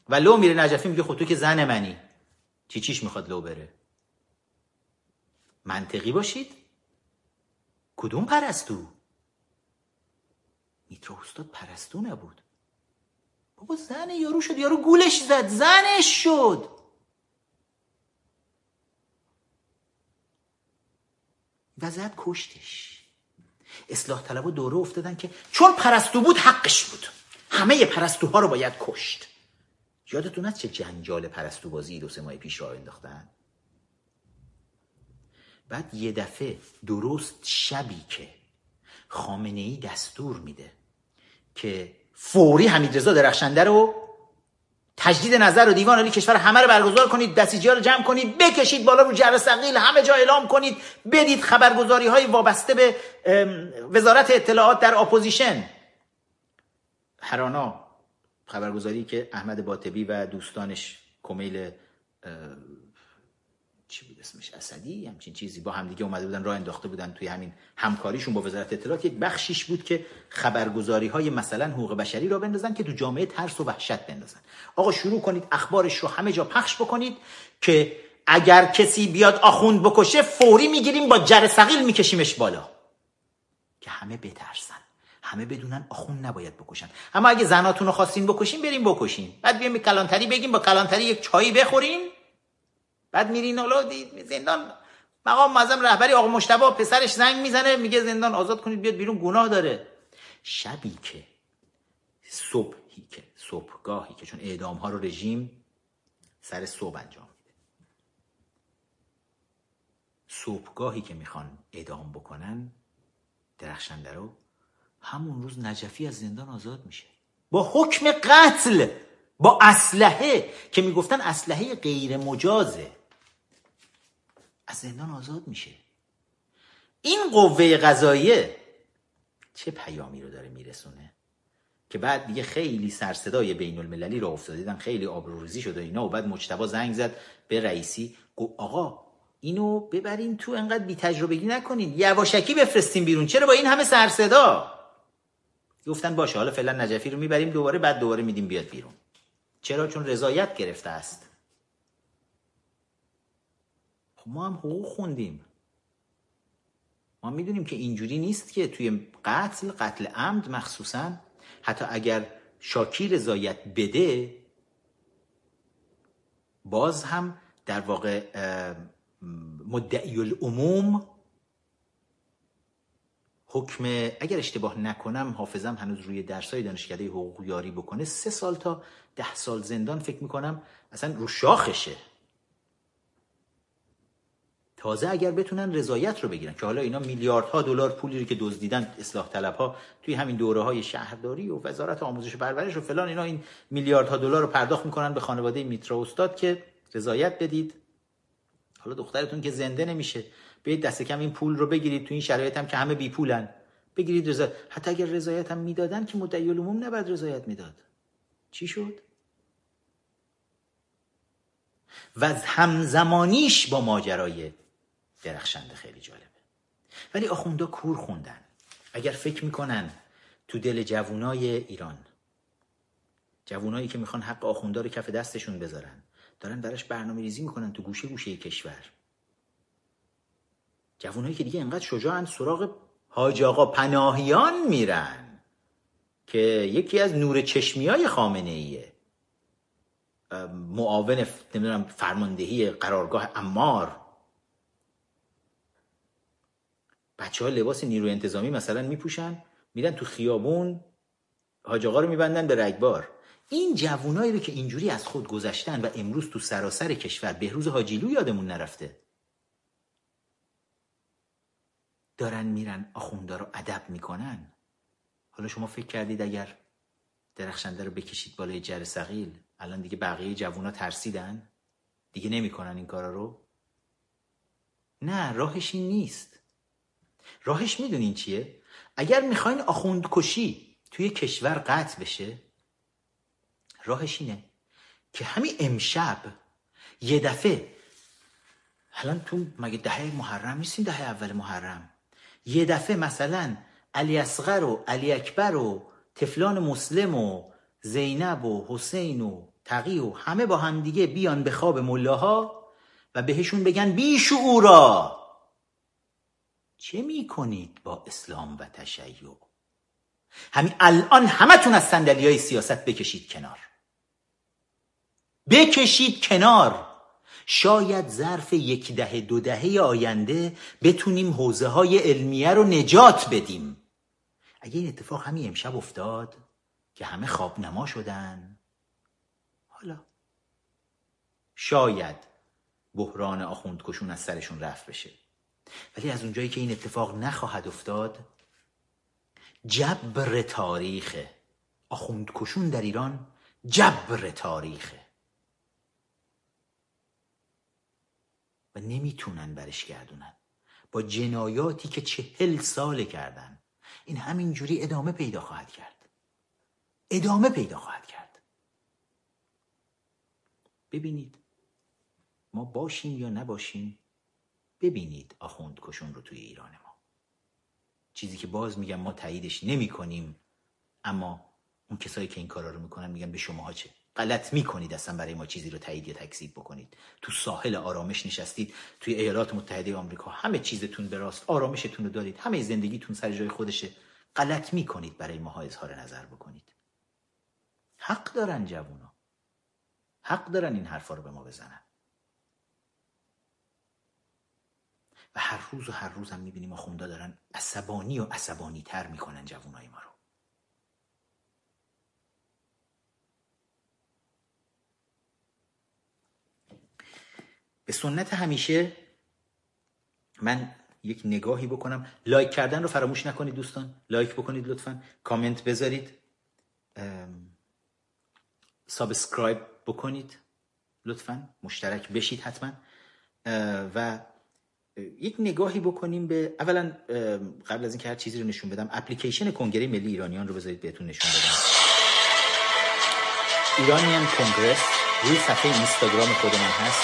و لو میره. نجفی میگه خب تو که زن منی، چی چیش میخواد لو بره؟ منطقی باشید. کدوم پرستو؟ میترا استاد پرستو نبود بابا، زن یارو شد، یارو گولش زد، زنش شد. و زد کشتش. اصلاح طلبا دوره افتادن که چون پرستو بود حقش بود، همه پرستوها رو باید کشت. یادتون هست چه جنجال پرستوبازی دو سه ماه پیش راه انداختن؟ بعد یه دفعه درست شبی که خامنه‌ای دستور میده که فوری حمیدرضا درخشنده رو تجدید نظر و دیوان عالی کشور همه رو برگزار کنید، بسیجی‌ها رو جمع کنید، بکشید بالا رو جره ثقیل، همه جا اعلام کنید، بدید خبرگزاری‌های وابسته به وزارت اطلاعات در اپوزیشن. هرانا خبرگزاری که احمد باطبی و دوستانش کمیل چی بود اسمش، اسدی، همچین چیزی، با همدیگه اومده بودن راه انداخته بودن توی همین همکاریشون با وزارت اطلاعات. یک بخشیش بود که خبرگزاری‌های مثلا حقوق بشری را بندازن که تو جامعه ترس و وحشت بندازن. آقا شروع کنید اخبارش رو همه جا پخش بکنید که اگر کسی بیاد آخوند بکشه فوری میگیریم با جره ثقیل میکشیمش بالا، که همه بترسن، همه بدونن آخوند نباید بکشن. اما اگه زناتون رو خواستین بکشین بریم بکشین، بعد بیایم کلانتری بگیم، با کلانتری یک چایی بخوریم، بعد میرین حالا زندان. مقام معظم رهبری آقا مجتبی پسرش زنگ میزنه میگه زندان آزاد کنید بیاد بیرون، گناه داره. شبی که صبحی که صبحگاهی که چون اعدام ها رو رژیم سر صبح انجام میده، صبحگاهی که میخوان اعدام بکنن درخشنده رو، همون روز نجفی از زندان آزاد میشه با حکم قتل، با اسلحه که میگفتن اسلحه غیر مجازه، از زندان آزاد میشه. این قوه قضاییه چه پیامی رو داره میرسونه که بعد دیگه خیلی سرصدای بین المللی را افتادیدن، خیلی آبروریزی شد و اینا. و بعد مجتبی زنگ زد به رئیسی، گفت آقا اینو ببرین تو، انقدر بی تجربگی نکنین، یواشکی بفرستین بیرون، چرا با این همه سرصدا؟ گفتن باشه، حالا فعلا نجفی رو میبریم دوباره، بعد دوباره میدیم بیاد بیرون. چرا؟ چون رضایت گرفته است. خب ما هم حقوق خوندیم، ما میدونیم که اینجوری نیست که توی قتل، قتل عمد مخصوصا، حتی اگر شاکی رضایت بده باز هم در واقع مدعی العموم حکم، اگر اشتباه نکنم حافظم هنوز روی درسای دانشکده حقوق یاری بکنه، سه سال تا ده سال زندان فکر میکنم اصلا رو شاخشه. تازه اگر بتونن رضایت رو بگیرن، که حالا اینا میلیاردها دلار پولی رو که دزدیدن اصلاح طلبها توی همین دوره‌های شهرداری و وزارت آموزش و پرورش و فلان، اینا این میلیاردها دلار رو پرداخت میکنن به خانواده میترا استاد که رضایت بدید، حالا دخترتون که زنده نمیشه، برید دست کم این پول رو بگیرید، تو این شرایط هم که همه بی پولن بگیرید رضایت. حتی اگر رضایت هم میدادن که مدعی العموم نباید رضایت میداد، چی شد؟ و همزمانیش با ماجرای درخشنده خیلی جالبه. ولی آخوندا کور خوندن. اگر فکر میکنن تو دل جوانای ایران، جوانایی که میخوان حق آخوندا رو کف دستشون بذارن، دارن براش برنامه ریزی میکنن تو گوشه گوشه کشور. جوانایی که دیگه انقدر شجاعن سراغ حاج آقا پناهیان میرن که یکی از نور چشمیای خامنه‌ایه، معاون نمیدونم فرماندهی قرارگاه عمار. بچه‌ها لباس نیروی انتظامی مثلا میپوشن، میرن تو خیابون حاج آقا رو میبندن به رگبار. این جوانایی رو که اینجوری از خود گذشتن و امروز تو سراسر کشور، بهروز حاجیلو یادمون نرفته، دارن میرن آخوندا رو ادب میکنن. حالا شما فکر کردید اگر درخشنده رو بکشید بالای جره ثقیل، الان دیگه بقیه جوونا ترسیدن دیگه نمیکنن این کارا رو؟ نه، راهش این نیست. راهش میدونین چیه؟ اگر میخواین آخوندکشی توی کشور قطع بشه، راهش اینه که همین امشب یه دفعه، الان تو مگه دهه محرم نیستیم، دهه اول محرم، یه دفعه مثلا علی اصغر و علی اکبر و طفلان مسلم و زینب و حسین و تقی و همه با هم دیگه بیان به خواب ملاها و بهشون بگن بی شعورا چه میکنید با اسلام و تشیع؟ همین الان همتون از صندلیای سیاست بکشید کنار، بکشید کنار. شاید ظرف یک دهه دو دهه آینده بتونیم حوزه های علمیه رو نجات بدیم. اگه این اتفاق همین امشب افتاد، که همه خوابنما شدن. حالا شاید بحران آخوندکشون از سرشون رفت بشه، ولی از اونجایی که این اتفاق نخواهد افتاد، جبر تاریخه. آخوندکشون در ایران جبر تاریخه و نمیتونن برش گردونن. با جنایاتی که چهل ساله کردن، این همینجوری ادامه پیدا خواهد کرد، ادامه پیدا خواهد کرد. ببینید، ما باشیم یا نباشیم، ببینید آخوندکشون رو توی ایران ما. چیزی که باز میگم ما تاییدش نمی کنیم، اما اون کسایی که این کارا رو میکنن میگن به شماها چه؟ غلط میکنید اصلا برای ما چیزی رو تایید یا تکذیب بکنید. تو ساحل آرامش نشستید، توی ایالات متحده آمریکا، همه چیزتون به راست، آرامشتون رو دارید، همه زندگیتون سر جای خودشه. غلط میکنید برای ماها اظهار نظر بکنید. حق دارن جوونا، حق دارن این حرفا رو به ما بزنن. و هر روز و هر روز هم میبینیم آخوندا دارن عصبانی و عصبانی تر میکنن جوونای ما رو. به سنت همیشه من یک نگاهی بکنم. لایک کردن رو فراموش نکنید دوستان، لایک بکنید لطفاً، کامنت بذارید، سابسکرایب بکنید لطفاً، مشترک بشید حتما. و یک نگاهی بکنیم به، اولا قبل از اینکه هر چیزی رو نشون بدم، اپلیکیشن کنگره ملی ایرانیان رو بذارید بهتون نشون بدم. ایرانیان کنگره روی صفحه اینستاگرام خود من هست.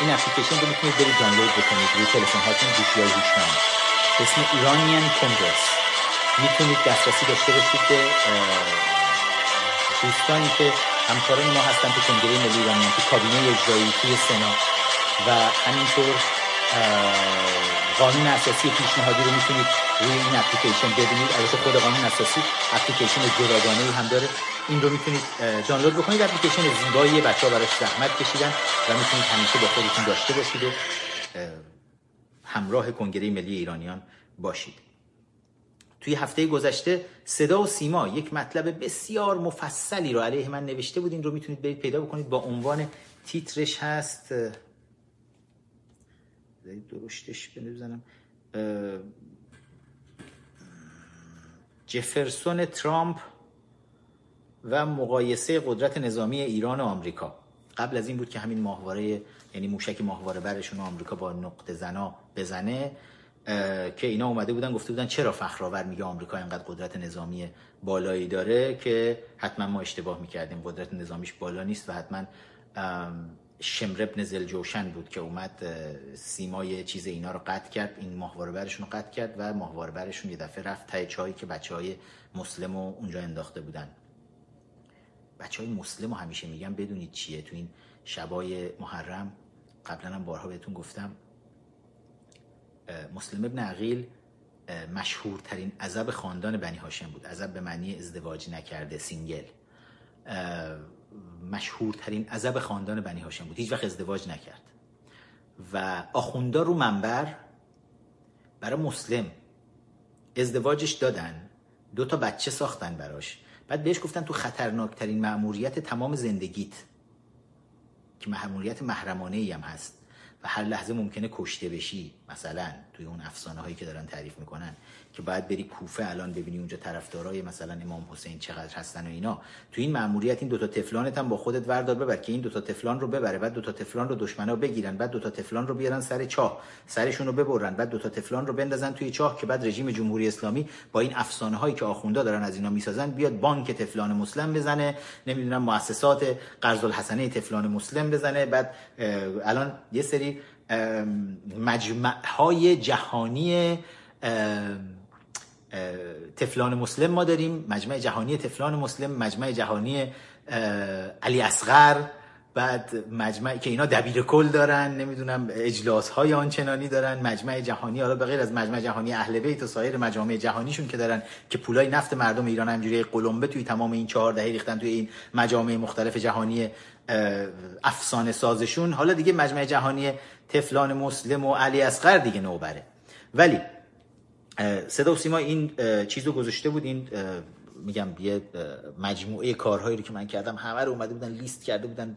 این اپلیکیشن رو میتونید برید دانلود بکنید روی تلفن هاتون، گوشی های هوشمند، به اسم ایرانیان کنگرس. میتونید دسترسی داشته باشید به دوستانی که همکاران ما هستن تو کنگره ملی ایرانیان، تو کابینه اجرایی، توی سنا، و همینطور قانون اساسی پیشنهادی رو میتونید روی این اپلیکیشن ببینید. البته خود قانون اساسی اپلیکیشن جداگانه‌ای هم داره، این رو میتونید دانلود بکنید. اپلیکیشن زیبایی، بچه‌ها براش زحمت کشیدن و میتونید همیشه با خودتون داشته باشید و همراه کنگره ملی ایرانیان باشید. توی هفته گذشته صدا و سیما یک مطلب بسیار مفصلی رو علیه من نوشته بود، این رو میتونید برید پیدا بکنید. با عنوان تیترش هست، درشتش بزنم، جفرسون ترامپ و مقایسه قدرت نظامی ایران و آمریکا. قبل از این بود که همین ماهواره، یعنی موشک ماهواره برشون آمریکا با نقطه زنا بزنه، که اینا اومده بودن گفته بودن چرا فخرآور میگه آمریکا اینقدر قدرت نظامی بالایی داره، که حتما ما اشتباه میکردیم، قدرت نظامیش بالا نیست. و حتما شمر ابن زلجوشن بود که اومد سیمای چیز اینا رو قطع کرد، این ماهواره برشون رو قطع کرد و ماهواره برشون یه دفعه رفت ته چایی که بچهای مسلم رو اونجا انداخته بودن. بچه های مسلم رو همیشه میگم بدونید چیه. تو این شبای محرم، قبلا هم بارها بهتون گفتم، مسلم ابن عقیل مشهورترین عزب خاندان بنی هاشم بود. عزب به معنی ازدواج نکرده، سینگل. مشهورترین عزب خاندان بنی هاشم بود، هیچ وقت ازدواج نکرد. و آخوندا رو منبر برای مسلم ازدواجش دادن، دو تا بچه ساختن براش، بعد بهش گفتن تو خطرناکترین مأموریت تمام زندگیت، که مأموریت محرمانه‌ای هم هست و هر لحظه ممکنه کشته بشی، مثلا توی اون افسانه هایی که دارن تعریف میکنن که باید بری کوفه الان ببینی اونجا طرفدارای مثلا امام حسین چقدر هستن و اینا، تو این مأموریت این دوتا تفلانت هم با خودت وردار ببر، که این دوتا تفلان رو ببره، بعد دوتا تفلان رو دشمنا بگیرن، بعد دوتا تفلان رو بیارن سر چاه، سرشون رو ببرن، بعد دوتا تفلان رو بندازن توی چاه، که بعد رژیم جمهوری اسلامی با این افسانه هایی که آخوندا دارن از اینا میسازن بیاد بانک تفلان مسلم بزنه، نمیدونم مؤسسات قرض الحسنه تفلان مسلم بزنه. بعد الان یه سری مجمع‌های جهانی تفلان مسلم ما داریم، مجمع جهانی تفلان مسلم، مجمع جهانی علی اصغر، بعد مجمعی که اینا دبیر کل دارن، نمیدونم اجلاس‌های آنچنانی دارن، مجمع جهانی، حالا به غیر از مجمع جهانی اهل بیت و سایر مجامع جهانیشون که دارن، که پولای نفت مردم ایران همجوری قلمبه توی تمام این چهار دهه ریختن توی این مجامع مختلف جهانی افسانه سازشون. حالا دیگه مجمع جهانی تفلان مسلم و علی اصغر دیگه نوبره. ولی صدا و سیما این چیزو گذاشته بود، این میگم یه مجموعه کارهایی رو که من کردم همه رو اومده بودن لیست کرده بودن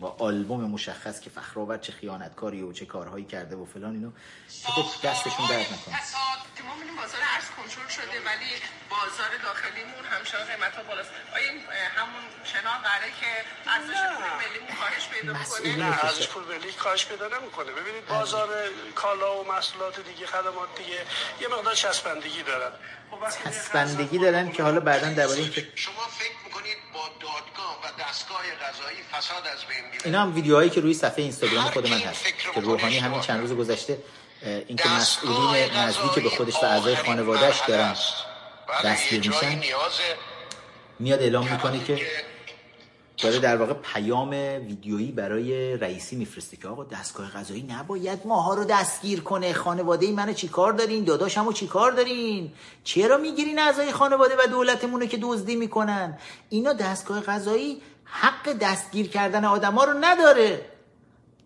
با آلبوم مشخص که فخرآور چه خیانتکاری و چه کارهایی کرده و فلان، اینو که خب دستشون درد نکنه. ما می‌بینیم بازار ارز کنترل شده ولی بازار داخلیمون همچنان قیمت‌ها بالاست. آیا همون چنان قراره که ارزش پول ملیمون کاهش پیدا کنه؟ نه، ارزش پول ملی کاهش پیدا نمی‌کنه. ببینید بازار کالا و محصولات دیگه، خدمات دیگه یه مقدار چسبندگی دارن. چسبندگی دارن که حالا بعداً درباره این که شما فکر می‌کنید با دادگاه و دستگاه قضایی فساد از بین می‌بره. اینا هم ویدیوهایی که روی صفحه اینستاگرام خود من هست که روحانی همین چند روز گذشته این که مسئولین نزدیک به خودش و اعضای خانواده‌اش دارن دستگیر میشن، میاد اعلام میکنه که داره در واقع پیام ویدیویی برای رئیسی میفرسته که آقا دستگاه قضایی نباید ماها رو دستگیر کنه، خانواده منو چیکار دارین، داداشمو چیکار دارین، چرا میگیرین اعضای خانواده و دولتمونو که دزدی میکنن؟ اینا دستگاه قضایی حق دستگیر کردن آدما رو نداره.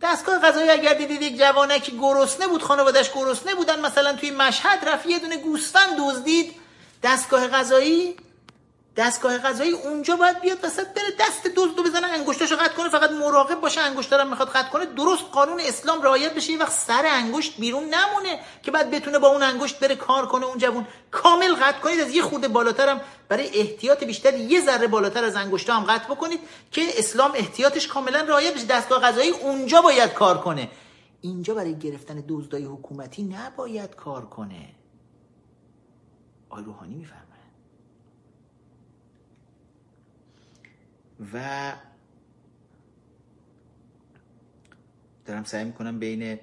دستگاه قضایی اگر دیدید یک جوانکی گرسنه بود، خانواده‌اش گرسنه بودن، مثلا توی مشهد رفت یه دونه گوسفند دزدید، دستگاه قضایی دستگاه قضایی اونجا باید بیاد وسط، بره دست دزدو بزنه، انگشتاشو قطع کنه، فقط مراقب باشه انگشتارم میخواد قطع کنه، درست قانون اسلام رعایت بشه، یه وقت سر انگشت بیرون نمونه که بعد بتونه با اون انگشت بره کار کنه. اون جوون کامل قطع کنید، از یه خورده بالاترم برای احتیاط بیشتر یه ذره بالاتر از انگشتا هم قطع بکنید که اسلام احتیاطش کاملا رعایت بشه. دستگاه قضایی اونجا باید کار کنه، اینجا برای گرفتن دزدای حکومتی نباید کار کنه. آقای روحانی میفهمه و دارم سعی میکنم بین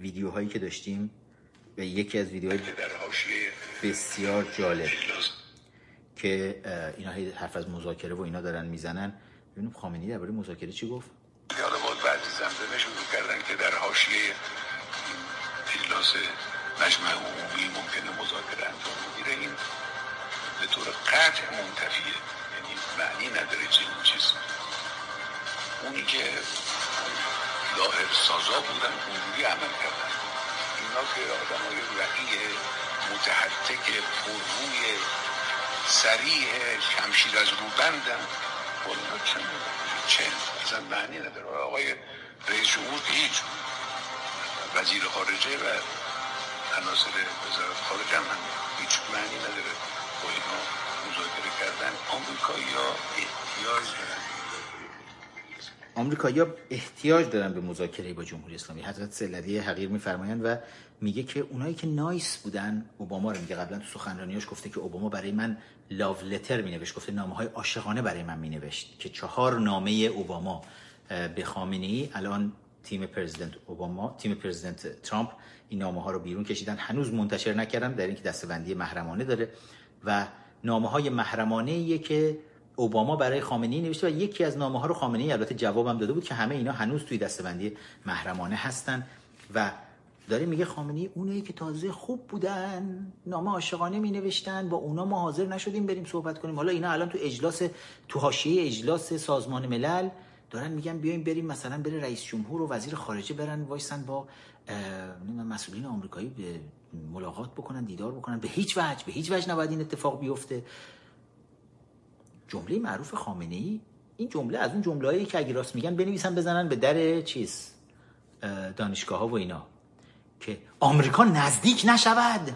ویدیوهایی که داشتیم و یکی از ویدیوهای بسیار جالب که اینا حرف از مذاکره و اینا دارن میزنن، ببینیم خامنه‌ای درباره مذاکره چی گفت. یاد بود بعضی زمینه شروع کردن که در حاشیه اجلاس مجمع عمومی ممکنه مذاکره انجام بگیره، این به طور قطع منتفیه، یعنی معنی نداره چنین چیزی. اونی که ظاهر سازا بودن اونجوری عمل کردن، اینا که آدم های رقیه متحرک پرروی سریع کمشیر از رو بندن، باینا چند چند اصلا معنی نداره. آقای رئیس جمهور که هیچ، وزیر خارجه و عناصر وزارت خارجه هم هیچ معنی نداره. با اینا مذاکره کردن، آمریکایی‌ها احتیاج دارن آمریکایی‌ها احتیاج دارن به مذاکره با جمهوری اسلامی. حضرت سیلدی حقیر می‌فرمایند و میگه که اونایی که نایس بودن، اوباما رو میگه، قبلا تو سخنرانیاش گفته که اوباما برای من لاو لتر مینوشت، گفته نامه‌های عاشقانه برای من مینوشت که چهار نامه اوباما به خامنه‌ای، الان تیم پرزیدنت اوباما، تیم پرزیدنت ترامپ این نامه‌ها رو بیرون کشیدن، هنوز منتشر نکردن در اینکه دسته‌بندی محرمانه داره و نامه‌های محرمانه‌ایه که اوباما برای خامنه‌ای نوشته و یکی از نامه‌ها رو خامنه‌ای البته جوابم داده بود که همه اینا هنوز توی دسته‌بندی محرمانه هستن و داره میگه خامنه‌ای اونایی که تازه خوب بودن نامه عاشقانه مینوشتن با اونا ما حاضر نشدیم بریم صحبت کنیم، حالا اینا الان تو اجلاس تو حاشیه اجلاس سازمان ملل دارن میگن بیایم بریم مثلا بره رئیس جمهور و وزیر خارجه برن وایسن با مسئولین آمریکایی به ملاقات بکنن، دیدار بکنن. به هیچ وجه به هیچ وجه نباید این اتفاق بیفته. جمله معروف خامنه‌ای، این جمله از اون جمله‌ای که اگه راست میگن بنویسن بزنن به در چیز دانشگاه‌ها و اینا که آمریکا نزدیک نشود،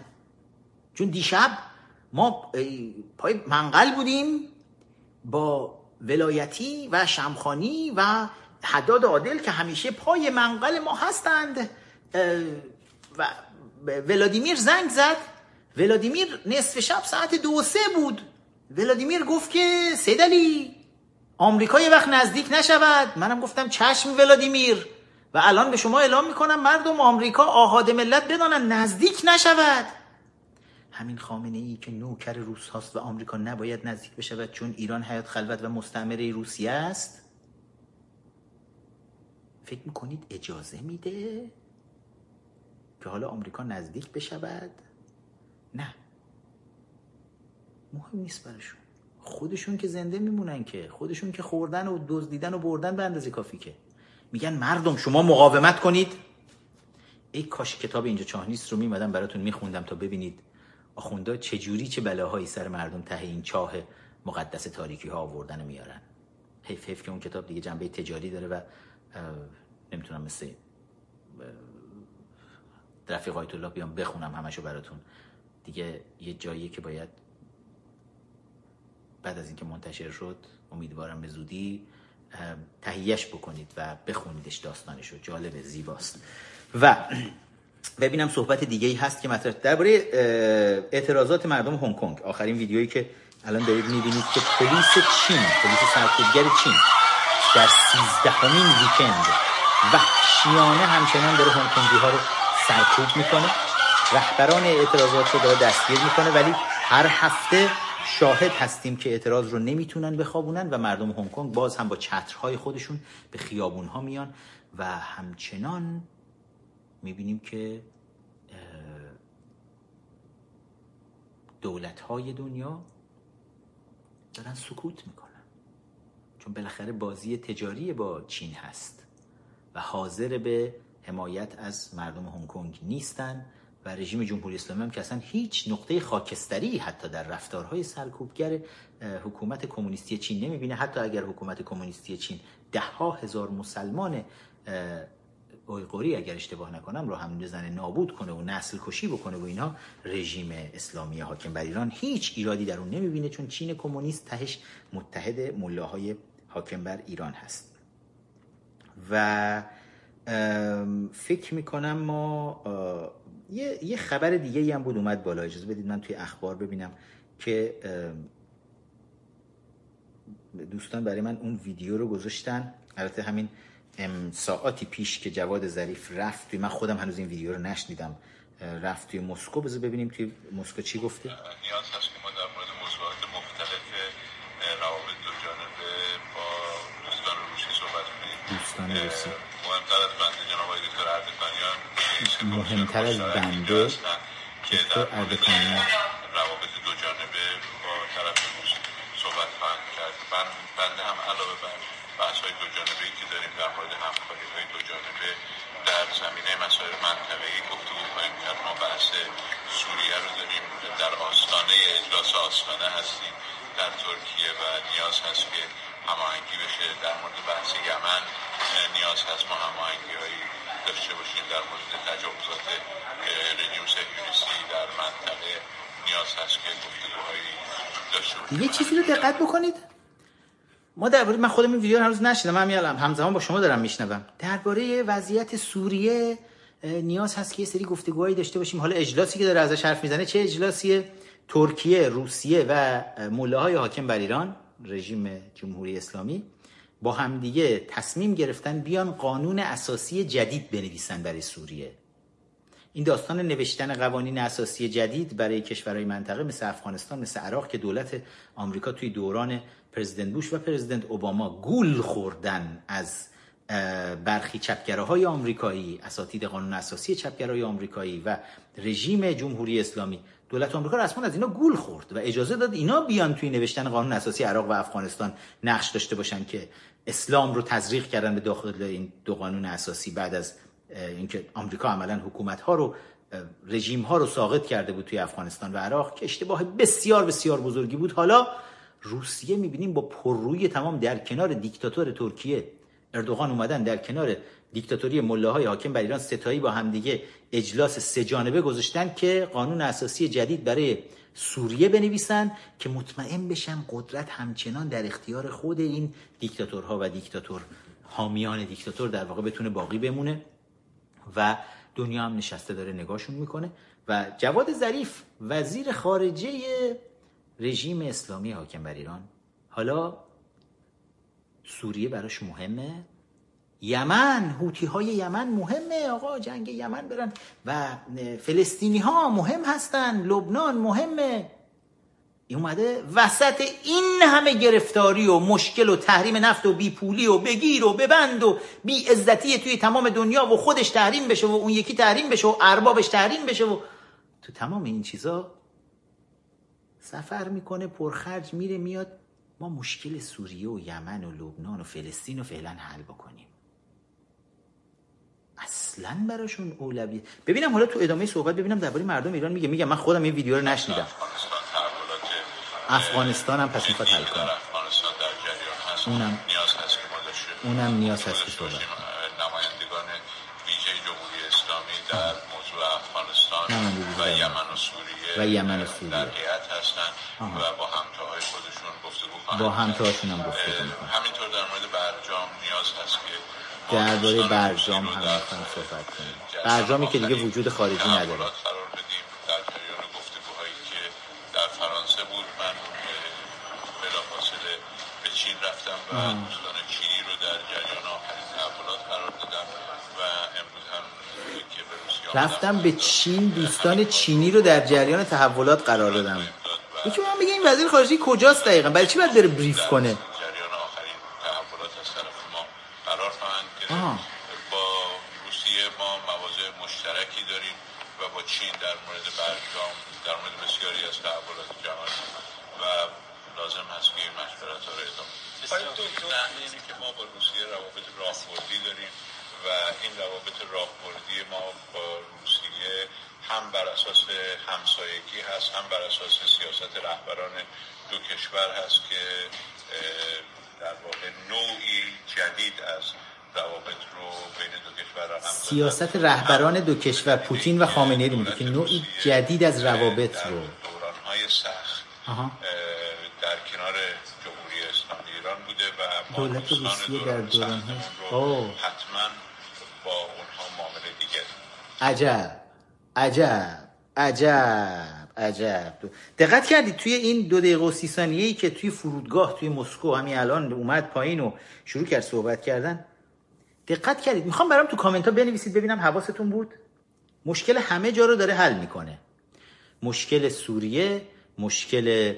چون دیشب ما پای منقل بودیم با ولایتی و شمخانی و حداد عادل که همیشه پای منقل ما هستند و ولادیمیر زنگ زد، ولادیمیر نصف شب ساعت دو و سه بود، ولادیمیر گفت که سید علی آمریکا یه وقت نزدیک نشود، منم گفتم چشم ولادیمیر و الان به شما اعلام میکنم مردم آمریکا آحاد ملت بدانن نزدیک نشود. همین خامنه ای که نوکر روس هاست و آمریکا نباید نزدیک بشود چون ایران حیات خلوت و مستعمره روسیه است، فکر میکنید اجازه میده که حالا آمریکا نزدیک بشود؟ نه، مهم نیست براشون، خودشون که زنده میمونن، که خودشون که خوردن و دزدیدن و بردن به اندازه کافی. که میگن مردم شما مقاومت کنید، ای کاش کتاب اینجا چاه نیست رو میمدم براتون میخوندم تا ببینید آخوندا چجوری چه بلاهایی سر مردم ته این چاه مقدس تاریکی ها آوردن و میارن. حیف حیف که اون کتاب دیگه جنبه تجاری داره و نمیتونم مثل رفیق آیت الله بیام بخونم همشو براتون. دیگه یه جاییه که باید بعد از اینکه منتشر شد امیدوارم به زودی تهیهش بکنید و بخونیدش، داستانشو جالبه، زیباست. و ببینم صحبت دیگه ای هست که مطرح درباره اعتراضات مردم هنگ کنگ. آخرین ویدیویی که الان دارید می‌بینید که پلیس چین، پلیس سرکوبگر چین در سیزدهمین ویکند وحشیانه همچنان داره هنگ کنگی ها رو سرکوب میکنه، رهبران اعتراضات رو داره دستگیر میکنه، ولی هر هفته شاهد هستیم که اعتراض رو نمیتونن بخوابونن و مردم هنگ کنگ باز هم با چترهای خودشون به خیابون‌ها میان و همچنان میبینیم که دولت‌های دنیا دارن سکوت میکنن، چون بالاخره بازی تجاری با چین هست و حاضر به حمایت از مردم هنگ کنگ نیستن و رژیم جمهوری اسلامی هم که اصلا هیچ نقطه خاکستری حتی در رفتارهای سرکوبگر حکومت کمونیستی چین نمیبینه. حتی اگر حکومت کمونیستی چین ده ها هزار مسلمان اویغوری اگر اشتباه نکنم رو هم بزنه نابود کنه و نسل کشی بکنه و اینا، رژیم اسلامی حاکم بر ایران هیچ ایرادی در اون نمیبینه، چون چین کمونیست تهش متحد ملاهای حاکم بر ایران هست. و فکر میکنم ما یه, یه خبر دیگه ای هم بود اومد بالا، اجازه بدید من توی اخبار ببینم که دوستان برای من اون ویدیو رو گذاشتن، البته همین ام ساعتی پیش که جواد ظریف رفت توی، من خودم هنوز این ویدیو رو نشنیدم، رفت توی مسکو. بذار ببینیم توی مسکو چی گفته. نیاز هست که ما در مورد موضوعات مختلف روابط دو جانبه با دوستان روسی صحبت کنیم. دوستان روسی مهمتر از بنده جناب آقای دکتر اردکانیان، مهمتر از بنده دکتر اردکانیان روابط دو جانبه با طرف روسی صحبت خواهند کرد. بنده هم علاوه بر بحث های دو جانبه‌ای که داریم در مورد همکاری های دو جانبه در زمینه مسائل منطقه‌ای گفتگو خواهیم کرد. ما بحث سوریه رو داریم، در آستانه اجلاس آستانه هستیم در ترکیه و نیاز هست که هماهنگی بشه. در مورد بحث یمن نیاز هست ما هماهنگی‌هایی داشته باشیم. در مورد تجاوزات رژیم صهیونیستی در منطقه نیاز هست که گفتگوهایی داشته باشیم. یه چیزی رو دقت بکنید، ما درباره، من خودم این ویدیو هنوز نشیدم، من میالم همزمان با شما دارم میشنوم، درباره وضعیت سوریه نیاز هست که یه سری گفتگوهایی داشته باشیم. حالا اجلاسی که داره ازش حرف میزنه چه اجلاسیه؟ ترکیه، روسیه و ملاهای حاکم بر ایران، رژیم جمهوری اسلامی، با همدیگه تصمیم گرفتن بیان قانون اساسی جدید بنویسن برای سوریه. این داستان نوشتن قوانین اساسی جدید برای کشورهای منطقه مثل افغانستان، مثل عراق که دولت آمریکا توی دوران پرزیدنت بوش و پرزیدنت اوباما گول خوردن از برخی چپگراهای آمریکایی، اساتید قانون اساسی چپگرای آمریکایی و رژیم جمهوری اسلامی، دولت آمریکا رسما از اینا گول خورد و اجازه داد اینا بیان توی نوشتن قانون اساسی عراق و افغانستان نقش داشته باشن که اسلام رو تزریق کردن به داخل این دو قانون اساسی، بعد از اینکه آمریکا عملاً حکومت ها رو، رژیم ها رو ساقط کرده بود توی افغانستان و عراق که اشتباه بسیار بسیار بزرگی بود. حالا روسیه میبینیم با پررویی تمام در کنار دیکتاتور ترکیه اردوغان اومدن، در کنار دیکتاتوری ملاهای حاکم بر ایران ستایی با همدیگه اجلاس سه جانبه گذاشتن که قانون اساسی جدید برای سوریه بنویسن که مطمئن بشن قدرت همچنان در اختیار خود این دیکتاتورها و دیکتاتور حامیان دیکتاتور در واقع بتونه باقی بمونه. و دنیا هم نشسته داره نگاهشون میکنه و جواد ظریف وزیر خارجه رژیم اسلامی حاکم بر ایران، حالا سوریه براش مهمه، یمن، حوتی‌های یمن مهمه، آقا جنگ یمن برن، و فلسطینی‌ها مهم هستن، لبنان مهمه. اومده وسط این همه گرفتاری و مشکل و تحریم نفت و بیپولی و بگیر و ببند و بی عزتی توی تمام دنیا و خودش تحریم بشه و اون یکی تحریم بشه و اربابش تحریم بشه و تو تمام این چیزا سفر میکنه، پرخرج میره میاد، ما مشکل سوریه و یمن و لبنان و فلسطین رو فعلا حل بکنیم. اصلا براشون اولویه. ببینم حالا تو ادامه صحبت ببینم درباره مردم ایران میگه. میگم من خودم این ویدیو رو نشنیدم. افغانستان هم پس میخواد حل کنه. اونم نیاز هست که ما داشته اونم نیاز هست که صحبت نمایندگان ویژه جمهوری اسلامی در موضوع افغانستان و یمن و سوریه و یمن و سوریه در هیئت هستن و با همتاهای خودشون گفتگو کنن. با همتاشون هم گفتگو کنن. همینطور در مورد برجام نیاز هست که درباره برجام هم میخوام صحبت کنیم. برجامی که دیگه وجود خارجی نداره. و دوستان چینی رو در جریان آخرین تحولات قرار دادم و امروز هم که به روسیه رفتم به چین دوستان چینی رو در جریان تحولات قرار دادم. یکی من بگه این وزیر خارجه کجاست دقیقا؟ برای چی باید بره بریف کنه؟ جریان آخرین تحولات از طرف ما قرار خواهند گرفت. با روسیه ما مواضع مشترکی داریم و با چین در مورد برجام در مورد بسیاری از تحولات جهانی و لازم هست که این مشورت‌ها رو ادامه معنی اینه که ما با روسیه روابط راهبردی داریم و این روابط راهبردی ما با روسیه هم بر اساس همسایگی هست هم بر اساس سیاست رهبران دو کشور هست که در واقع نوعی جدید از روابط رو بین دو کشور هم سیاست رهبران دو کشور پوتین و خامنه‌ای رو میگه که نوعی جدید از روابط رو دوران‌های سخت در کنار دولت روسیه در دوران او حتما با اونها معامله دیگه. عجب عجب عجب عجب. دقت کردید توی این دو دقیقه و سی ثانیه‌ای که توی فرودگاه توی مسکو همین الان اومد پایین و شروع کرد صحبت کردن؟ دقت کردید؟ میخوام برام تو کامنت ها بنویسید ببینم حواستون بود. مشکل همه جا رو داره حل میکنه. مشکل سوریه، مشکل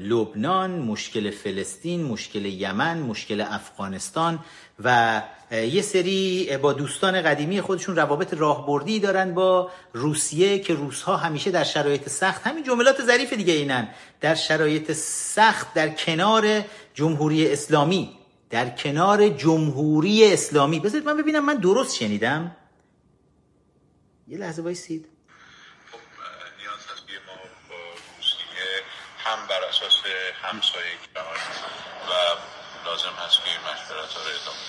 لبنان، مشکل فلسطین، مشکل یمن، مشکل افغانستان و یه سری با دوستان قدیمی خودشون روابط راهبردی دارن با روسیه که روس‌ها همیشه در شرایط سخت، همین جملات ظریف دیگه اینن، در شرایط سخت در کنار جمهوری اسلامی، در کنار جمهوری اسلامی. بذارید من ببینم من درست شنیدم. یه لحظه وایسید. هم بر اساس همسایگی و لازم هست که این مشورت‌ها رو ادامه بدیم.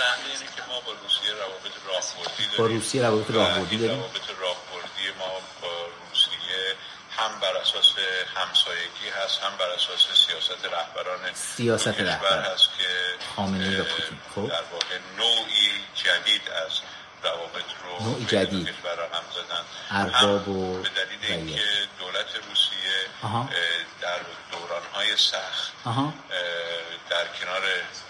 معنی اینه که ما با روسیه روابط راهبردی داریم. با روسیه روابط راهبردی داریم. روابط راهبردی ما با روسیه هم بر اساس همسایگی هست، هم بر اساس سیاست رهبران سیاست رهبر هست که خامنه‌ای و پوتین. خب در واقع نوعی جدید از روابط رو نوعی جدید هم زدن. ارباب و به دلیل اینکه دولت روسیه آها. در دوران‌های سخت آها. در کنار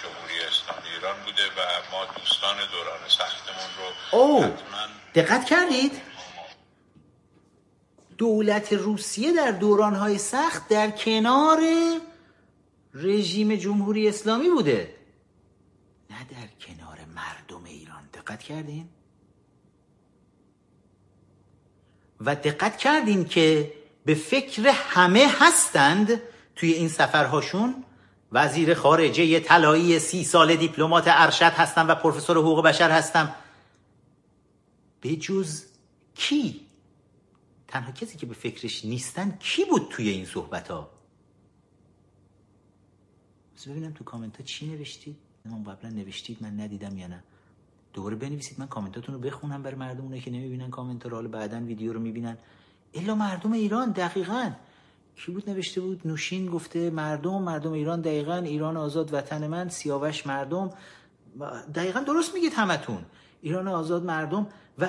جمهوری اسلامی ایران بوده و ما دوستان دوران سختمون رو اوه. دقت کردید؟ دولت روسیه در دوران‌های سخت در کنار رژیم جمهوری اسلامی بوده، نه در کنار مردم ایران. دقت کردین؟ و دقت کردین که به فکر همه هستند توی این سفرهاشون؟ وزیر خارجه طلایی سی ساله، دیپلمات ارشد هستم و پروفسور حقوق بشر هستم. به جز کی؟ تنها کسی که به فکرش نیستن کی بود توی این صحبت ها؟ ببینم تو کامنت ها چی نوشتید؟ من قبلا نوشتید من ندیدم یا نه؟ دوباره بنویسید من کامنتاتون رو بخونم برای مردم، اونایی که نمیبینن کامنت ها رو حالا بعدن ویدیو رو میبینن. الا مردم ایران دقیقاً کی بود نوشته بود؟ نوشین گفته مردم مردم ایران دقیقاً، ایران آزاد وطن من، سیاوش مردم. دقیقاً درست میگید همتون، ایران آزاد مردم. و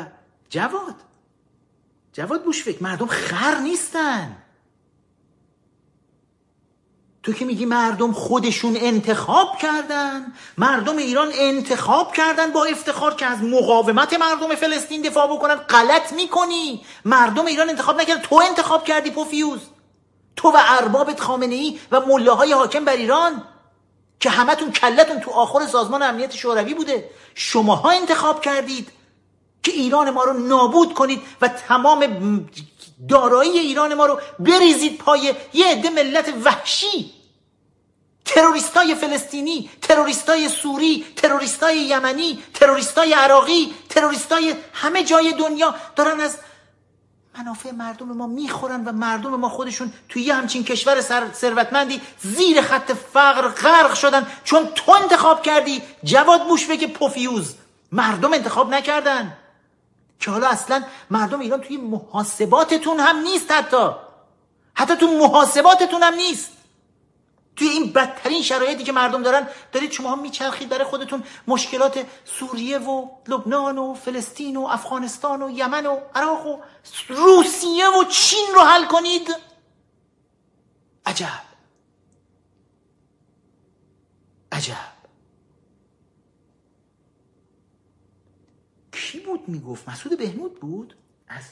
جواد جواد بوشفک مردم خر نیستن. تو که میگی مردم خودشون انتخاب کردن، مردم ایران انتخاب کردن با افتخار که از مقاومت مردم فلسطین دفاع بکنن، غلط میکنی. مردم ایران انتخاب نکرد، تو انتخاب کردی پوفیوز، تو و اربابت خامنه‌ای و ملاهای حاکم بر ایران که همتون کلتون تو آخر سازمان امنیت شوروی بوده. شماها انتخاب کردید که ایران ما رو نابود کنید و تمام دارایی ایران ما رو بریزید پای یه عده ملت وحشی تروریستای فلسطینی، تروریستای سوری، تروریستای یمنی، تروریستای عراقی، تروریستای همه جای دنیا دارن از منافع مردم ما میخورن و مردم ما خودشون توی یه همچین کشور ثروتمندی زیر خط فقر غرق شدن چون تو انتخاب کردی جواد بوشفک پوفیوز. مردم انتخاب نکردن که حالا اصلا مردم ایران توی محاسباتتون هم نیست، حتی حتی تو محاسباتتون هم نیست. توی این بدترین شرایطی که مردم دارن دارید شما هم میچرخید برای خودتون مشکلات سوریه و لبنان و فلسطین و افغانستان و یمن و عراق و روسیه و چین رو حل کنید. عجب عجب. کی بود میگفت؟ مسعود بهنود بود از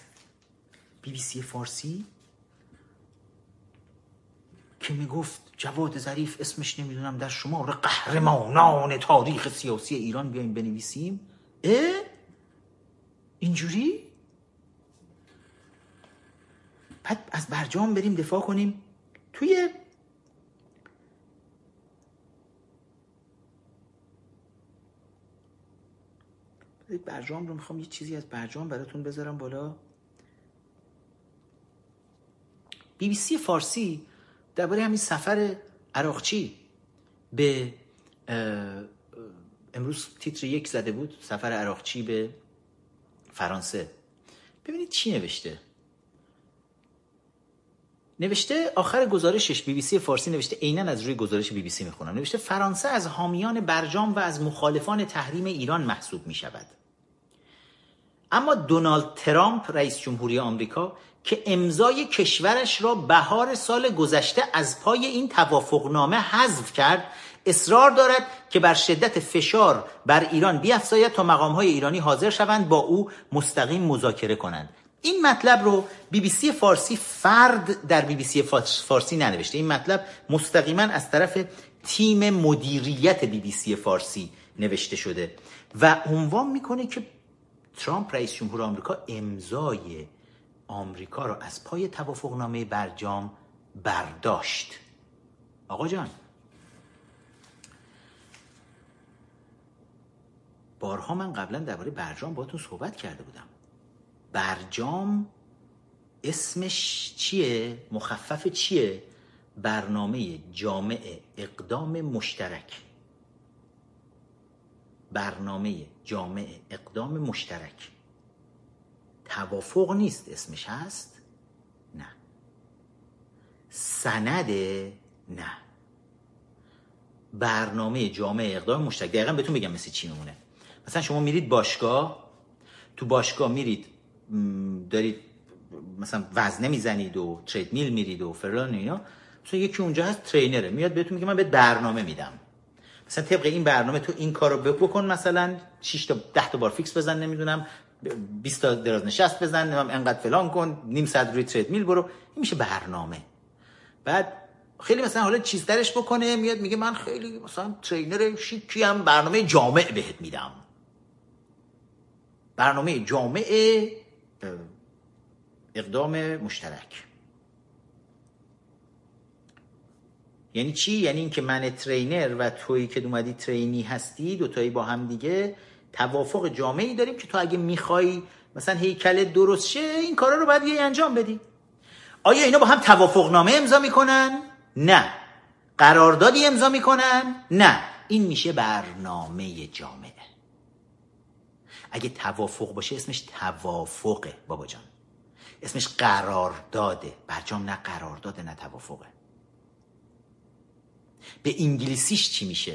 بیبیسی فارسی که میگفت جواد ظریف اسمش نمیدونم در شمار قهرمانان تاریخ سیاسی ایران بیایم بنویسیم. اه؟ اینجوری؟ بعد از برجام بریم دفاع کنیم؟ توی برجام رو میخوام یه چیزی از برجام براتون بذارم بالا. بی بی سی فارسی درباره همین سفر عراقچی به امروز تیتر یک زده بود، سفر عراقچی به فرانسه. ببینید چی نوشته. نوشته آخر گزارشش بی بی سی فارسی نوشته، عیناً از روی گزارش بی بی سی میخونم، نوشته فرانسه از حامیان برجام و از مخالفان تحریم ایران محسوب میشود، اما دونالد ترامپ رئیس جمهوری آمریکا که امضای کشورش را بهار سال گذشته از پای این توافقنامه حذف کرد اصرار دارد که بر شدت فشار بر ایران بیفزاید تا مقام‌های ایرانی حاضر شوند با او مستقیم مذاکره کنند. این مطلب رو بی بی سی فارسی فرد در بی بی سی فارسی ننوشته، این مطلب مستقیما از طرف تیم مدیریت بی بی سی فارسی نوشته شده و عنوان میکنه که ترامپ رئیس جمهور آمریکا امضای آمریکا را از پای توافقنامه برجام برداشت. آقا جان، بارها من قبلا درباره برجام باهاتون صحبت کرده بودم. برجام اسمش چیه؟ مخفف چیه؟ برنامه جامع اقدام مشترک. برنامه جامع اقدام مشترک. توافق نیست اسمش، هست؟ نه. سنده؟ نه. برنامه جامع اقدام مشترک. دقیقا بهتون بگم مثل چی میمونه. مثلا شما میرید باشگاه، تو باشگاه میرید دارید مثلا وزنه میزنید و تریدمیل میرید و فلان اینا، مثلا یکی اونجا هست ترینره میاد بهتون میگه من بهت برنامه میدم، مثلا طبق این برنامه تو این کارو بکن، مثلا شش تا ده تا بار فیکس بزن، نمیدونم بیست تا دراز نشست بزن، نمیدونم انقدر فلان کن، نیم ساعت روی تریدمیل برو. این میشه برنامه. بعد خیلی مثلا حالا چیز درش بکنه، میاد میگه من خیلی مثلا ترینر شیکی ام، برنامه جامع بهت میدم، برنامه جامع اقدام مشترک. یعنی چی؟ یعنی این که من ترینر و تویی که اومدی ترینی هستی، دوتایی با هم دیگه توافق جامعی داریم که تو اگه میخوای مثلا هیکل درست شه این کارا رو باید یه انجام بدی. آیا اینا با هم توافق نامه امضا میکنن؟ نه. قراردادی امضا میکنن؟ نه. این میشه برنامه جامع. اگه توافق باشه اسمش توافقه بابا جان، اسمش قرارداده. برجام نه قرارداده نه توافقه. به انگلیسیش چی میشه؟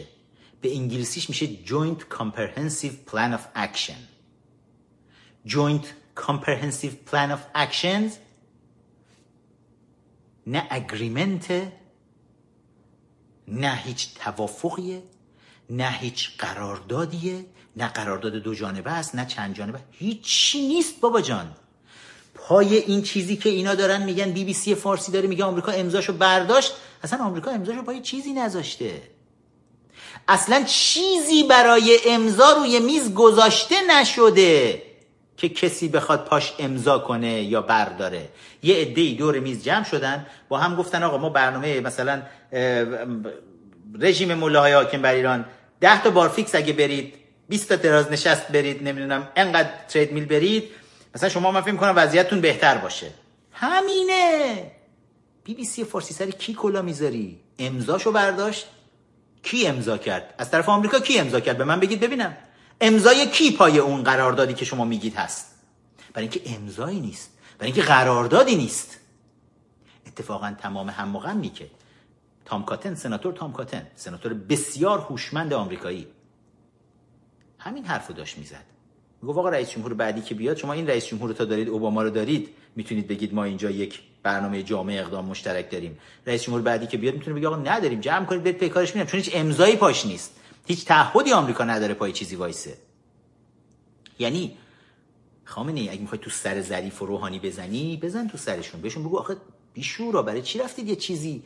به انگلیسیش میشه Joint Comprehensive Plan of Action. Joint Comprehensive Plan of Actions نه اگریمنته، نه هیچ توافقیه، نه هیچ قراردادیه، نه قرارداد دو جانبه است، نه چند جانبه، هیچی نیست بابا جان. پای این چیزی که اینا دارن میگن بی بی سی فارسی داره میگه آمریکا امضاشو برداشت، اصلا آمریکا امضاشو پای چیزی نذاشته، اصلا چیزی برای امضا روی میز گذاشته نشده که کسی بخواد پاش امضا کنه یا برداره. یه عده‌ای دور میز جمع شدن با هم گفتن آقا ما برنامه مثلا رژیم ملاهای حاکم بر ایران ده تا بار فیکس اگه برید، بیست تا دراز نشست برید، نمیدونم انقدر ترید میل برید، مثلا شما من فکر می‌کنم وضعیتتون بهتر باشه. همینه. بی بی سی فارسی سر کی کلا میذاری؟ امضاشو برداشت؟ کی امضا کرد؟ از طرف آمریکا کی امضا کرد؟ به من بگید ببینم. امضای کی پای اون قراردادی که شما میگید هست؟ برای اینکه امضایی نیست، برای اینکه قراردادی نیست. اتفاقا تمام هم و غمی که تام کاتن، سناتور تام کاتن، سناتور بسیار هوشمند آمریکایی، همین حرفو داشت میزد. میگفت آقا رئیس جمهور بعدی که بیاد، شما این رئیس جمهور رو تا دارید، اوباما رو دارید، میتونید بگید ما اینجا یک برنامه جامع اقدام مشترک داریم. رئیس جمهور بعدی که بیاد میتونه بگه آقا نداریم، جمع کنید برید پی کارش میرم، چون هیچ امضایی پاش نیست. هیچ تعهدی آمریکا نداره پای چیزی وایسه. یعنی خامنه ای اگه میخوای تو سر ظریف و روحانی بزنی، بزن تو سرشون. بهشون بگو آخه بیشورا برای چی رفتید یه چیزی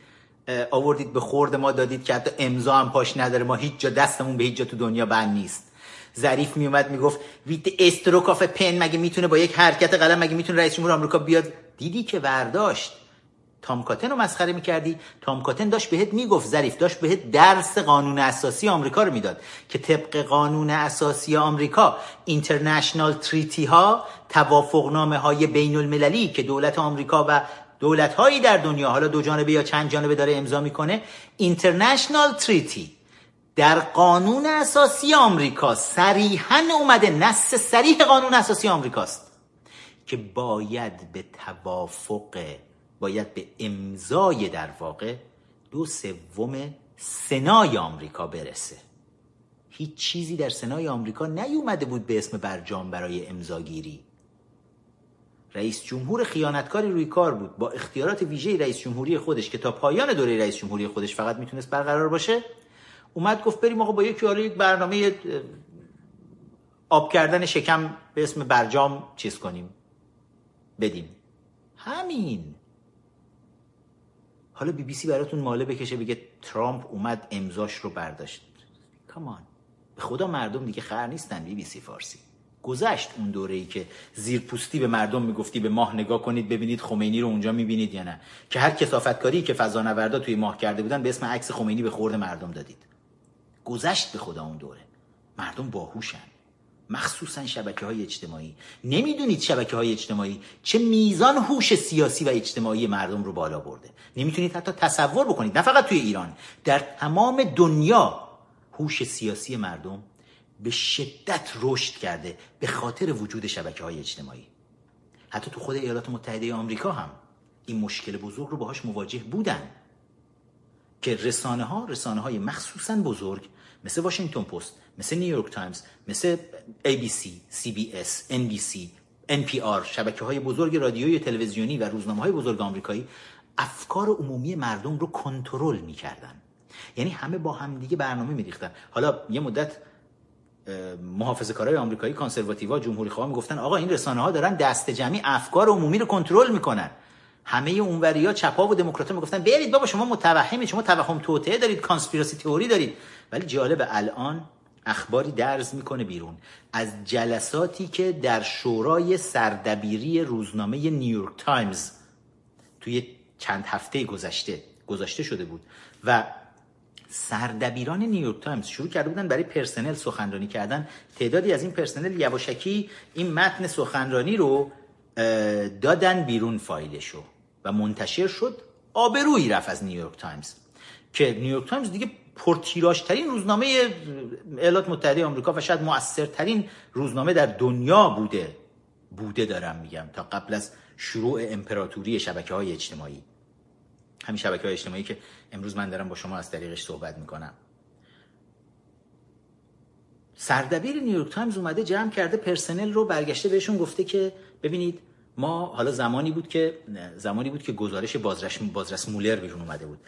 آوردید به خورد ما دادید که حتی امضا هم پاش نداره، ما هیچ جا دستمون به هیچ جا تو دنیا بند نیست. ظریف میومد میگفت ویت استروک اف پن، مگه میتونه با یک حرکت قلم، مگه میتونه رئیس جمهور آمریکا بیاد؟ دیدی که برداشت. تام کاتن رو مسخره میکردی، تام کاتن داشت بهت میگفت، ظریف داشت بهت درس قانون اساسی آمریکا رو میداد که طبق قانون اساسی آمریکا، اینترنشنال تریتی ها، توافقنامه های بین المللی که دولت آمریکا و دولت هایی در دنیا، حالا دو جانبه یا چند جانبه، داره امضا میکنه، اینترنشنال تریتی در قانون اساسی آمریکا صریحاً اومده، نص صریح قانون اساسی آمریکاست که باید به توافق، باید به امضای در واقع دو سوم سنای آمریکا برسه. هیچ چیزی در سنای آمریکا نیومده بود به اسم برجام برای امضاگیری. رئیس جمهور خیانتکاری روی کار بود، با اختیارات ویژه رئیس جمهوری خودش که تا پایان دوره رئیس جمهوری خودش فقط میتونست برقرار باشه، اومد گفت بریم آقا با یکی حالا یک برنامه آب کردن شکم به اسم برجام چیز کنیم، بدیم. همین. حالا بی بی سی براتون ماله بکشه بگه ترامپ اومد امضاش رو برداشت. کامان، به خدا مردم دیگه خر نیستن. بی بی سی فارسی گذشت اون دوره‌ای که زیرپوستی به مردم میگفتی به ماه نگاه کنید ببینید خمینی رو اونجا میبینید یا نه، که هر کسافتکاری که فضانوردا توی ماه کرده بودن به اسم عکس خمینی به خورد مردم دادید. گذشت به خدا اون دوره. مردم باهوشن، مخصوصا شبکه‌های اجتماعی. نمیدونید شبکه‌های اجتماعی چه میزان هوش سیاسی و اجتماعی مردم رو بالا برده. نمیتونید حتی تصور بکنید، نه فقط توی ایران، در تمام دنیا هوش سیاسی مردم به شدت رشد کرده به خاطر وجود شبکه‌های اجتماعی. حتی تو خود ایالات متحده آمریکا هم این مشکل بزرگ رو باهاش مواجه بودن که رسانه‌ها، رسانه‌های مخصوصاً بزرگ مثل واشنگتن پست، مثل نیویورک تایمز، مثل ای بی سی، سی بی اس، ان بی سی، ان پی آر، شبکه‌های بزرگ رادیویی و تلویزیونی و روزنامه‌های بزرگ آمریکایی افکار عمومی مردم رو کنترل می‌کردن. یعنی همه با هم دیگه برنامه می‌ریختن. حالا یه مدت محافظه‌کارای آمریکایی، کانسرواتیوها، جمهوری‌خواها میگفتن آقا این رسانه‌ها دارن دست جمعی افکار عمومی رو کنترل میکنن. همه اونوریا چپا و دموکرات‌ها میگفتن برید بابا شما متوهمید، شما توهم توطئه دارید، کانسپیراسی تئوری دارید. ولی جالب، الان اخباری درز میکنه بیرون از جلساتی که در شورای سردبیری روزنامه نیویورک تایمز توی چند هفته گذشته گذاشته شده بود و سردبیران نیویورک تایمز شروع کرده بودن برای پرسنل سخنرانی کردن. تعدادی از این پرسنل یواشکی این متن سخنرانی رو دادن بیرون، فایلشو، و منتشر شد. آبرویی رفت از نیویورک تایمز که نیویورک تایمز دیگه پرتیراژ ترین روزنامه ایالات متحده آمریکا و شاید مؤثرترین روزنامه در دنیا بوده بوده دارم میگم، تا قبل از شروع امپراتوری شبکه‌های اجتماعی. همین شبکه‌های اجتماعی که امروز من دارم با شما از طریقش صحبت میکنم. سردبیر نیویورک تایمز اومده جمع کرده پرسنل رو، برگشته بهشون گفته که ببینید ما، حالا زمانی بود که زمانی بود که گزارش بازرس بازرس مولر بیرون اومده بود،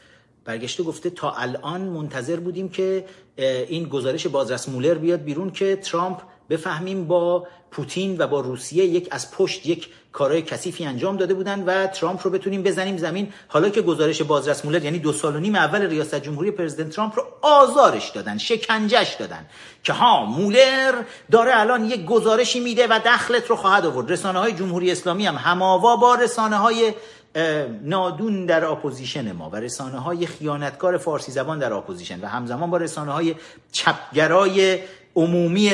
برگشته گفته تا الان منتظر بودیم که این گزارش بازرس مولر بیاد بیرون که ترامپ بفهمیم با پوتین و با روسیه یک از پشت یک کارهای کثیفی انجام داده بودن و ترامپ رو بتونیم بزنیم زمین. حالا که گزارش بازرس مولر، یعنی دو سال و نیم اول ریاست جمهوری پرزیدنت ترامپ رو آزارش دادن، شکنجهش دادن که ها مولر داره الان یک گزارشی میده و دخلت رو خواهد آورد. رسانه‌های جمهوری اسلامی هم هماوا با رسانه‌های نادون در اپوزیشن ما و رسانه‌های خیانتکار فارسی زبان در اپوزیشن و همزمان با رسانه‌های چپگرای عمومی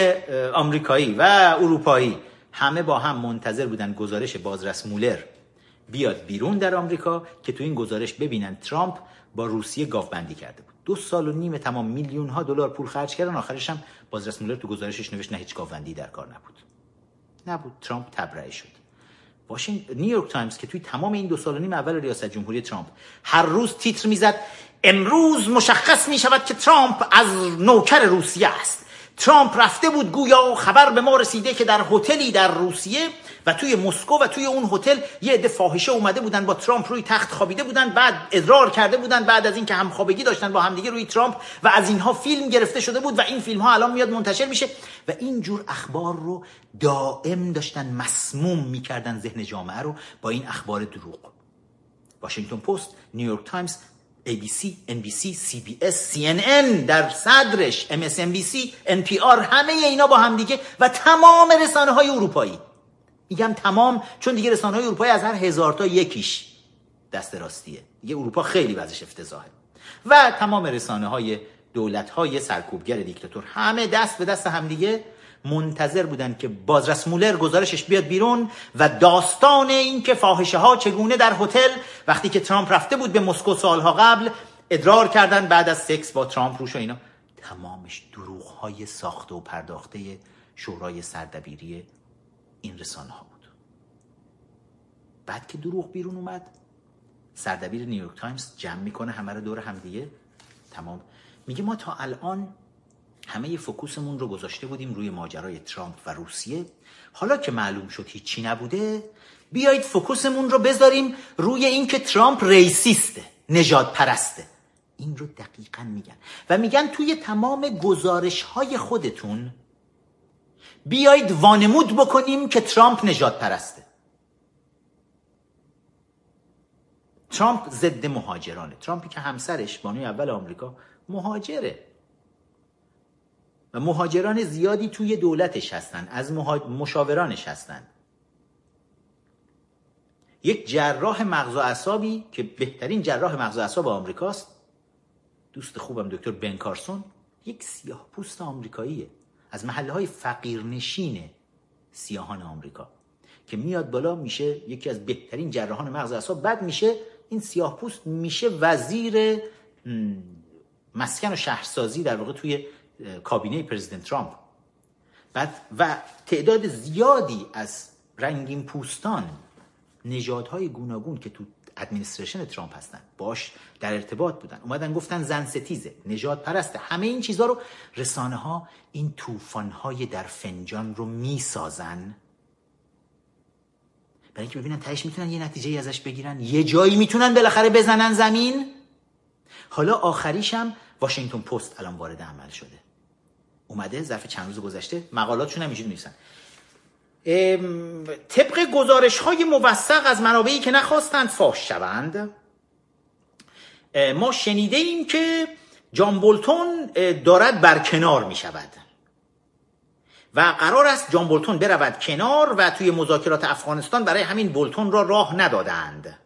آمریکایی و اروپایی همه با هم منتظر بودن گزارش بازرس مولر بیاد بیرون در آمریکا که تو این گزارش ببینن ترامپ با روسیه گاوبندی کرده بود. دو سال و نیم تمام میلیون ها دلار پول خرج کردن، آخرش هم بازرس مولر تو گزارشش نوشت نه هیچ گاوبندی در کار نبود. نبود، ترامپ تبرئه شد. واشنگتن نیویورک تایمز که توی تمام این دو سال و نیم اول ریاست جمهوری ترامپ هر روز تیتر میزد امروز مشخص می شود که ترامپ از نوکر روسیه است. ترامپ رفته بود گویا خبر به ما رسیده که در هتلی در روسیه و توی مسکو و توی اون هتل یه عده فاحشه اومده بودن با ترامپ روی تخت خوابیده بودن، بعد ادرار کرده بودن بعد از اینکه همخوابگی داشتن با همدیگه روی ترامپ و از اینها فیلم گرفته شده بود و این فیلم ها الان میاد منتشر میشه و این جور اخبار رو دائم داشتن مسموم میکردن ذهن جامعه رو با این اخبار دروغ. واشنگتن پست، نیویورک تایمز، ای بی سی، ان بی سی، سی بی اس، سی ان ان در صدرش، ام اس ان بی سی، ان پی آر، همه اینا با هم دیگه و تمام رسانه‌های اروپایی. میگم تمام چون دیگه رسانه‌های اروپایی از هر هزار تا یکیش دست راستیه. دیگه اروپا خیلی وضعش افتضاحه. و تمام رسانه‌های دولت‌های سرکوبگر دیکتاتور همه دست به دست هم دیگه منتظر بودن که بازرس مولر گزارشش بیاد بیرون و داستان این که فاحشه ها چگونه در هتل وقتی که ترامپ رفته بود به مسکو سالها قبل ادرار کردن بعد از سکس با ترامپ روش و اینا، تمامش دروغ های ساخته و پرداخته شورای سردبیری این رسانه ها بود. بعد که دروغ بیرون اومد سردبیر نیویورک تایمز جمع میکنه همه رو دور هم دیگه، تمام میگه ما تا الان همه فوکوسمون رو گذاشته بودیم روی ماجرای ترامپ و روسیه، حالا که معلوم شد هیچی نبوده بیایید فوکوسمون رو بذاریم روی این که ترامپ ریسیسته، نژاد پرسته. این رو دقیقاً میگن و میگن توی تمام گزارش‌های خودتون بیایید وانمود بکنیم که ترامپ نژاد پرسته، ترامپ ضد مهاجرانه، ترامپی که همسرش بانوی اول آمریکا مهاجره و مهاجران زیادی توی دولتش هستن، از مها... مشاورانش هستن. یک جراح مغز و اعصابی که بهترین جراح مغز و اعصاب آمریکاست، دوست خوبم دکتر بن کارسون، یک سیاه‌پوست آمریکاییه از محله‌های فقیرنشین سیاهان آمریکا که میاد بالا میشه یکی از بهترین جراحان مغز و اعصاب، بعد میشه این سیاه‌پوست میشه وزیر مسکن و شهرسازی در واقع توی کابینه پرزیدنت ترامپ. بعد و تعداد زیادی از رنگین پوستان نژادهای گوناگون که تو ادمنستریشن ترامپ هستن باش در ارتباط بودن اومدن گفتن زن ستیزه، نژاد پرسته. همه این چیزها رو رسانه ها این طوفان‌های در فنجان رو میسازن برای اینکه ببینن تهش میتونن یه نتیجه ازش بگیرن، یه جایی میتونن بالاخره بزنن زمین. حالا آخریش هم واشنگتن پست الان وارد عمل شده، اومده ظرف چند روز گذشته مقالاتشون هم اینجوری می‌نویسن طبق گزارش‌های موثق از منابعی که نخواستند فاش شوند. ما شنیده ایم که جان بولتون دارد برکنار می‌شود و قرار است جان بولتون برود کنار و توی مذاکرات افغانستان برای همین بولتون را راه ندادند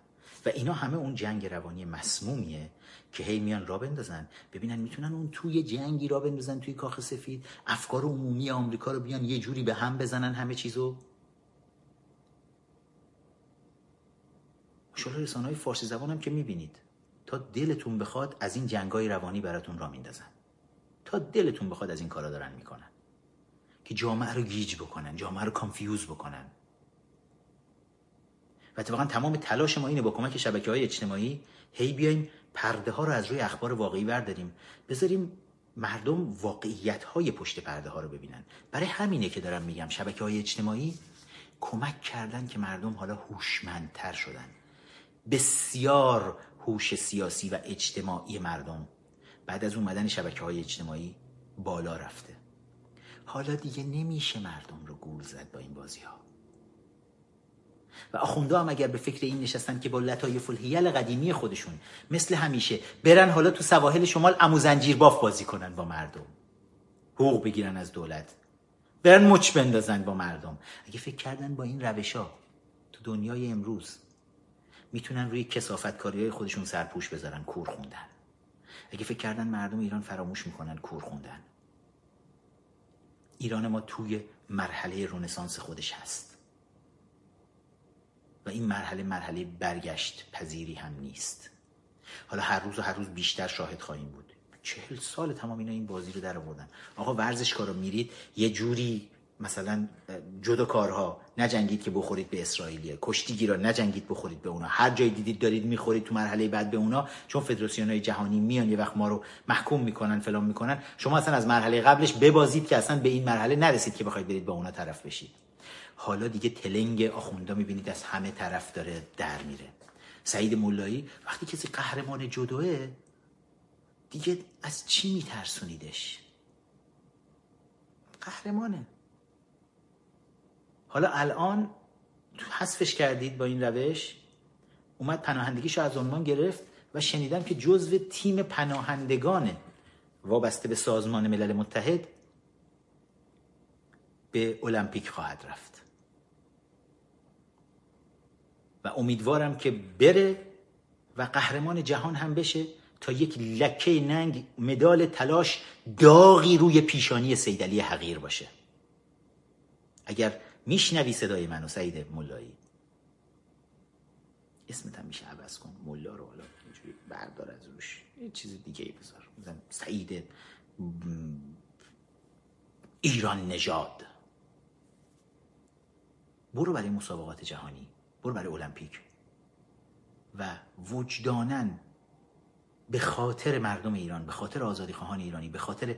و اینا همه اون جنگ روانی مسمومیه که هی میان را بندازن ببینن میتونن اون توی جنگی را بندازن توی کاخ سفید، افکار عمومی آمریکا رو بیان یه جوری به هم بزنن همه چیزو. شورای رسانه‌های فارسی زبان هم که میبینید تا دلتون بخواد از این جنگای روانی براتون را میندازن، تا دلتون بخواد از این کارا دارن میکنن که جامعه رو گیج بکنن، جامعه رو کانفیوز بکنن. و اتفاقا تمام تلاش ما اینه با کمک شبکه‌های اجتماعی هی بیایم پرده ها رو از روی اخبار واقعی برداریم، بذاریم مردم واقعیت های پشت پرده ها رو ببینن. برای همینه که دارم میگم شبکه های اجتماعی کمک کردن که مردم حالا هوشمندتر شدن. بسیار هوش سیاسی و اجتماعی مردم بعد از اومدن شبکه های اجتماعی بالا رفته. حالا دیگه نمیشه مردم رو گول زد با این بازی ها. و اخوندا هم اگر به فکر این نشستن که با لطایف الحیل قدیمی خودشون مثل همیشه برن حالا تو سواحل شمال عمو زنجیر باف بازی کنن با مردم، حقوق بگیرن از دولت، برن مچ بندازن با مردم، اگه فکر کردن با این روشا تو دنیای امروز میتونن روی کثافتکاری‌های خودشون سرپوش بذارن. کور خوندن. اگه فکر کردن مردم ایران فراموش میکنن، کور خوندن. ایران ما توی مرحله رنسانس خودش هست و این مرحله مرحله برگشت پذیری هم نیست. حالا هر روز و هر روز بیشتر شاهد خواهیم بود. چهل سال تمام اینا این بازی رو در آوردن. آقا ورزشکارا میرید یه جوری مثلا جودوکارها نجنگید که بخورید به اسرائیلیه، کشتیگیرا نجنگید بخورید به اونا، هر جای دیدید دارید میخورید تو مرحله بعد به اونا، چون فدراسیون‌های جهانی میان یه وقت ما رو محکوم میکنن فلان میکنن، شما اصلا از مرحله قبلش ببازید که اصلا به این مرحله نرسید که بخواید برید با اونا طرف بشید. حالا دیگه تلنگ آخوندا میبینید از همه طرف داره در میره. سعید مولایی وقتی کسی قهرمان جودوئه دیگه از چی میترسونیدش؟ قهرمانه. حالا الان حذفش کردید با این روش، اومد پناهندگیشو از عنوان گرفت و شنیدم که جزو تیم پناهندگان وابسته به سازمان ملل متحد به المپیک خواهد رفت و امیدوارم که بره و قهرمان جهان هم بشه تا یک لکه ننگ مدال تلاش داغی روی پیشانی سید علی حقیر باشه. اگر میشنوی صدای منو سعید مولایی، اسمت هم میشه عوض کن، مولا رو حالا اینجوری بردار از روش یه چیز دیگه ای بذار، مثلا سعید ایران نژاد. برو برای مسابقات جهانی، برو برای المپیک و وجداناً به خاطر مردم ایران، به خاطر آزادیخواهان ایرانی، به خاطر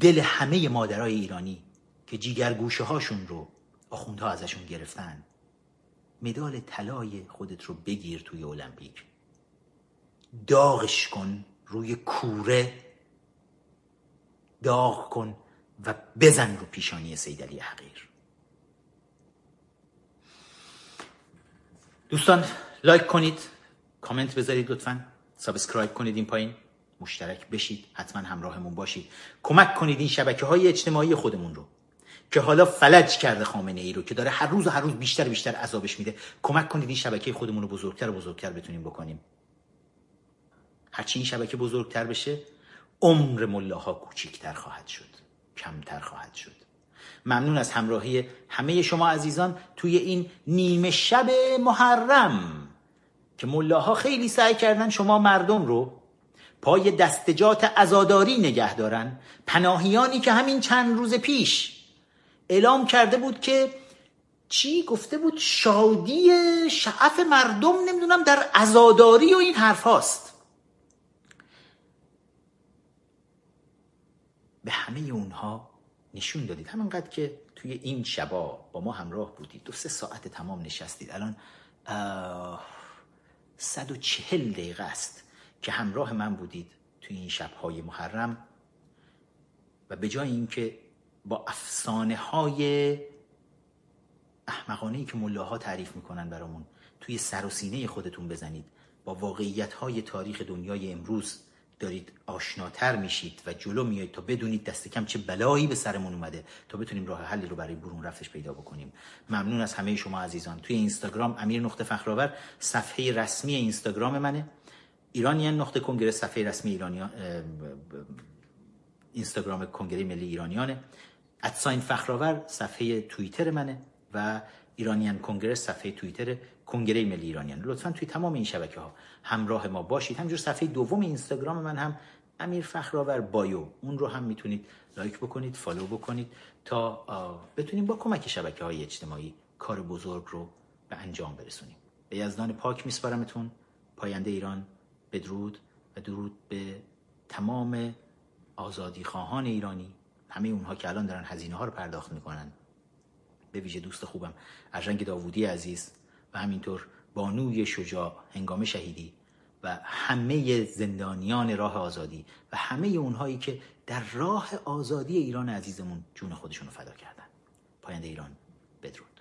دل همه مادرای ایرانی که جیگرگوشه هاشون رو آخوندها ازشون گرفتن، مدال طلای خودت رو بگیر توی المپیک، داغش کن روی کوره، داغ کن و بزن رو پیشانی سید علی حقیر. دوستان لایک کنید، کامنت بذارید لطفاً، سابسکرایب کنید این پایین، مشترک بشید، حتما همراهمون باشید، کمک کنید این شبکه های اجتماعی خودمون رو که حالا فلج کرده خامنه ای رو که داره هر روز و هر روز بیشتر بیشتر عذابش میده، کمک کنید این شبکه خودمون رو بزرگتر و بزرگتر بتونیم بکنیم. هرچی این شبکه بزرگتر بشه عمر ملاها کوچیکتر خواهد شد، کمتر خواهد شد. ممنون از همراهی همه شما عزیزان توی این نیمه شب محرم که ملاها خیلی سعی کردن شما مردم رو پای دستجات عزاداری نگه دارن، پناهیانی که همین چند روز پیش اعلام کرده بود که چی گفته بود، شادی شعف مردم نمیدونم در عزاداری و این حرف هاست. به همه اونها نشون دادید، همانقدر که توی این شبا با ما همراه بودید، دو سه ساعت تمام نشستید، الان صد و چهل دقیقه است که همراه من بودید توی این شبهای محرم و به جای اینکه با افسانه های احمقانه‌ای که ملاها تعریف میکنن برامون توی سر و سینه خودتون بزنید، با واقعیت های تاریخ دنیای امروز دارید آشناتر میشید و جلو میایید تا بدونید دست کم چه بلایی به سرمون اومده تا بتونیم راه حلی رو برای برون رفتش پیدا بکنیم. ممنون از همه شما عزیزان. توی اینستاگرام امیر نقطه فخرآور صفحه رسمی اینستاگرام منه، ایرانیان نقطه کنگره صفحه رسمی ایرانیان اینستاگرام کنگره ملی ایرانیانه، ادساین فخرآور صفحه توییتر منه و ایرانیان کنگره صفحه توییتر کنگره ملی ایرانیان. لطفاً توی تمام این شبکه‌ها همراه ما باشید. همینجور صفحه دوم اینستاگرام من هم امیر فخرآور بایو، اون رو هم میتونید لایک بکنید، فالو بکنید تا بتونیم با کمک شبکه‌های اجتماعی کار بزرگ رو به انجام برسونیم. به یزدان پاک میسپارمتون. پاینده ایران، بدرود و درود به تمام آزادیخواهان ایرانی، همه اونها که الان دارن هزینه ها رو پرداخت میکنن، به ویژه دوست خوبم ارژنگ داوودی عزیز و همینطور بانوی شجاع هنگام شهیدی و همه زندانیان راه آزادی و همه اونهایی که در راه آزادی ایران عزیزمون جون خودشون رو فدا کردن. پاینده ایران، بدرود.